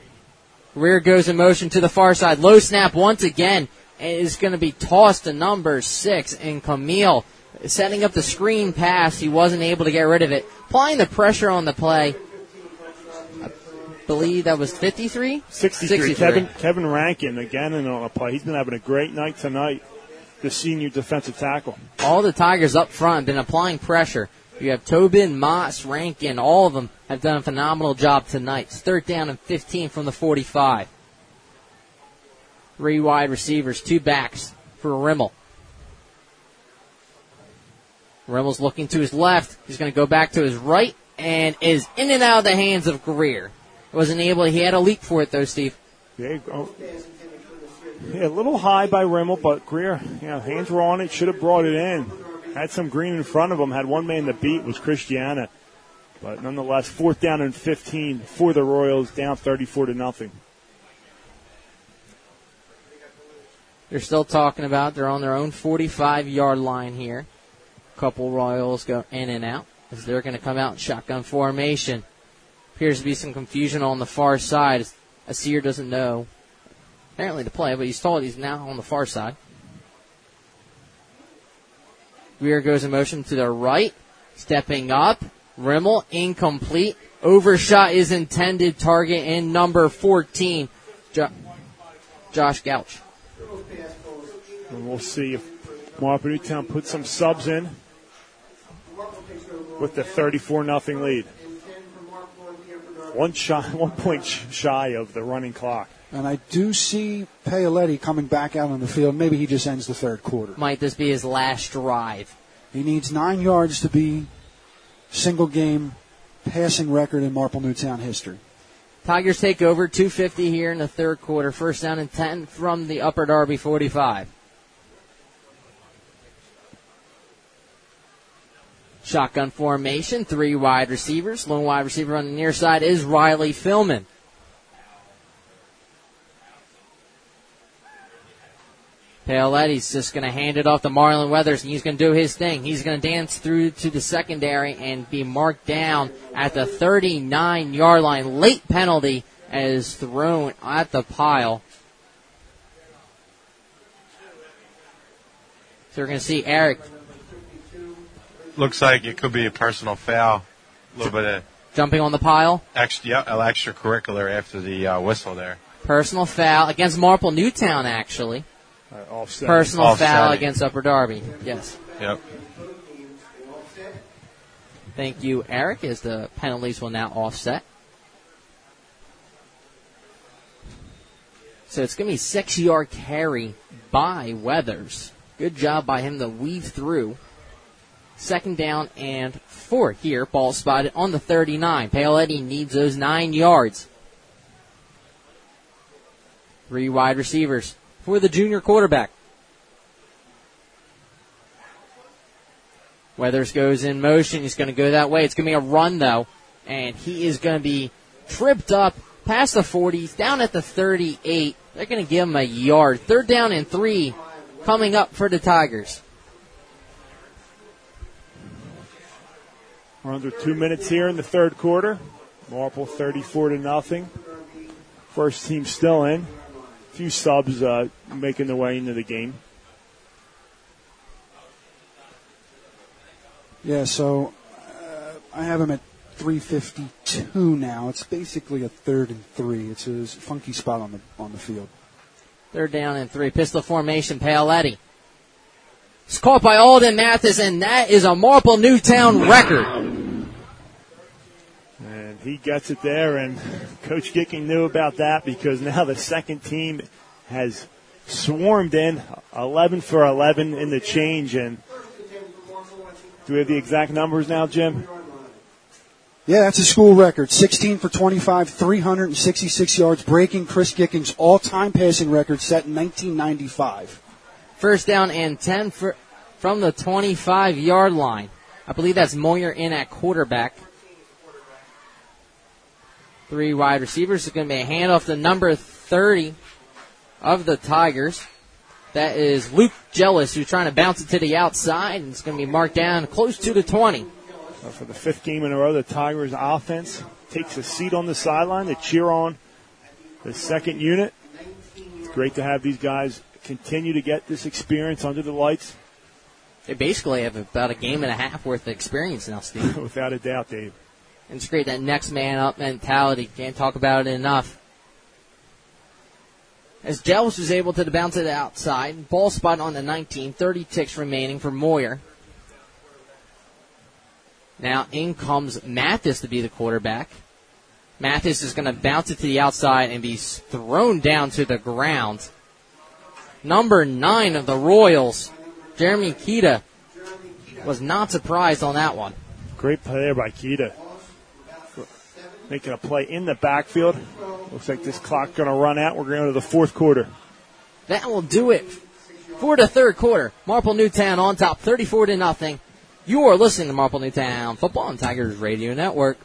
Rear goes in motion to the far side. Low snap once again. It is going to be tossed to number six, and Camille Setting up the screen pass, he wasn't able to get rid of it. Applying the pressure on the play. I believe that was fifty-three? sixty-three. sixty-three. Kevin, Kevin Rankin, again, in on a play. He's been having a great night tonight, the senior defensive tackle. All the Tigers up front have been applying pressure. You have Tobin, Moss, Rankin, all of them have done a phenomenal job tonight. It's third down and fifteen from the forty-five. Three wide receivers, two backs for Rimmel. Rimmel's looking to his left. He's going to go back to his right and is in and out of the hands of Greer. Wasn't able. He had a leap for it, though, Steve. Yeah, oh. yeah, a little high by Rimmel, but Greer, yeah, hands were on it. Should have brought it in. Had some green in front of him. Had one man to beat, was Christiana. But nonetheless, fourth down and fifteen for the Royals, down thirty-four to nothing. They're still talking about they're on their own forty-five-yard line here. Couple Royals go in and out as they're going to come out in shotgun formation. Appears to be some confusion on the far side. Asir doesn't know apparently the play, but he's told he's now on the far side. Greer goes in motion to the right, stepping up. Rimmel incomplete. Overshot is intended target in number fourteen, jo- Josh Gouch. And we'll see if Marple Newtown puts some subs in with the thirty-four nothing lead. One shy, one point shy of the running clock. And I do see Paoletti coming back out on the field. Maybe he just ends the third quarter. Might this be his last drive? He needs nine yards to be single-game passing record in Marple Newtown history. Tigers take over, two fifty here in the third quarter. First down and ten from the Upper Darby forty-five. Shotgun formation, three wide receivers. Lone wide receiver on the near side is Riley Fillman. Paoletti's just going to hand it off to Marlon Weathers, and he's going to do his thing. He's going to dance through to the secondary and be marked down at the thirty-nine-yard line. Late penalty is thrown at the pile. So we're going to see Eric. Looks like it could be a personal foul. A little bit of jumping on the pile. Extra, yeah, an extracurricular after the uh, whistle there. Personal foul against Marple Newtown, actually. Right, offset. Personal offset. Foul against Upper Darby. Yes. Yep. Thank you, Eric, as the penalties will now offset. So it's going to be a six-yard carry by Weathers. Good job by him to weave through. Second down and four here. Ball spotted on the thirty-nine. Paoletti needs those nine yards. Three wide receivers for the junior quarterback. Weathers goes in motion. He's going to go that way. It's going to be a run, though, and he is going to be tripped up past the forties, down at the thirty-eight. They're going to give him a yard. Third down and three coming up for the Tigers. We're under two minutes here in the third quarter. Marple thirty-four to nothing. First team still in. A few subs uh, making their way into the game. Yeah, so uh, I have them at three fifty-two now. It's basically a third and three. It's a funky spot on the on the field. Third down and three. Pistol formation, Paoletti. It's caught by Alden Mathis, and that is a Marple Newtown record. And he gets it there, and Coach Gicking knew about that because now the second team has swarmed in, eleven for eleven in the change. And do we have the exact numbers now, Jim? Yeah, that's a school record. sixteen for twenty-five, three hundred sixty-six yards, breaking Chris Gicking's all-time passing record set in nineteen ninety-five. First down and ten for, from the twenty-five-yard line. I believe that's Moyer in at quarterback. Three wide receivers. It's going to be a handoff to number thirty of the Tigers. That is Luke Jealous, who's trying to bounce it to the outside, and it's going to be marked down close to the twenty. So for the fifth game in a row, the Tigers' offense takes a seat on the sideline to cheer on the second unit. It's great to have these guys continue to get this experience under the lights. They basically have about a game and a half worth of experience now, Steve. Without a doubt, Dave. And it's great, that next man up mentality. Can't talk about it enough. As Jellis was able to bounce it outside, ball spot on the nineteen, thirty-six remaining for Moyer. Now in comes Mathis to be the quarterback. Mathis is going to bounce it to the outside and be thrown down to the ground. Number nine of the Royals, Jeremy Keita, was not surprised on that one. Great play there by Keita. Making a play in the backfield. Looks like this clock going to run out. We're going to the fourth quarter. That will do it for the third quarter. Marple Newtown on top, thirty-four to nothing. You are listening to Marple Newtown Football on Tigers Radio Network.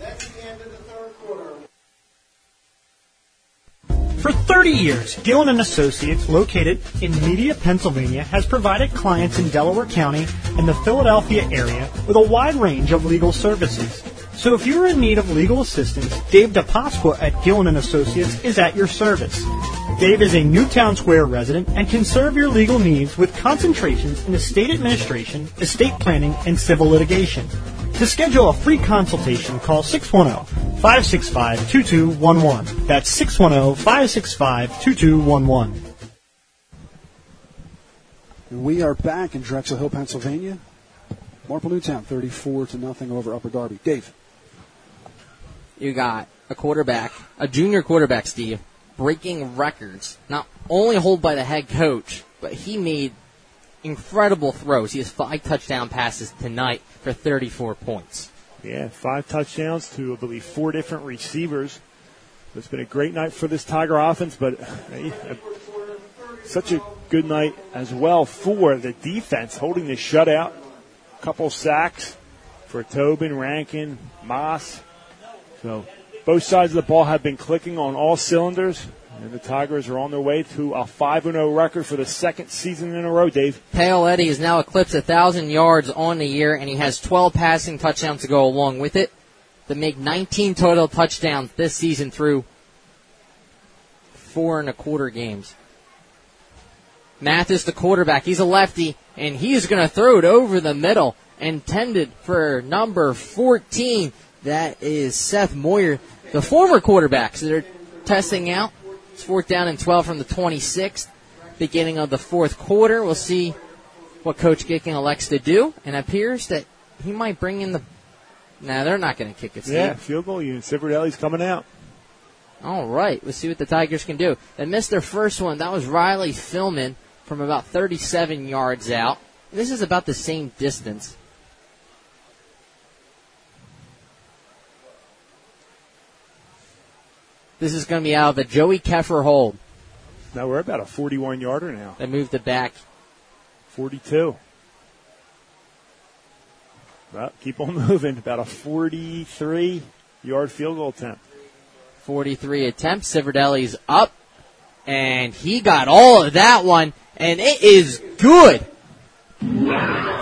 That's the end of the third quarter. For thirty years, Gillen and Associates, located in Media, Pennsylvania, has provided clients in Delaware County and the Philadelphia area with a wide range of legal services. So if you're in need of legal assistance, Dave DePasqua at Gillen and Associates is at your service. Dave is a Newtown Square resident and can serve your legal needs with concentrations in estate administration, estate planning, and civil litigation. To schedule a free consultation, call six one zero, five six five, two two one one. That's six one zero, five six five, two two one one. We are back in Drexel Hill, Pennsylvania. Marple Newtown, thirty-four to nothing over Upper Darby. Dave. You got a quarterback, a junior quarterback, Steve, breaking records, not only held by the head coach, but he made incredible throws. He has five touchdown passes tonight for thirty-four points. Yeah, five touchdowns to, I believe, four different receivers. It's been a great night for this Tiger offense, but uh, such a good night as well for the defense, holding the shutout. A couple sacks for Tobin, Rankin, Moss. So both sides of the ball have been clicking on all cylinders, and the Tigers are on their way to a five and oh record for the second season in a row, Dave. Paoletti has now eclipsed one thousand yards on the year, and he has twelve passing touchdowns to go along with it. They make nineteen total touchdowns this season through four and a quarter games. Mathis, the quarterback, he's a lefty, and he's going to throw it over the middle, intended for number fourteen. That is Seth Moyer, the former quarterback. So they're testing out. It's fourth down and twelve from the twenty-sixth, beginning of the fourth quarter. We'll see what Coach Gicking elects to do, and it appears that he might bring in the... No, they're not going to kick it. Steve. Yeah, field goal unit. Sid Verdelli's coming out. All right, let's see what the Tigers can do. They missed their first one. That was Riley Fillman from about thirty-seven yards out. This is about the same distance. This is going to be out of the Joey Keffer hold. Now we're about a forty-one yarder now. They moved it back. forty-two. Well, keep on moving. About a forty-three yard field goal attempt. forty-three attempts. Civerdelli's up. And he got all of that one. And it is good.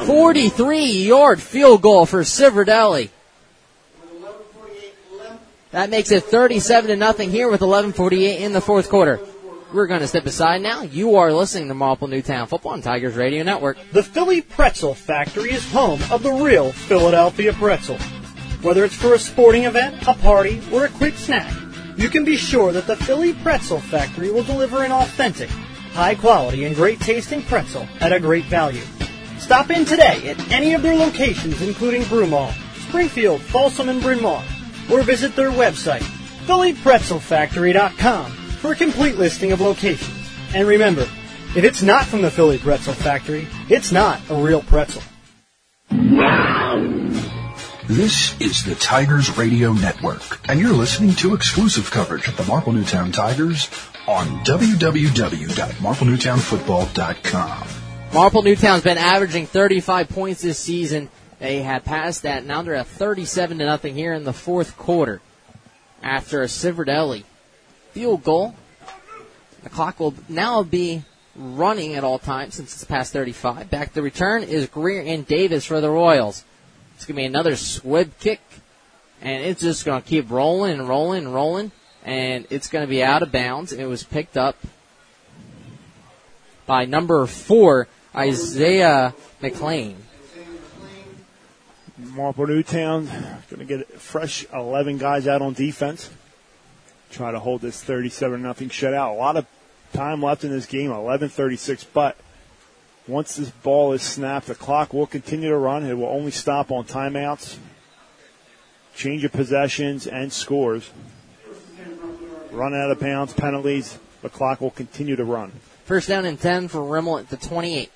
forty-three yard field goal for Civerdelli. That makes it thirty-seven to nothing here with eleven forty-eight in the fourth quarter. We're going to step aside now. You are listening to Marple Newtown Football on Tigers Radio Network. The Philly Pretzel Factory is home of the real Philadelphia pretzel. Whether it's for a sporting event, a party, or a quick snack, you can be sure that the Philly Pretzel Factory will deliver an authentic, high-quality, and great-tasting pretzel at a great value. Stop in today at any of their locations, including Broomall, Springfield, Folsom, and Bryn Mawr. Or visit their website, philly pretzel factory dot com, for a complete listing of locations. And remember, if it's not from the Philly Pretzel Factory, it's not a real pretzel. This is the Tigers Radio Network, and you're listening to exclusive coverage of the Marple Newtown Tigers on w w w dot marple newtown football dot com. Marple Newtown's been averaging thirty-five points this season. They had passed that. Now they're at thirty-seven to nothing here in the fourth quarter after a Civerdelli field goal. The clock will now be running at all times since it's past thirty-five. Back to return is Greer and Davis for the Royals. It's going to be another squib kick, and it's just going to keep rolling and rolling and rolling, and it's going to be out of bounds. It was picked up by number four, Isaiah McLean. Marple Newtown going to get fresh eleven guys out on defense. Try to hold this thirty-seven nothing shutout. A lot of time left in this game, eleven thirty-six, but once this ball is snapped, the clock will continue to run. It will only stop on timeouts, change of possessions, and scores. Run out of bounds, penalties. The clock will continue to run. First down and ten for Rimmel at the twenty-eight.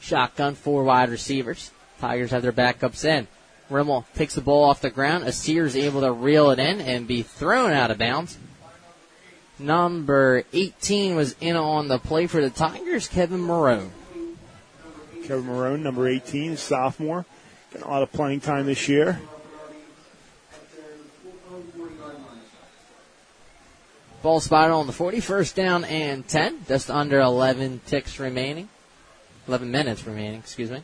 Shotgun, four wide receivers. Tigers have their backups in. Rimmel takes the ball off the ground. Asir is able to reel it in and be thrown out of bounds. Number eighteen was in on the play for the Tigers, Kevin Marone. Kevin Marone, number eighteen, sophomore. Got a lot of playing time this year. Ball spotted on the forty, first down and ten. Just under eleven ticks remaining. eleven minutes remaining, excuse me.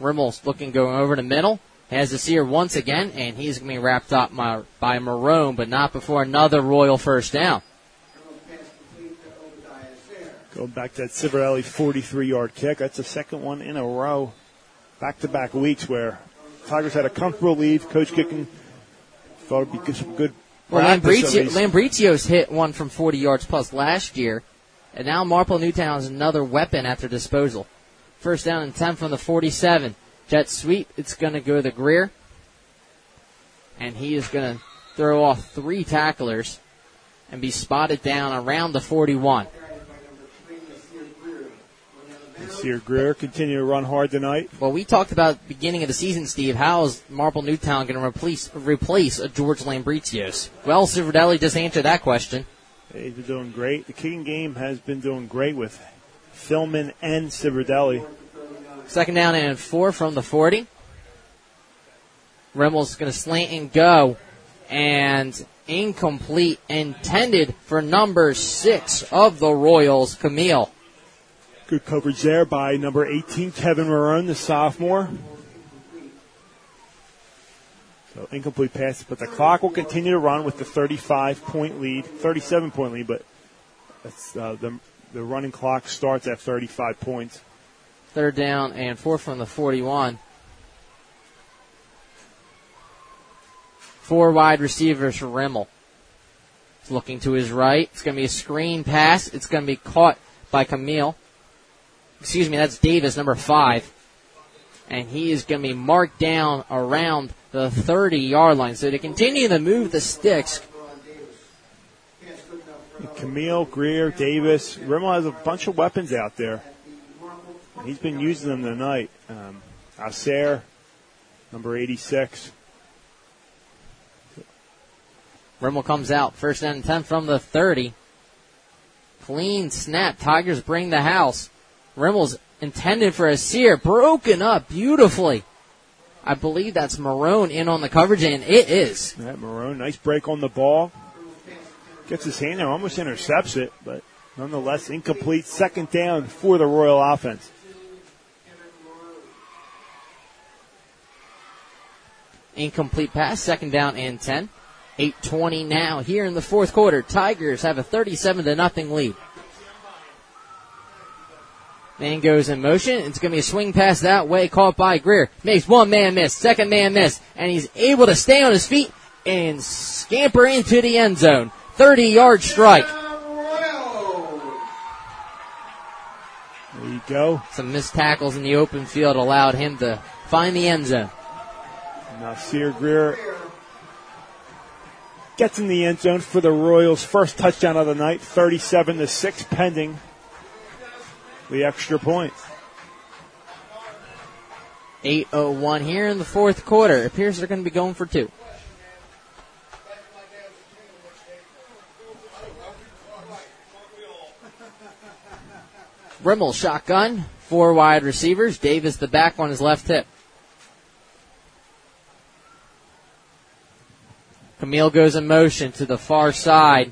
Rimmel's looking going over the middle. Has this here once again, and he's going to be wrapped up by, by Marone, but not before another Royal first down. Going back to that Civerelli forty-three-yard kick. That's the second one in a row. Back-to-back weeks where Tigers had a comfortable lead. Coach Gicking thought it would be some good practice. Well, Lambrizio, Lambrizio's hit one from forty yards plus last year, and now Marple Newtown is another weapon at their disposal. First down and ten from the forty-seven. Jet sweep. It's going to go to Greer. And he is going to throw off three tacklers and be spotted down around the forty-one. Nasir Greer continue to run hard tonight. Well, we talked about at the beginning of the season, Steve, how is Marple Newtown going to replace replace a George Lambrizio's? Well, Silverdelli just answered that question. They've been doing great. The kicking game has been doing great with Fillman and Silverdelli. Second down and four from the forty. Rimmel's going to slant and go. And incomplete, intended for number six of the Royals, Camille. Good coverage there by number eighteen, Kevin Marone, the sophomore. So incomplete pass, but the clock will continue to run with the thirty-five-point lead, thirty-seven-point lead, but that's, uh, the, the running clock starts at thirty-five points. Third down and four from the forty-one. Four wide receivers for Rimmel. He's looking to his right. It's going to be a screen pass. It's going to be caught by Camille. Excuse me, that's Davis, number five. And he is going to be marked down around the thirty-yard line. So to continue to move the sticks. Camille, Greer, Davis. Rimmel has a bunch of weapons out there. He's been using them tonight. Um, Asir, number eighty-six. Rimmel comes out. First and ten from the thirty. Clean snap. Tigers bring the house. Rimmel's intended for Asir. Broken up beautifully. I believe that's Marone in on the coverage, and it is. That Marone, nice break on the ball. Gets his hand there, almost intercepts it, but nonetheless, incomplete. Second down for the Royal offense. Incomplete pass, second down and ten. eight twenty now here in the fourth quarter. Tigers have a thirty-seven to nothing lead. Man goes in motion. It's going to be a swing pass that way, caught by Greer. Makes one man miss, second man miss, and he's able to stay on his feet and scamper into the end zone. thirty-yard strike. There you go. Some missed tackles in the open field allowed him to find the end zone. Nasir Greer gets in the end zone for the Royals' first touchdown of the night, thirty-seven to six, pending the extra point. eight oh one here in the fourth quarter. It appears they're going to be going for two. Rimmel shotgun, four wide receivers. Davis the back on his left hip. Camille goes in motion to the far side.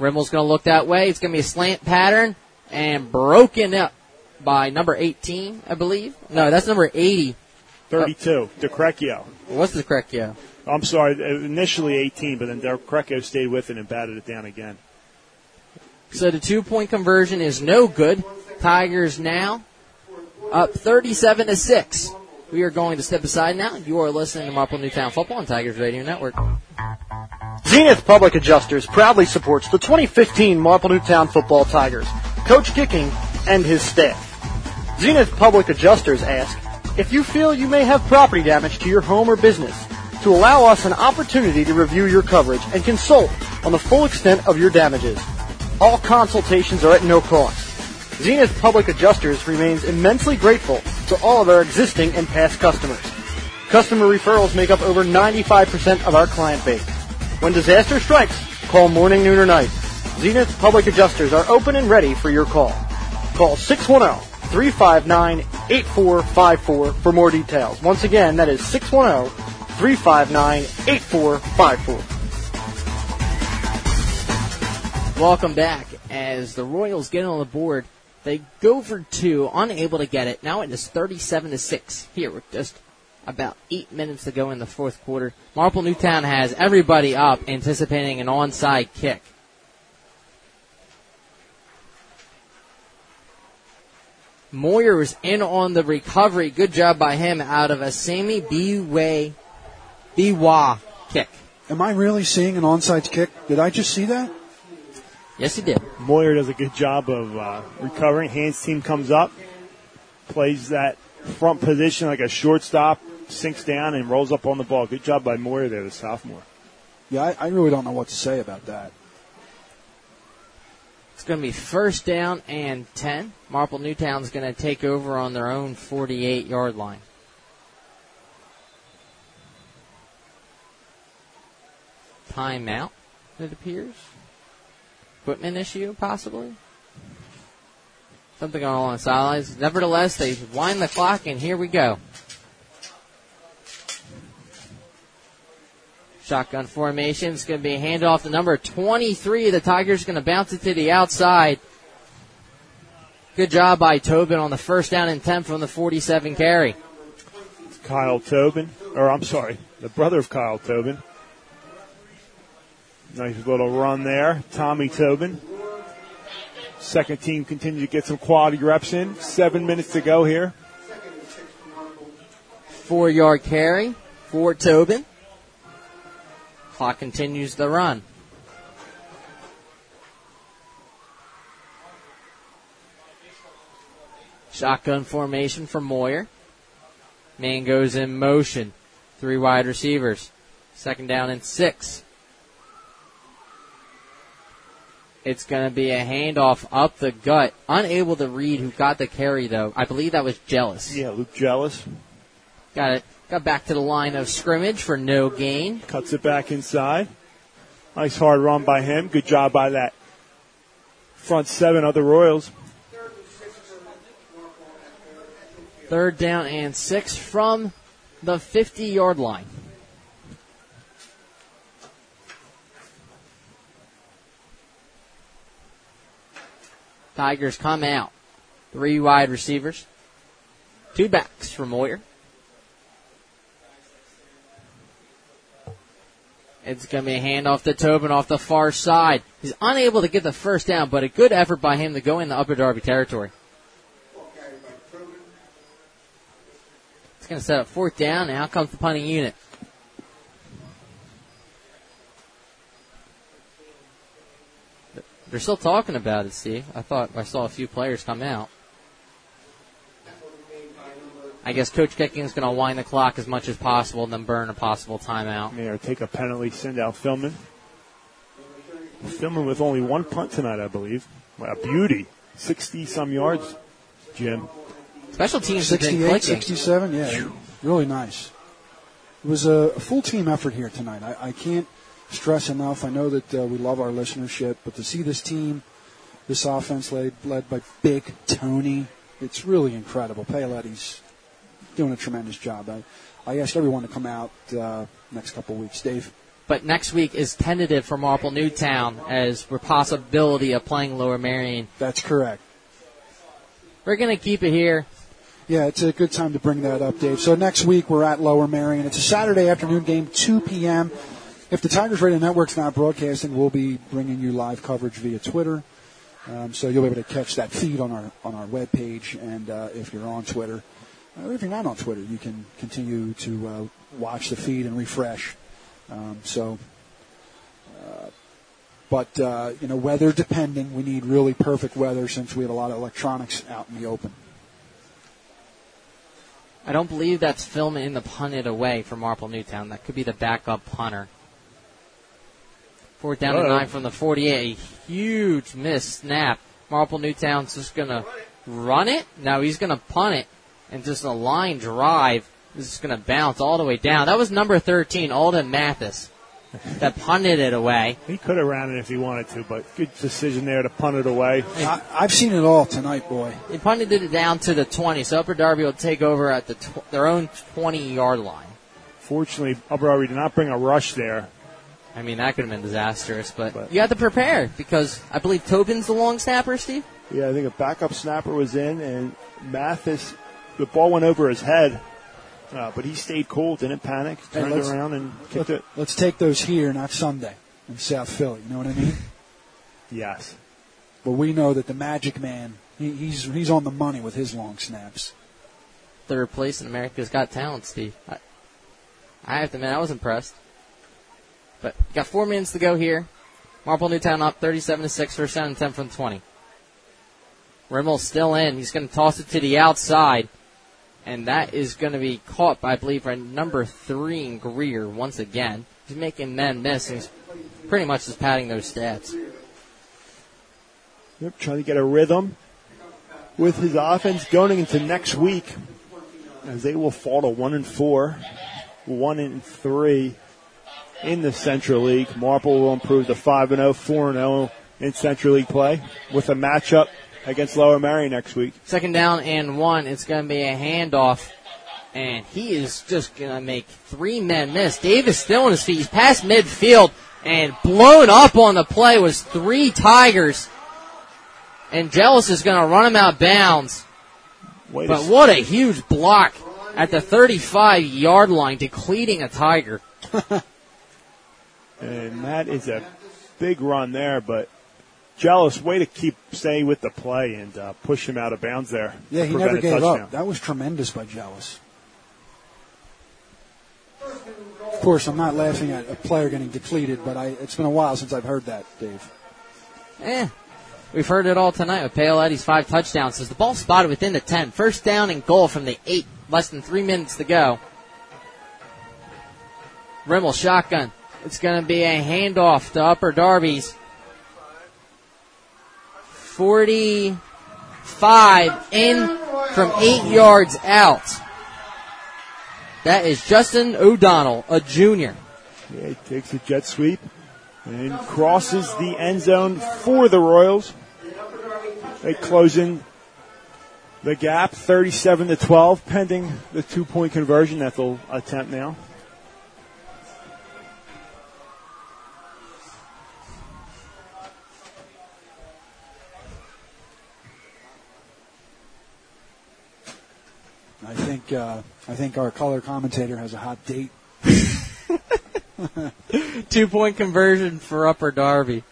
Rimmel's going to look that way. It's going to be a slant pattern. And broken up by number eighteen, I believe. No, that's number eighty. thirty-two, DeCrecchio. What's DeCrecchio? I'm sorry, initially eighteen, but then DeCrecchio stayed with it and batted it down again. So the two-point conversion is no good. Tigers now up thirty-seven to six. We are going to step aside now. You are listening to Marple Newtown Football on Tigers Radio Network. Zenith Public Adjusters proudly supports the twenty fifteen Marple Newtown Football Tigers, Coach Gicking and his staff. Zenith Public Adjusters ask, if you feel you may have property damage to your home or business, to allow us an opportunity to review your coverage and consult on the full extent of your damages. All consultations are at no cost. Zenith Public Adjusters remains immensely grateful to all of our existing and past customers. Customer referrals make up over ninety-five percent of our client base. When disaster strikes, call morning, noon, or night. Zenith Public Adjusters are open and ready for your call. Call six one zero, three five nine, eight four five four for more details. Once again, that is six one zero, three five nine, eight four five four. Welcome back. As the Royals get on the board, they go for two, unable to get it. Now it is thirty-seven to six here with just about eight minutes to go in the fourth quarter. Marple Newtown has everybody up, anticipating an onside kick. Moyer is in on the recovery. Good job by him out of a Sammy B-Way, B-Wah kick. Am I really seeing an onside kick? Did I just see that? Yes, he did. Moyer does a good job of uh, recovering. Hands team comes up, plays that front position like a shortstop, sinks down, and rolls up on the ball. Good job by Moyer there, the sophomore. Yeah, I, I really don't know what to say about that. It's going to be first down and ten. Marple Newtown's going to take over on their own forty-eight-yard line. Timeout, it appears. Equipment issue, possibly. Something going on on the sidelines. Nevertheless, they wind the clock, and here we go. Shotgun formation. It's going to be a handoff to number twenty-three. The Tigers going to bounce it to the outside. Good job by Tobin on the first down and ten from the forty-seven carry. Kyle Tobin, or I'm sorry, the brother of Kyle Tobin. Nice little run there. Tommy Tobin. Second team continue to get some quality reps in. Seven minutes to go here. Four-yard carry for Tobin. Clock continues the run. Shotgun formation for Moyer. Man goes in motion. Three wide receivers. Second down and six. It's going to be a handoff up the gut. Unable to read who got the carry, though. I believe that was Jealous. Yeah, Luke Jealous. Got it. Got back to the line of scrimmage for no gain. Cuts it back inside. Nice hard run by him. Good job by that front seven of the Royals. Third down and six from the fifty-yard line. Tigers come out. Three wide receivers. Two backs for Moyer. It's going to be a handoff to Tobin off the far side. He's unable to get the first down, but a good effort by him to go in the Upper Darby territory. It's going to set up fourth down, and out comes the punting unit. They're still talking about it, Steve. I thought I saw a few players come out. I guess Coach Gicking is going to wind the clock as much as possible and then burn a possible timeout. Yeah, or take a penalty, send out Fillman. Fillman with only one punt tonight, I believe. What a beauty. sixty-some yards, Jim. Special teams have been clicking. sixty-eight, sixty-seven, yeah. Really nice. It was a full team effort here tonight. I, I can't stress enough. I know that uh, we love our listenership, but to see this team, this offense led, led by Big Tony, it's really incredible. Paoletti's doing a tremendous job. I, I ask everyone to come out uh, next couple weeks, Dave. But next week is tentative for Marple Newtown as the possibility of playing Lower Marion. That's correct. We're going to keep it here. Yeah, it's a good time to bring that up, Dave. So next week we're at Lower Marion. It's a Saturday afternoon game, two p.m. If the Tigers Radio Network's not broadcasting, we'll be bringing you live coverage via Twitter Um, so you'll be able to catch that feed on our on our webpage. And uh, if you're on Twitter, or if you're not on Twitter, you can continue to uh, watch the feed and refresh. Um, so, uh, but, uh, you know, weather depending, we need really perfect weather since we have a lot of electronics out in the open. I don't believe that's Fillman in the punted away for Marple Newtown. That could be the backup punter. Fourth down and nine from the forty-eight. A huge missed snap. Marple Newtown's just going to run it. No, he's going to punt it. And just a line drive. This is going to bounce all the way down. That was number thirteen, Alden Mathis, that punted it away. He could have ran it if he wanted to, but good decision there to punt it away. I, I've seen it all tonight, boy. He punted it down to the twenty, so Upper Darby will take over at the tw- their own twenty-yard line. Fortunately, Upper Darby did not bring a rush there. I mean, that could have been disastrous, but, but you have to prepare because I believe Tobin's the long snapper, Steve? Yeah, I think a backup snapper was in, and Mathis, the ball went over his head. Uh, but he stayed cool, didn't panic, turned hey, around and kicked it. Let's take those here, not Sunday in South Philly. You know what I mean? Yes. But we know that the Magic Man, he, he's he's on the money with his long snaps. Third place in America's Got Talent, Steve. I, I have to admit, I was impressed. But got four minutes to go here. Marple Newtown up thirty-seven to six, first down and ten from twenty. Rimmel's still in. He's going to toss it to the outside. And that is going to be caught, by, I believe, by number three in Greer once again. He's making men miss. He's pretty much just patting those stats. Yep, trying to get a rhythm with his offense going into next week, as they will fall to one and four, one and three in the Central League. Marple will improve to five and zero, four and zero in Central League play with a matchup against Lower Mary next week. Second down and one. It's going to be a handoff. And he is just going to make three men miss. Davis still on his feet. He's past midfield. And blown up on the play was three Tigers. And Jealous is going to run him out of bounds. Wait but a what a huge block at the thirty-five-yard line, depleting a Tiger. And that is a big run there, but Jealous, way to keep staying with the play and uh, push him out of bounds there. Yeah, he never gave up. That was tremendous by Jealous. Of course, I'm not laughing at a player getting depleted, but I, it's been a while since I've heard that, Dave. Eh, we've heard it all tonight with Paoletti's five touchdowns. As the ball spotted within the ten. First down and goal from the eight, less than three minutes to go. Rimmel shotgun. It's going to be a handoff to Upper Darby's forty-five in from eight yards out. That is Justin O'Donnell, a junior. Yeah, he takes a jet sweep and crosses the end zone for the Royals. They close in the gap, thirty-seven to twelve, pending the two-point conversion that they'll attempt now. I think uh, I think our color commentator has a hot date. Two-point conversion for Upper Darby.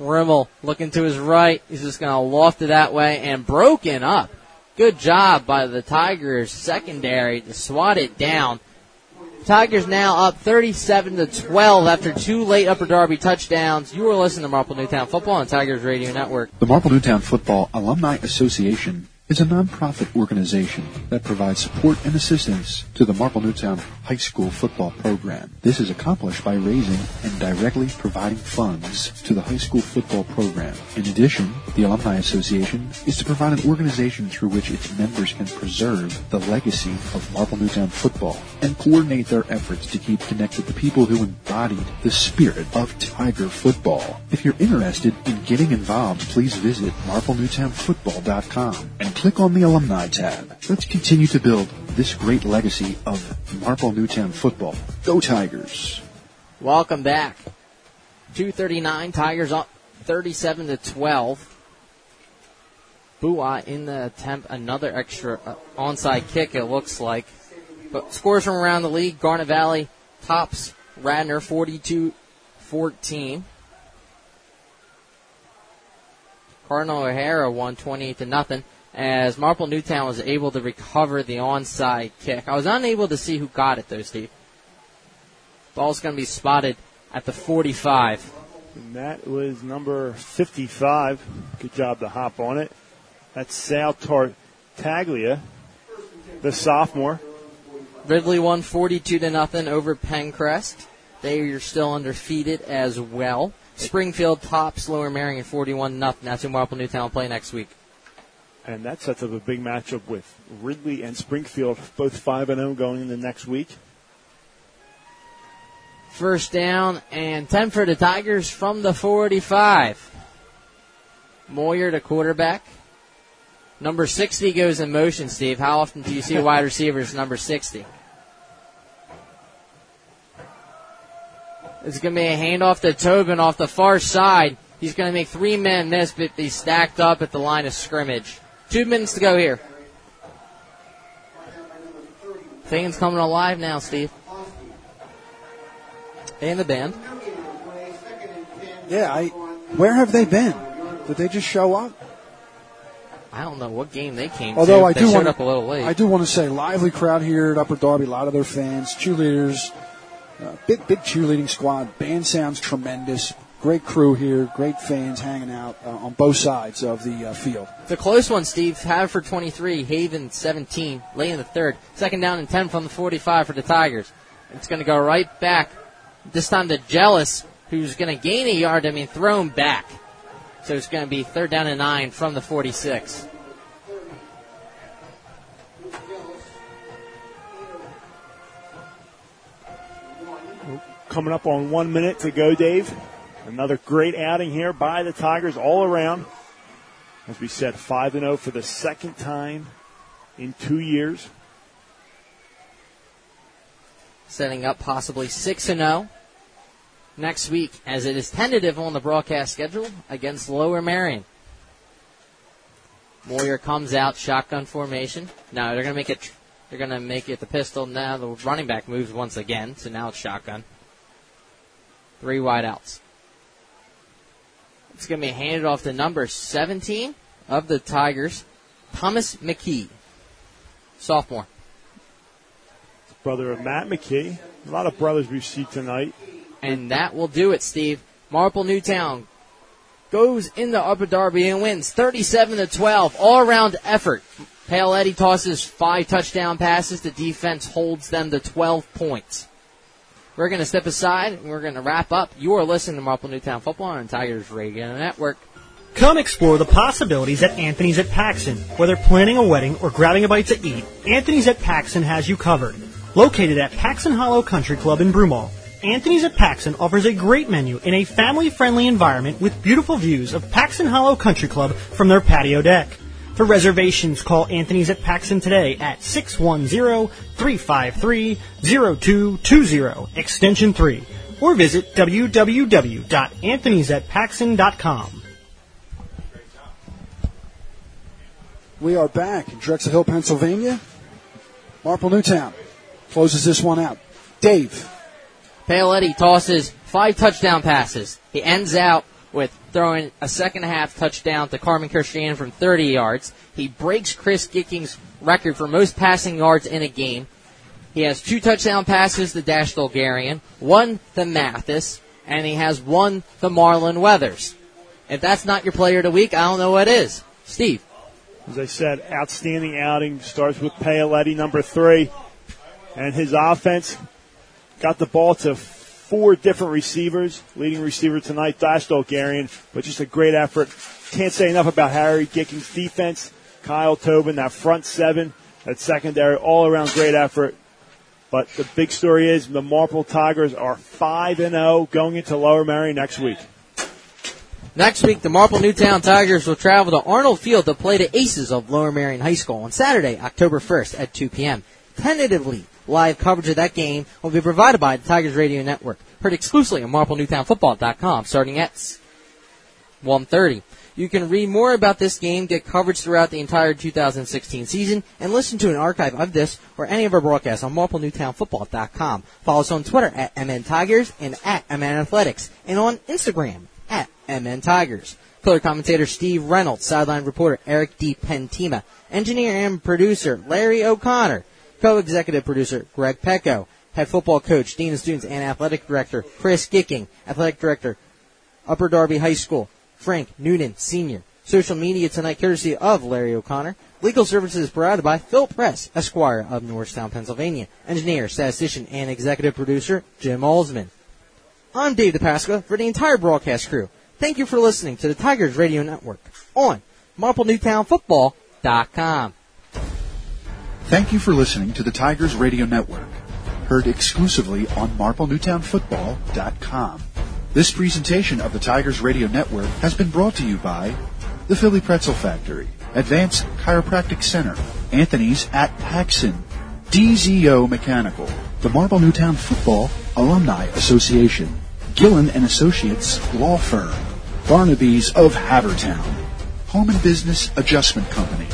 Rimmel looking to his right. He's just going to loft it that way and broken up. Good job by the Tigers secondary to swat it down. Tigers now up thirty-seven to twelve after two late Upper Darby touchdowns. You are listening to Marple Newtown Football on Tigers Radio Network. The Marple Newtown Football Alumni Association is a nonprofit organization that provides support and assistance to the Marple Newtown High School football program. This is accomplished by raising and directly providing funds to the high school football program. In addition, the Alumni Association is to provide an organization through which its members can preserve the legacy of Marple Newtown football and coordinate their efforts to keep connected the people who embodied the spirit of Tiger football. If you're interested in getting involved, please visit marple newtown football dot com and click on the Alumni tab. Let's continue to build this great legacy of Marple Newtown football. Go Tigers! Welcome back. two thirty-nine, Tigers up thirty-seven to twelve. Bua in the attempt, another extra onside kick it looks like. But scores from around the league, Garnet Valley tops Radnor forty-two fourteen. Cardinal O'Hara won twenty-eight to nothing as Marple Newtown was able to recover the onside kick. I was unable to see who got it, though, Steve. Ball's going to be spotted at the forty-five. And that was number fifty-five. Good job to hop on it. That's Sal Tartaglia, the sophomore. Ridley won forty-two to nothing over Pencrest. They are still undefeated as well. Springfield tops Lower Marion forty-one to nothing. That's in Marple Newtown play next week. And that sets up a big matchup with Ridley and Springfield, both five and oh going into next week. First down and ten for the Tigers from the forty-five. Moyer to quarterback. Number sixty goes in motion, Steve. How often do you see wide receivers number sixty? It's going to be a handoff to Tobin off the far side. He's going to make three men miss, but he's stacked up at the line of scrimmage. Two minutes to go here. Fans coming alive now, Steve. And the band. Yeah, I. Where have they been? Did they just show up? I don't know what game they came Although to. I they do showed wanna, up a little late. I do want to say, lively crowd here at Upper Darby. A lot of their fans, cheerleaders, uh, big, big cheerleading squad. Band sounds tremendous. Great crew here. Great fans hanging out uh, on both sides of the uh, field. It's a close one, Steve. Haverford twenty-three, Haven seventeen, late in the third. Second down and ten from the forty-five for the Tigers. It's going to go right back. This time to Jealous, who's going to gain a yard. I mean, thrown back. So it's going to be third down and nine from the forty-six. Coming up on one minute to go, Dave. Another great outing here by the Tigers all around. As we said, five and oh for the second time in two years. Setting up possibly six and oh. Next week, as it is tentative on the broadcast schedule, against Lower Marion. Moyer comes out, shotgun formation. No, they're gonna make it. They're gonna make it the pistol. Now the running back moves once again, so now it's shotgun. Three wideouts. It's gonna be handed off to number seventeen of the Tigers, Thomas McKee, sophomore, brother of Matt McKee. A lot of brothers we see tonight. And that will do it, Steve. Marple Newtown goes into Upper Darby and wins thirty-seven to twelve. All-around effort. Paoletti tosses five touchdown passes. The defense holds them to twelve points. We're going to step aside, and we're going to wrap up. You are listening to Marple Newtown Football on Tigers Radio Network. Come explore the possibilities at Anthony's at Paxson. Whether planning a wedding or grabbing a bite to eat, Anthony's at Paxson has you covered. Located at Paxson Hollow Country Club in Broomall, Anthony's at Paxson offers a great menu in a family-friendly environment with beautiful views of Paxson Hollow Country Club from their patio deck. For reservations, call Anthony's at Paxson today at six one zero, three five three, zero two two zero, extension three, or visit w w w dot anthonys at paxson dot com. We are back in Drexel Hill, Pennsylvania. Marple Newtown closes this one out. Dave. Paoletti tosses five touchdown passes. He ends out with throwing a second-half touchdown to Carmen Christiana from thirty yards. He breaks Chris Gicking's record for most passing yards in a game. He has two touchdown passes to Dash Dolgarian, one to Mathis, and he has one to Marlon Weathers. If that's not your player of the week, I don't know what is. Steve. As I said, outstanding outing. Starts with Paoletti, number three, and his offense. Got the ball to four different receivers. Leading receiver tonight, Dash Dolgarian, but just a great effort. Can't say enough about Harry Gicking's defense. Kyle Tobin, that front seven, that secondary, all around great effort. But the big story is the Marple Tigers are five and oh going into Lower Marion next week. Next week, the Marple Newtown Tigers will travel to Arnold Field to play the Aces of Lower Marion High School on Saturday, October first at two p.m. Tentatively, live coverage of that game will be provided by the Tigers Radio Network, heard exclusively on marple newtown football dot com, starting at one thirty. You can read more about this game, get coverage throughout the entire two thousand sixteen season, and listen to an archive of this or any of our broadcasts on marple newtown football dot com. Follow us on Twitter at M N Tigers and at M N Athletics, and on Instagram at M N Tigers. Color commentator Steve Reynolds, sideline reporter Eric DiPentima, engineer and producer Larry O'Connor, co-executive producer Greg Pecco, head football coach, dean of students, and athletic director Chris Gicking, athletic director Upper Darby High School Frank Noonan Senior Social media tonight courtesy of Larry O'Connor. Legal services provided by Phil Press, Esquire of Norristown, Pennsylvania. Engineer, statistician, and executive producer Jim Allsman. I'm Dave DePasqua for the entire broadcast crew. Thank you for listening to the Tigers Radio Network on Marple Newtown Football dot com. Thank you for listening to the Tigers Radio Network, heard exclusively on Marple Newtown Football dot com. This presentation of the Tigers Radio Network has been brought to you by the Philly Pretzel Factory, Advanced Chiropractic Center, Anthony's at Paxson, D Z O Mechanical, the Marple Newtown Football Alumni Association, Gillen and Associates Law Firm, Barnaby's of Havertown, Home and Business Adjustment Company,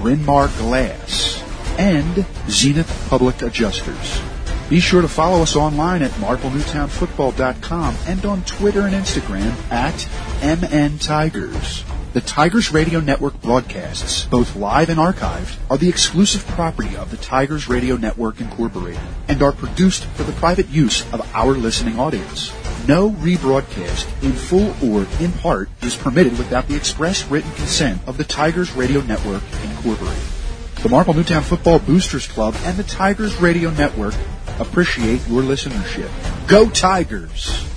Bryn Mawr Glass, and Zenith Public Adjusters. Be sure to follow us online at Marple Newtown Football dot com and on Twitter and Instagram at M N Tigers. The Tigers Radio Network broadcasts, both live and archived, are the exclusive property of the Tigers Radio Network Incorporated and are produced for the private use of our listening audience. No rebroadcast, in full or in part, is permitted without the express written consent of the Tigers Radio Network Incorporated. The Marple Newtown Football Boosters Club and the Tigers Radio Network appreciate your listenership. Go Tigers!